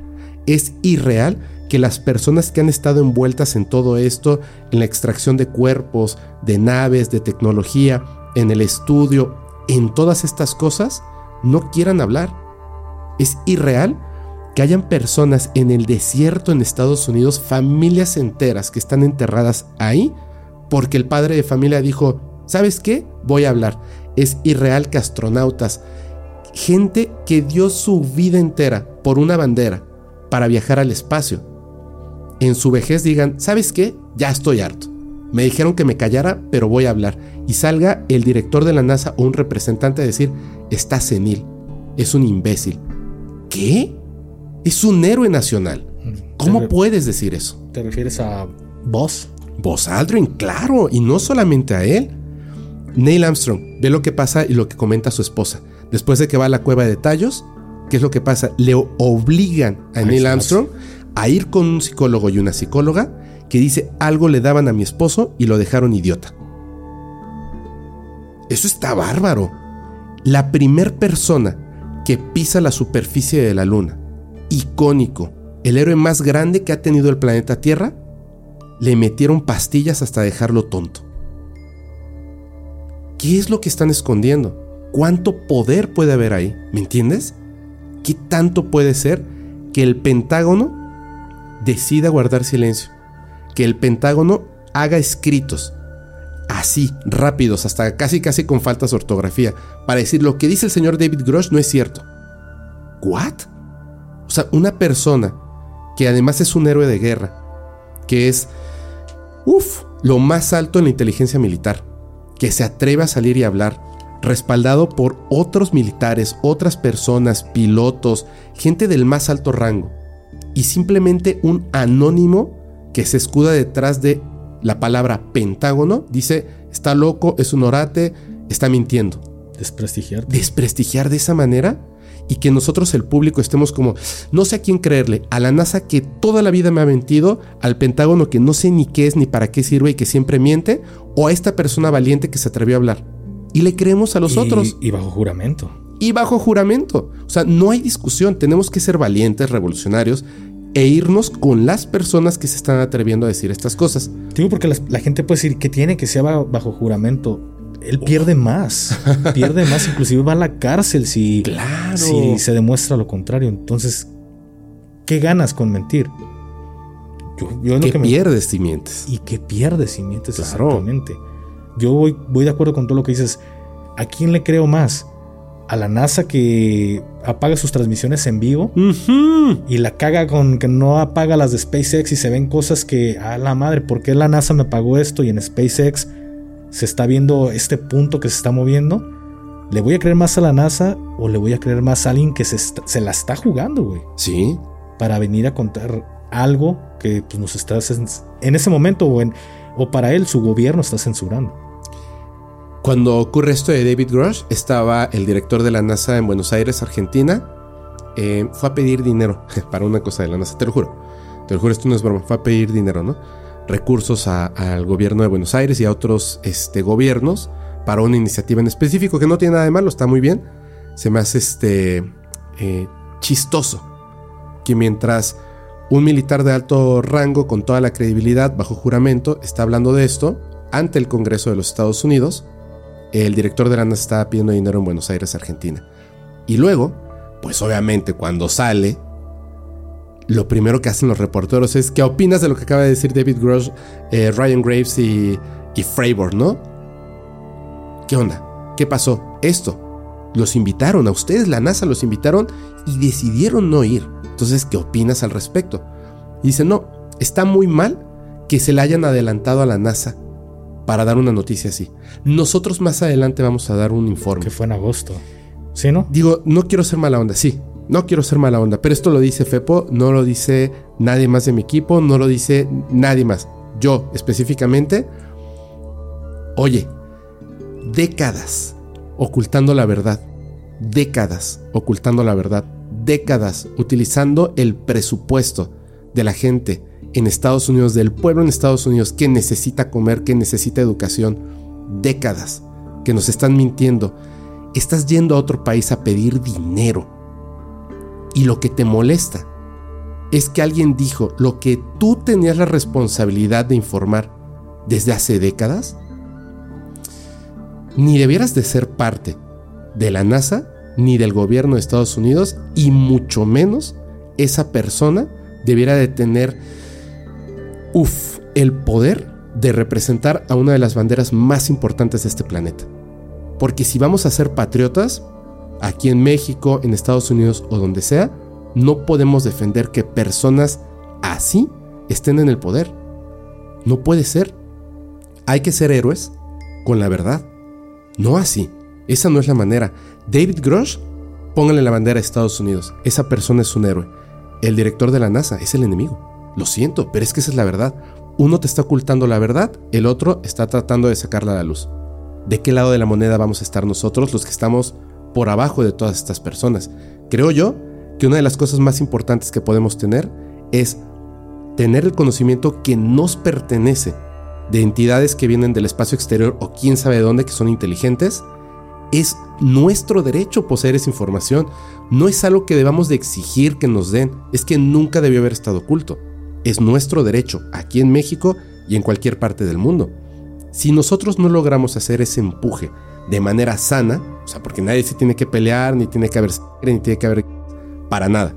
Es irreal que las personas que han estado envueltas en todo esto, en la extracción de cuerpos, de naves, de tecnología, en el estudio, en todas estas cosas, no quieran hablar. Es irreal que hayan personas en el desierto en Estados Unidos, familias enteras que están enterradas ahí, porque el padre de familia dijo, ¿sabes qué? Voy a hablar. Es irreal que astronautas, gente que dio su vida entera por una bandera para viajar al espacio, en su vejez digan, ¿sabes qué? Ya estoy harto. Me dijeron que me callara, pero voy a hablar. Y salga el director de la NASA o un representante a decir, está senil, es un imbécil. ¿Qué? Es un héroe nacional. ¿Cómo re- puedes decir eso? ¿Te refieres a Buzz? Buzz Aldrin, claro. Y no solamente a él. Neil Armstrong, ve lo que pasa y lo que comenta su esposa. Después de que va a la cueva de tallos, ¿qué es lo que pasa? Le obligan a Neil Armstrong a ir con un psicólogo y una psicóloga que dice, algo le daban a mi esposo y lo dejaron idiota. Eso está bárbaro. La primer persona que pisa la superficie de la luna, icónico, el héroe más grande que ha tenido el planeta Tierra, le metieron pastillas hasta dejarlo tonto. ¿Qué es lo que están escondiendo? ¿Cuánto poder puede haber ahí? ¿Me entiendes? ¿Qué tanto puede ser que el Pentágono decida guardar silencio? Que el Pentágono haga escritos así, rápidos, hasta casi casi con faltas de ortografía, para decir lo que dice el señor David Grush no es cierto. ¿What? O sea, una persona que además es un héroe de guerra, que es, uff, lo más alto en la inteligencia militar, que se atreve a salir y hablar, respaldado por otros militares, otras personas, pilotos, gente del más alto rango, y simplemente un anónimo que se escuda detrás de la palabra Pentágono, dice, está loco, es un orate, está mintiendo. Desprestigiar. Desprestigiar de esa manera. y que nosotros, el público, estemos como, no sé a quién creerle, a la NASA que toda la vida me ha mentido, al Pentágono que no sé ni qué es ni para qué sirve y que siempre miente, o a esta persona valiente que se atrevió a hablar. Y le creemos a los y, otros. Y bajo juramento. Y bajo juramento. O sea, no hay discusión. Tenemos que ser valientes, revolucionarios, e irnos con las personas que se están atreviendo a decir estas cosas. Digo, porque la, la gente puede decir que tiene que sea bajo, bajo juramento. Él pierde oh. más, pierde más, inclusive va a la cárcel si, claro. si se demuestra lo contrario. Entonces, ¿qué ganas con mentir? Yo, yo ¿Qué que pierdes me... si mientes? Y qué pierdes si mientes, claro. Exactamente. Yo voy, voy de acuerdo con todo lo que dices. ¿A quién le creo más? A la NASA que apaga sus transmisiones en vivo uh-huh. y la caga con que no apaga las de SpaceX y se ven cosas que, a la madre, ¿por qué la NASA me pagó esto y en SpaceX se está viendo este punto que se está moviendo? ¿Le voy a creer más a la NASA o le voy a creer más a alguien que se, está, se la está jugando, güey? Sí. Para venir a contar algo que pues, nos está en ese momento o, en, o para él, su gobierno está censurando. Cuando ocurre esto de David Grush, estaba el director de la NASA en Buenos Aires, Argentina. Eh, fue a pedir dinero para una cosa de la NASA, te lo juro. Te lo juro, esto no es broma. Fue a pedir dinero, ¿no? Recursos a, al gobierno de Buenos Aires y a otros este, gobiernos para una iniciativa en específico, que no tiene nada de malo, está muy bien. Se me hace este, eh, chistoso que mientras un militar de alto rango, con toda la credibilidad, bajo juramento, está hablando de esto ante el Congreso de los Estados Unidos, el director de la NASA estaba pidiendo dinero en Buenos Aires, Argentina. Y luego, pues obviamente cuando sale, lo primero que hacen los reporteros es: ¿qué opinas de lo que acaba de decir David Grush, eh, Ryan Graves y, y Freiburg, no? ¿Qué onda? ¿Qué pasó? Esto. Los invitaron a ustedes, la NASA los invitaron y decidieron no ir. Entonces, ¿qué opinas al respecto? Y dicen: no, está muy mal que se le hayan adelantado a la NASA para dar una noticia así. Nosotros más adelante vamos a dar un informe. Que fue en agosto. ¿Sí, no? Digo, no quiero ser mala onda. Sí, no quiero ser mala onda. Pero esto lo dice Fepo, no lo dice nadie más de mi equipo, no lo dice nadie más. Yo, específicamente. Oye, décadas ocultando la verdad. Décadas ocultando la verdad. Décadas utilizando el presupuesto de la gente en Estados Unidos, del pueblo en Estados Unidos que necesita comer, que necesita educación. Décadas que nos están mintiendo. Estás yendo a otro país a pedir dinero y lo que te molesta es que alguien dijo lo que tú tenías la responsabilidad de informar desde hace décadas. Ni debieras de ser parte de la NASA ni del gobierno de Estados Unidos, y mucho menos esa persona debiera de tener Uf, el poder de representar a una de las banderas más importantes de este planeta. Porque si vamos a ser patriotas, aquí en México, en Estados Unidos o donde sea, no podemos defender que personas así estén en el poder. No puede ser. Hay que ser héroes con la verdad. No así. Esa no es la manera. David Grush, póngale la bandera a Estados Unidos. Esa persona es un héroe. El director de la NASA es el enemigo. Lo siento, pero es que esa es la verdad. Uno te está ocultando la verdad, el otro está tratando de sacarla a la luz. ¿De qué lado de la moneda vamos a estar nosotros, los que estamos por abajo de todas estas personas? Creo yo que una de las cosas más importantes que podemos tener es tener el conocimiento que nos pertenece de entidades que vienen del espacio exterior o quién sabe de dónde, que son inteligentes. Es nuestro derecho poseer esa información. No es algo que debamos de exigir que nos den. Es que nunca debió haber estado oculto. Es nuestro derecho aquí en México y en cualquier parte del mundo. Si nosotros no logramos hacer ese empuje de manera sana, o sea, porque nadie se tiene que pelear, ni tiene que haber sangre, ni tiene que haber para nada.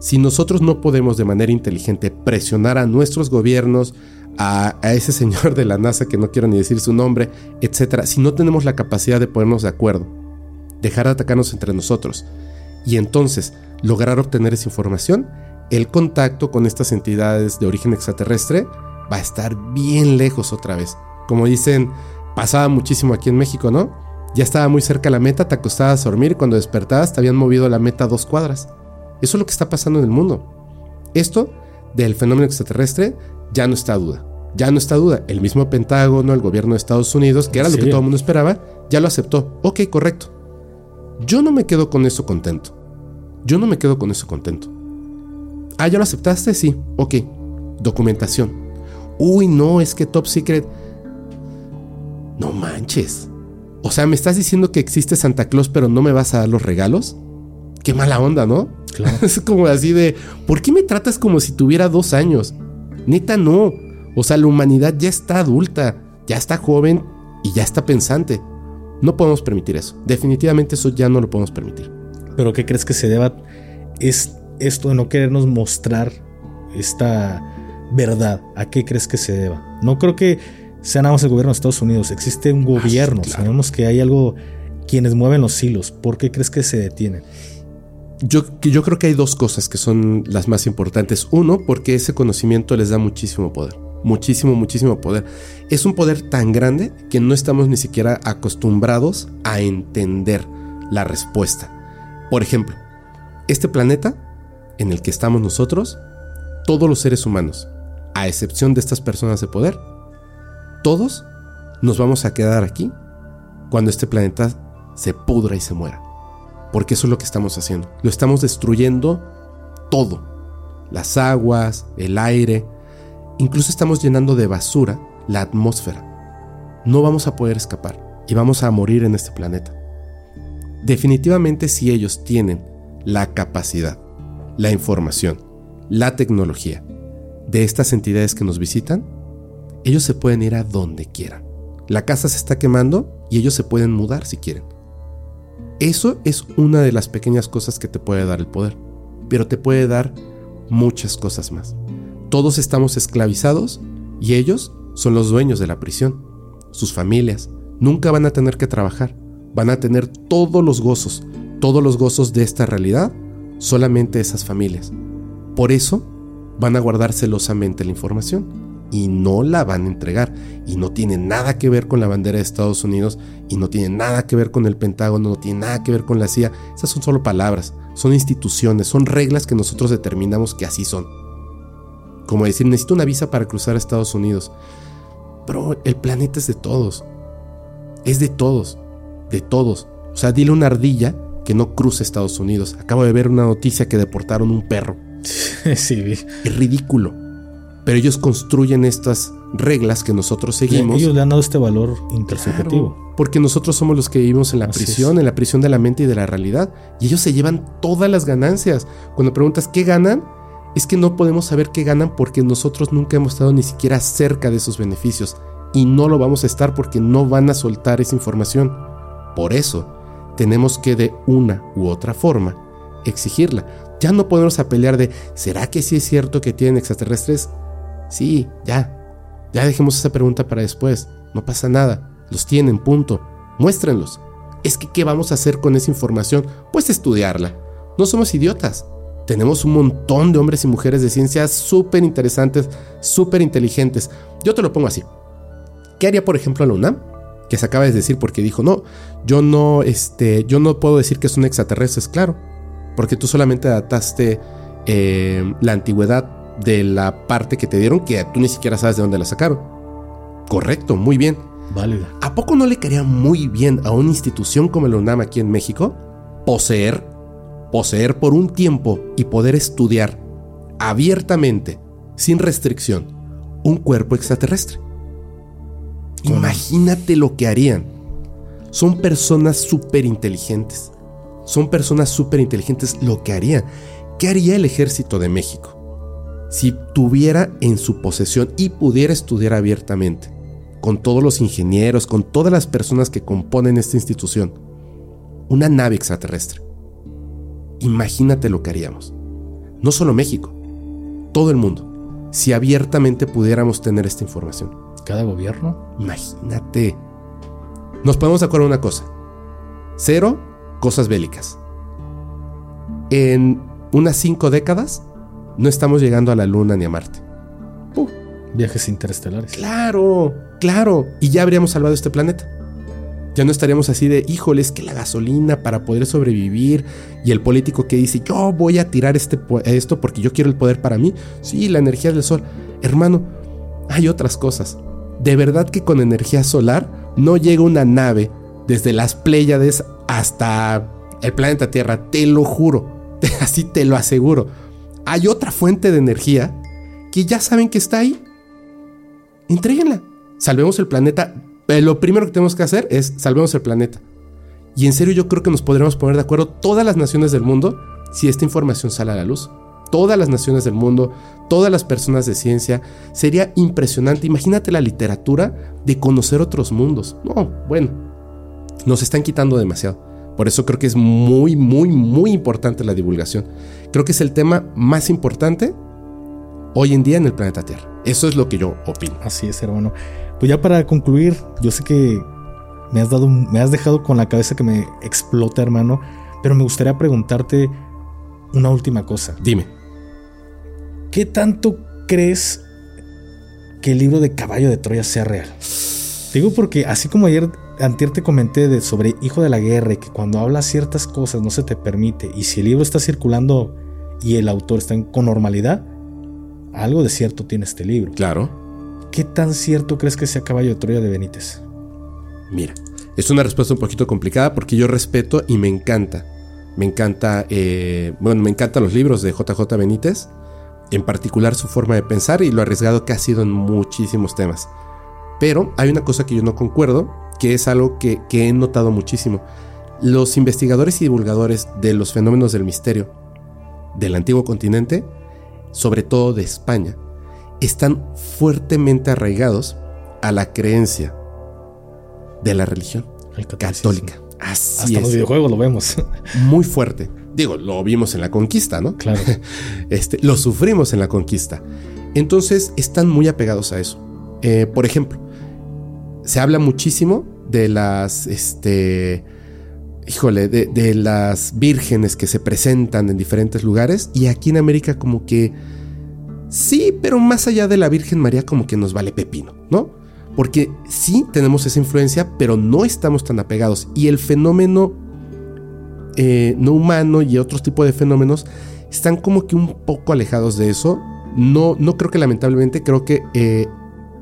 Si nosotros no podemos de manera inteligente presionar a nuestros gobiernos, a, a ese señor de la NASA que no quiero ni decir su nombre, etcétera, si no tenemos la capacidad de ponernos de acuerdo, dejar de atacarnos entre nosotros y entonces lograr obtener esa información, el contacto con estas entidades de origen extraterrestre va a estar bien lejos otra vez. Como dicen, pasaba muchísimo aquí en México, ¿no? Ya estaba muy cerca la meta, te acostabas a dormir y cuando despertabas te habían movido la meta dos cuadras. Eso es lo que está pasando en el mundo. Esto del fenómeno extraterrestre ya no está a duda. Ya no está a duda. El mismo Pentágono, el gobierno de Estados Unidos, que era lo que todo el mundo esperaba, ya lo aceptó. Ok, correcto. Yo no me quedo con eso contento. Yo no me quedo con eso contento. Ah, ¿ya lo aceptaste? Sí, ok. Documentación. Uy, no, es que Top Secret. No manches. O sea, ¿me estás diciendo que existe Santa Claus pero no me vas a dar los regalos? Qué mala onda, ¿no? Claro. Es como así de, ¿por qué me tratas como si tuviera dos años? Neta, no. O sea, la humanidad ya está adulta, ya está joven y ya está pensante. No podemos permitir eso. Definitivamente eso ya no lo podemos permitir. ¿Pero qué crees que se deba? Es esto de no querernos mostrar esta verdad. ¿A qué crees que se deba? No creo que sea nada más el gobierno de Estados Unidos. Existe un gobierno. Ah, claro. Sabemos que hay algo, quienes mueven los hilos. ¿Por qué crees que se detienen? Yo, yo creo que hay dos cosas que son las más importantes. Uno, porque ese conocimiento les da muchísimo poder. Muchísimo, muchísimo poder. Es un poder tan grande que no estamos ni siquiera acostumbrados a entender la respuesta. Por ejemplo, este planeta en el que estamos nosotros, todos los seres humanos, a excepción de estas personas de poder, todos nos vamos a quedar aquí cuando este planeta se pudra y se muera. Porque eso es lo que estamos haciendo. Lo estamos destruyendo todo. Las aguas, el aire. Incluso estamos llenando de basura la atmósfera. No vamos a poder escapar y vamos a morir en este planeta. Definitivamente, si ellos tienen la capacidad, la información, la tecnología de estas entidades que nos visitan, ellos se pueden ir a donde quieran. La casa se está quemando y ellos se pueden mudar si quieren. Eso es una de las pequeñas cosas que te puede dar el poder, pero te puede dar muchas cosas más. Todos estamos esclavizados y ellos son los dueños de la prisión. Sus familias nunca van a tener que trabajar, van a tener todos los gozos, todos los gozos de esta realidad, solamente esas familias. Por eso van a guardar celosamente la información y no la van a entregar. Y no tiene nada que ver con la bandera de Estados Unidos, y no tiene nada que ver con el Pentágono, no tiene nada que ver con la C I A. Esas son solo palabras, son instituciones, son reglas que nosotros determinamos que así son. Como decir, necesito una visa para cruzar a Estados Unidos. Pero el planeta es de todos. Es de todos. De todos. O sea, dile a una ardilla que no cruce Estados Unidos. Acabo de ver una noticia que deportaron un perro. Sí. Es ridículo. Pero ellos construyen estas reglas que nosotros seguimos. Ellos le han dado este valor intersubjetivo. Claro, porque nosotros somos los que vivimos en la Así prisión, es. en la prisión de la mente y de la realidad. Y ellos se llevan todas las ganancias. Cuando preguntas qué ganan, es que no podemos saber qué ganan porque nosotros nunca hemos estado ni siquiera cerca de esos beneficios, y no lo vamos a estar porque no van a soltar esa información. Por eso tenemos que de una u otra forma exigirla. Ya no podemos a pelear de ¿será que sí es cierto que tienen extraterrestres? Sí, ya, ya dejemos esa pregunta para después. No pasa nada, los tienen, punto. Muéstrenlos. Es que ¿qué vamos a hacer con esa información? Pues estudiarla. No somos idiotas. Tenemos un montón de hombres y mujeres de ciencias súper interesantes, súper inteligentes. Yo te lo pongo así. ¿Qué haría, por ejemplo, a la UNAM? Que se acaba de decir porque dijo, no, yo no, este, yo no puedo decir que son extraterrestres, claro. Porque tú solamente adaptaste eh, la antigüedad de la parte que te dieron, que tú ni siquiera sabes de dónde la sacaron. Correcto, muy bien. Válida. ¿A poco no le caería muy bien a una institución como la UNAM aquí en México poseer... Poseer por un tiempo y poder estudiar abiertamente, sin restricción, un cuerpo extraterrestre? Imagínate lo que harían. Son personas súper inteligentes. Son personas súper inteligentes lo que harían. ¿Qué haría el Ejército de México si tuviera en su posesión y pudiera estudiar abiertamente, con todos los ingenieros, con todas las personas que componen esta institución, una nave extraterrestre? Imagínate lo que haríamos. No solo México, todo el mundo, si abiertamente pudiéramos tener esta información. ¿Cada gobierno? Imagínate. Nos podemos acordar una cosa. Cero cosas bélicas. En unas cinco décadas no estamos llegando a la Luna ni a Marte. Uh, Viajes interestelares. Claro, claro. Y ya habríamos salvado este planeta. Ya no estaríamos así de, híjole, es que la gasolina para poder sobrevivir, y el político que dice, yo voy a tirar este, esto porque yo quiero el poder para mí. Sí, la energía del sol. Hermano, hay otras cosas. De verdad que con energía solar no llega una nave desde las Pléyades hasta el planeta Tierra, te lo juro. te, así te lo aseguro. Hay otra fuente de energía que ya saben que está ahí. Entréguenla. Salvemos el planeta. Lo primero que tenemos que hacer es salvemos el planeta. Y en serio yo creo que nos podremos poner de acuerdo todas las naciones del mundo si esta información sale a la luz. Todas las naciones del mundo, todas las personas de ciencia. Sería impresionante. Imagínate la literatura de conocer otros mundos. No, bueno, nos están quitando demasiado. Por eso creo que es muy, muy, muy importante la divulgación. Creo que es el tema más importante hoy en día en el planeta Tierra. Eso es lo que yo opino. Así es, hermano. Pues ya para concluir, yo sé que me has dado, me has dejado con la cabeza que me explota, hermano, pero me gustaría preguntarte una última cosa. Dime. ¿Qué tanto crees que el libro de Caballo de Troya sea real? Te digo porque así como ayer, antier te comenté de, sobre Hijo de la Guerra y que cuando hablas ciertas cosas no se te permite, y si el libro está circulando y el autor está en, con normalidad, algo de cierto tiene este libro. Claro. ¿Qué tan cierto crees que sea Caballo de Troya de Benítez? Mira, es una respuesta un poquito complicada porque yo respeto y me encanta. Me encanta, eh, bueno, me encantan los libros de J J Benítez, en particular su forma de pensar y lo arriesgado que ha sido en muchísimos temas. Pero hay una cosa que yo no concuerdo, que es algo que, que he notado muchísimo. Los investigadores y divulgadores de los fenómenos del misterio del antiguo continente, sobre todo de España, están fuertemente arraigados a la creencia de la religión católica. Así Hasta es. Los videojuegos lo vemos. Muy fuerte. Digo, lo vimos en la conquista, ¿no? Claro. Este, lo sufrimos en la conquista. Entonces, están muy apegados a eso. Eh, por ejemplo, se habla muchísimo de las... Este, híjole, de, de las vírgenes que se presentan en diferentes lugares. Y aquí en América como que... Sí, pero más allá de la Virgen María como que nos vale pepino, ¿no? Porque sí tenemos esa influencia, pero no estamos tan apegados. Y el fenómeno eh, no humano y otros tipos de fenómenos están como que un poco alejados de eso. No, no creo que lamentablemente, creo que eh,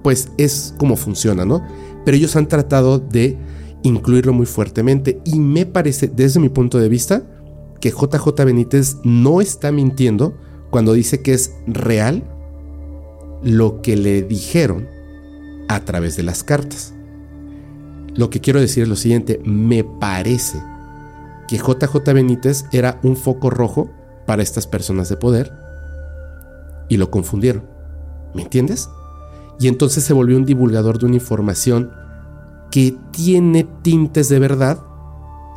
pues es como funciona, ¿no? Pero ellos han tratado de incluirlo muy fuertemente. Y me parece, desde mi punto de vista, que J J Benítez no está mintiendo cuando dice que es real lo que le dijeron a través de las cartas. Lo que quiero decir es lo siguiente: me parece que J J Benítez era un foco rojo para estas personas de poder y lo confundieron, ¿me entiendes? Y entonces se volvió un divulgador de una información que tiene tintes de verdad,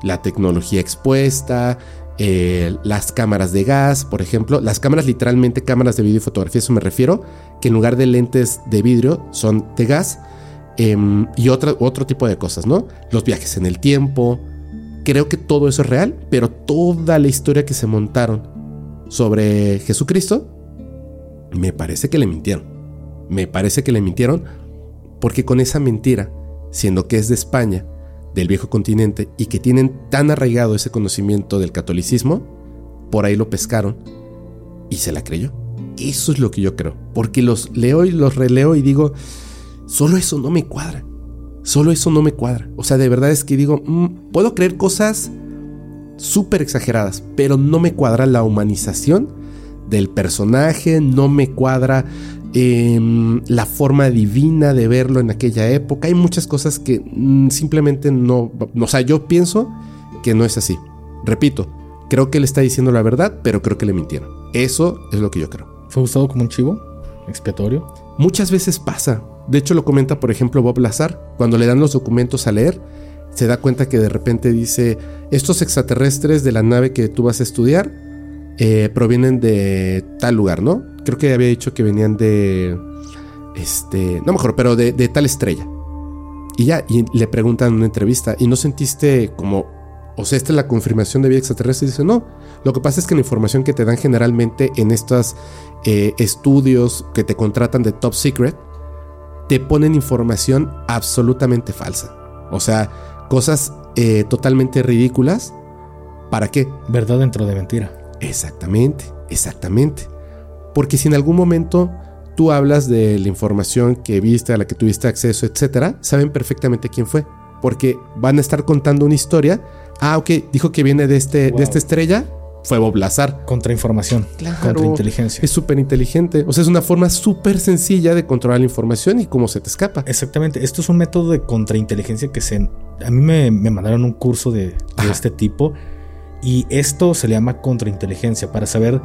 la tecnología expuesta, eh, las cámaras de gas, por ejemplo, las cámaras, literalmente cámaras de video y fotografía, eso me refiero, que en lugar de lentes de vidrio son de gas, eh, y otra, otro tipo de cosas, ¿no? Los viajes en el tiempo. Creo que todo eso es real, pero toda la historia que se montaron sobre Jesucristo, me parece que le mintieron. Me parece que le mintieron porque con esa mentira, siendo que es de España, del viejo continente, y que tienen tan arraigado ese conocimiento del catolicismo, por ahí lo pescaron y se la creyó. Eso es lo que yo creo, porque los leo y los releo y digo, solo eso no me cuadra, solo eso no me cuadra. O sea, de verdad es que digo, mmm, puedo creer cosas súper exageradas, pero no me cuadra la humanización del personaje, no me cuadra eh, la forma divina de verlo en aquella época. Hay muchas cosas que mm, simplemente no, o sea, yo pienso que no es así. Repito, creo que le está diciendo la verdad, pero creo que le mintieron. Eso es lo que yo creo. ¿Fue usado como un chivo expiatorio? Muchas veces pasa. De hecho lo comenta, por ejemplo, Bob Lazar. Cuando le dan los documentos a leer, se da cuenta que de repente dice, estos extraterrestres de la nave que tú vas a estudiar eh, provienen de tal lugar, ¿no? Creo que había dicho que venían de... Este... No mejor, pero de, de tal estrella. Y ya, y le preguntan en una entrevista, ¿y no sentiste como... O sea, esta es la confirmación de vida extraterrestre? Y dice, no, lo que pasa es que la información que te dan generalmente en estos eh, estudios que te contratan de Top Secret, te ponen información absolutamente falsa. O sea, cosas eh, totalmente ridículas. ¿Para qué? Verdad dentro de mentira. Exactamente, exactamente. Porque si en algún momento tú hablas de la información que viste, a la que tuviste acceso, etcétera, saben perfectamente quién fue. Porque van a estar contando una historia. Ah, ok, dijo que viene de, este, wow. de esta estrella. fue Bob Lazar. Contrainformación. Claro. Contrainteligencia. Es súper inteligente. O sea, es una forma súper sencilla de controlar la información y cómo se te escapa. Exactamente. Esto es un método de contrainteligencia que se... A mí me, me mandaron un curso de, de este tipo. Y esto se le llama contrainteligencia, para saber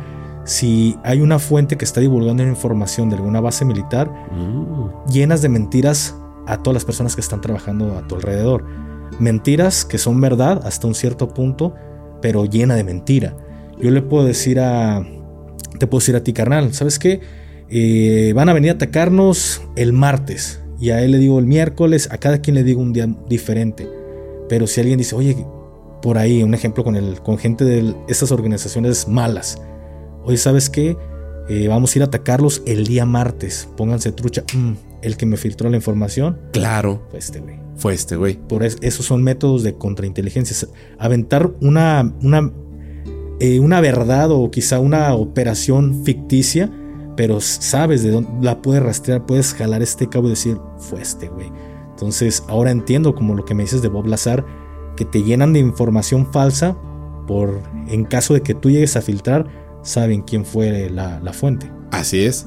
si hay una fuente que está divulgando información de alguna base militar mm. llenas de mentiras a todas las personas que están trabajando a tu alrededor. Mentiras que son verdad hasta un cierto punto, pero llena de mentira. Yo le puedo decir a... Te puedo decir a ti, carnal, ¿sabes qué? Eh, van a venir a atacarnos el martes. Y a él le digo el miércoles. A cada quien le digo un día diferente. Pero si alguien dice, oye, por ahí, un ejemplo con, el, con gente de estas organizaciones malas. Oye, ¿sabes qué? Eh, vamos a ir a atacarlos el día martes. Pónganse trucha. Mm, el que me filtró la información. Claro. Fue este güey. Fue este güey. Por eso, esos son métodos de contrainteligencia. Aventar una... una Eh, una verdad o quizá una operación ficticia, pero sabes de dónde la puedes rastrear, puedes jalar este cabo y decir, fue este güey. Entonces ahora entiendo, como lo que me dices de Bob Lazar, que te llenan de información falsa por, en caso de que tú llegues a filtrar, saben quién fue la, la fuente. Así es.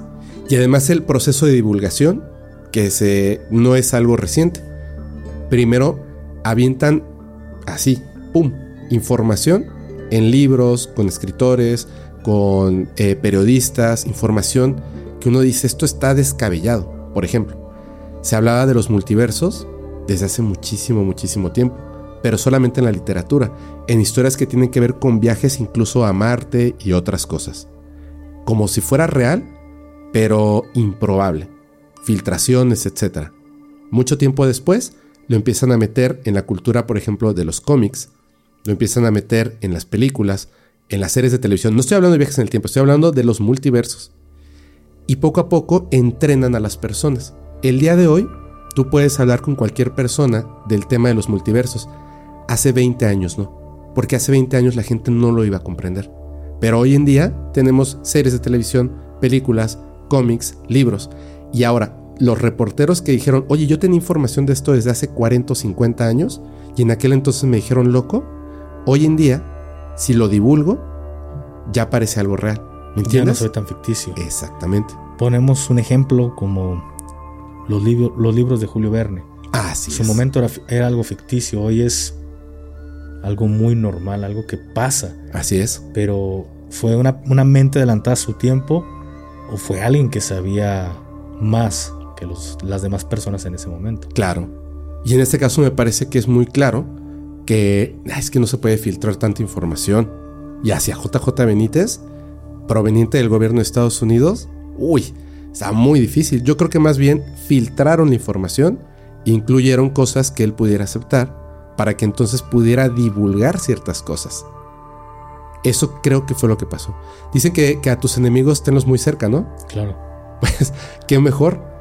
Y además el proceso de divulgación, que se, no es algo reciente. Primero avientan así, pum, información en libros, con escritores, con eh, periodistas, información que uno dice, esto está descabellado. Por ejemplo, se hablaba de los multiversos desde hace muchísimo, muchísimo tiempo, pero solamente en la literatura, en historias que tienen que ver con viajes incluso a Marte y otras cosas. Como si fuera real, pero improbable. Filtraciones, etcétera. Mucho tiempo después lo empiezan a meter en la cultura, por ejemplo, de los cómics. Lo empiezan a meter en las películas, en las series de televisión. No estoy hablando de viajes en el tiempo, estoy hablando de los multiversos. Y poco a poco entrenan a las personas. El día de hoy, tú puedes hablar con cualquier persona del tema de los multiversos. Hace veinte años no, porque hace veinte años la gente no lo iba a comprender. Pero hoy en día tenemos series de televisión, películas, cómics, libros. Y ahora, los reporteros que dijeron, oye, yo tenía información de esto desde hace cuarenta o cincuenta años y en aquel entonces me dijeron loco. Hoy en día, si lo divulgo, ya parece algo real. ¿Me entiendes? Ya no soy tan ficticio. Exactamente. Ponemos un ejemplo como los, libro, los libros de Julio Verne. Ah, sí. En su momento era, era algo ficticio. Hoy es algo muy normal, algo que pasa. Así es. Pero fue una, una mente adelantada a su tiempo, o fue alguien que sabía más que los, las demás personas en ese momento. Claro. Y en este caso me parece que es muy claro que es que no se puede filtrar tanta información. Y hacia J J Benítez, proveniente del gobierno de Estados Unidos, uy, está muy difícil. Yo creo que más bien filtraron la información, incluyeron cosas que él pudiera aceptar para que entonces pudiera divulgar ciertas cosas. Eso creo que fue lo que pasó. Dicen que, que a tus enemigos tenlos muy cerca, ¿no? Claro. Pues qué mejor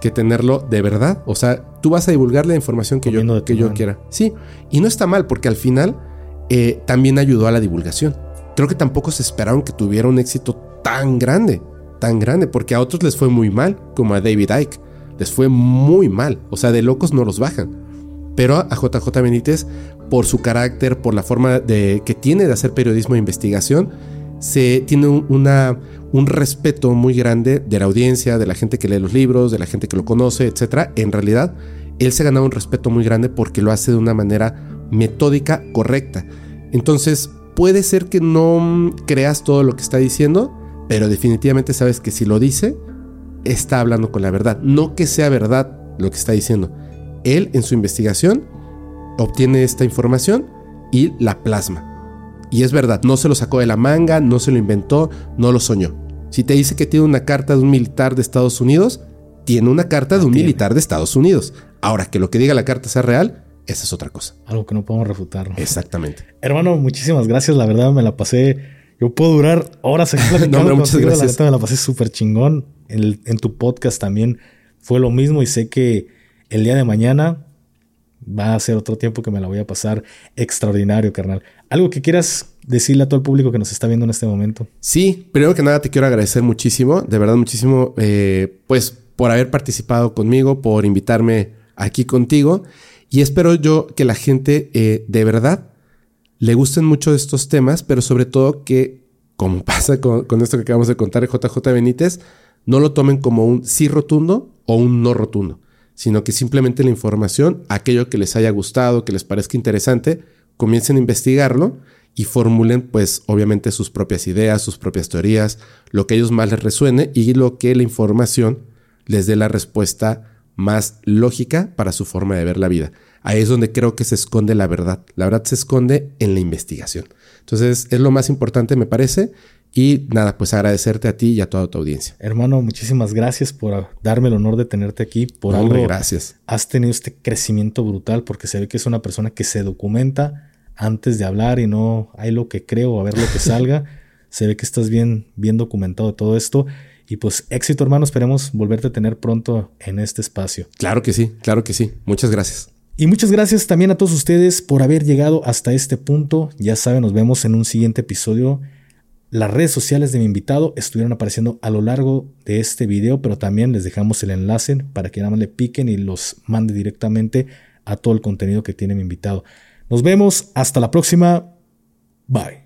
que tenerlo de verdad. O sea, tú vas a divulgar la información que, yo, que yo quiera. Sí, y no está mal, porque al final eh, también ayudó a la divulgación. Creo que tampoco se esperaron que tuviera un éxito tan grande, tan grande, porque a otros les fue muy mal, como a David Icke. Les fue muy mal. O sea, de locos no los bajan. Pero a J J Benítez, por su carácter, por la forma de, que tiene de hacer periodismo e investigación, se tiene un, una, un respeto muy grande de la audiencia, de la gente que lee los libros, de la gente que lo conoce, etcétera. En realidad, él se ha ganado un respeto muy grande porque lo hace de una manera metódica, correcta. Entonces, puede ser que no creas todo lo que está diciendo, pero definitivamente sabes que si lo dice, está hablando con la verdad. No que sea verdad lo que está diciendo. Él, en su investigación, obtiene esta información y la plasma. Y es verdad, no se lo sacó de la manga, no se lo inventó, no lo soñó. Si te dice que tiene una carta de un militar de Estados Unidos, tiene una carta de un militar de Estados Unidos. Ahora, que lo que diga la carta sea real, esa es otra cosa. Algo que no podemos refutar, ¿no? Exactamente. Hermano, muchísimas gracias. La verdad me la pasé... Yo puedo durar horas aquí platicando. No, hombre, muchas gracias. La verdad me la pasé súper chingón. En, en tu podcast también fue lo mismo y sé que el día de mañana... va a ser otro tiempo que me la voy a pasar extraordinario, carnal. ¿Algo que quieras decirle a todo el público que nos está viendo en este momento? Sí, primero que nada te quiero agradecer muchísimo, de verdad muchísimo, eh, pues por haber participado conmigo, por invitarme aquí contigo. Y espero yo que la gente eh, de verdad le gusten mucho estos temas, pero sobre todo que, como pasa con, con esto que acabamos de contar de J J Benítez, no lo tomen como un sí rotundo o un no rotundo, sino que simplemente la información, aquello que les haya gustado, que les parezca interesante, comiencen a investigarlo y formulen, pues, obviamente sus propias ideas, sus propias teorías, lo que a ellos más les resuene y lo que la información les dé la respuesta más lógica para su forma de ver la vida. Ahí es donde creo que se esconde la verdad. La verdad se esconde en la investigación. Entonces, es lo más importante, me parece. Y nada, pues agradecerte a ti y a toda tu audiencia. Hermano, muchísimas gracias por darme el honor de tenerte aquí. Por no, algo, hombre, gracias. Has tenido este crecimiento brutal porque se ve que es una persona que se documenta antes de hablar y no hay lo que creo, a ver lo que salga. Se ve que estás bien, bien documentado de todo esto. Y pues éxito, hermano. Esperemos volverte a tener pronto en este espacio. Claro que sí, claro que sí. Muchas gracias. Y muchas gracias también a todos ustedes por haber llegado hasta este punto. Ya saben, nos vemos en un siguiente episodio. Las redes sociales de mi invitado estuvieron apareciendo a lo largo de este video, pero también les dejamos el enlace para que nada más le piquen y los mande directamente a todo el contenido que tiene mi invitado. Nos vemos. Hasta la próxima. Bye.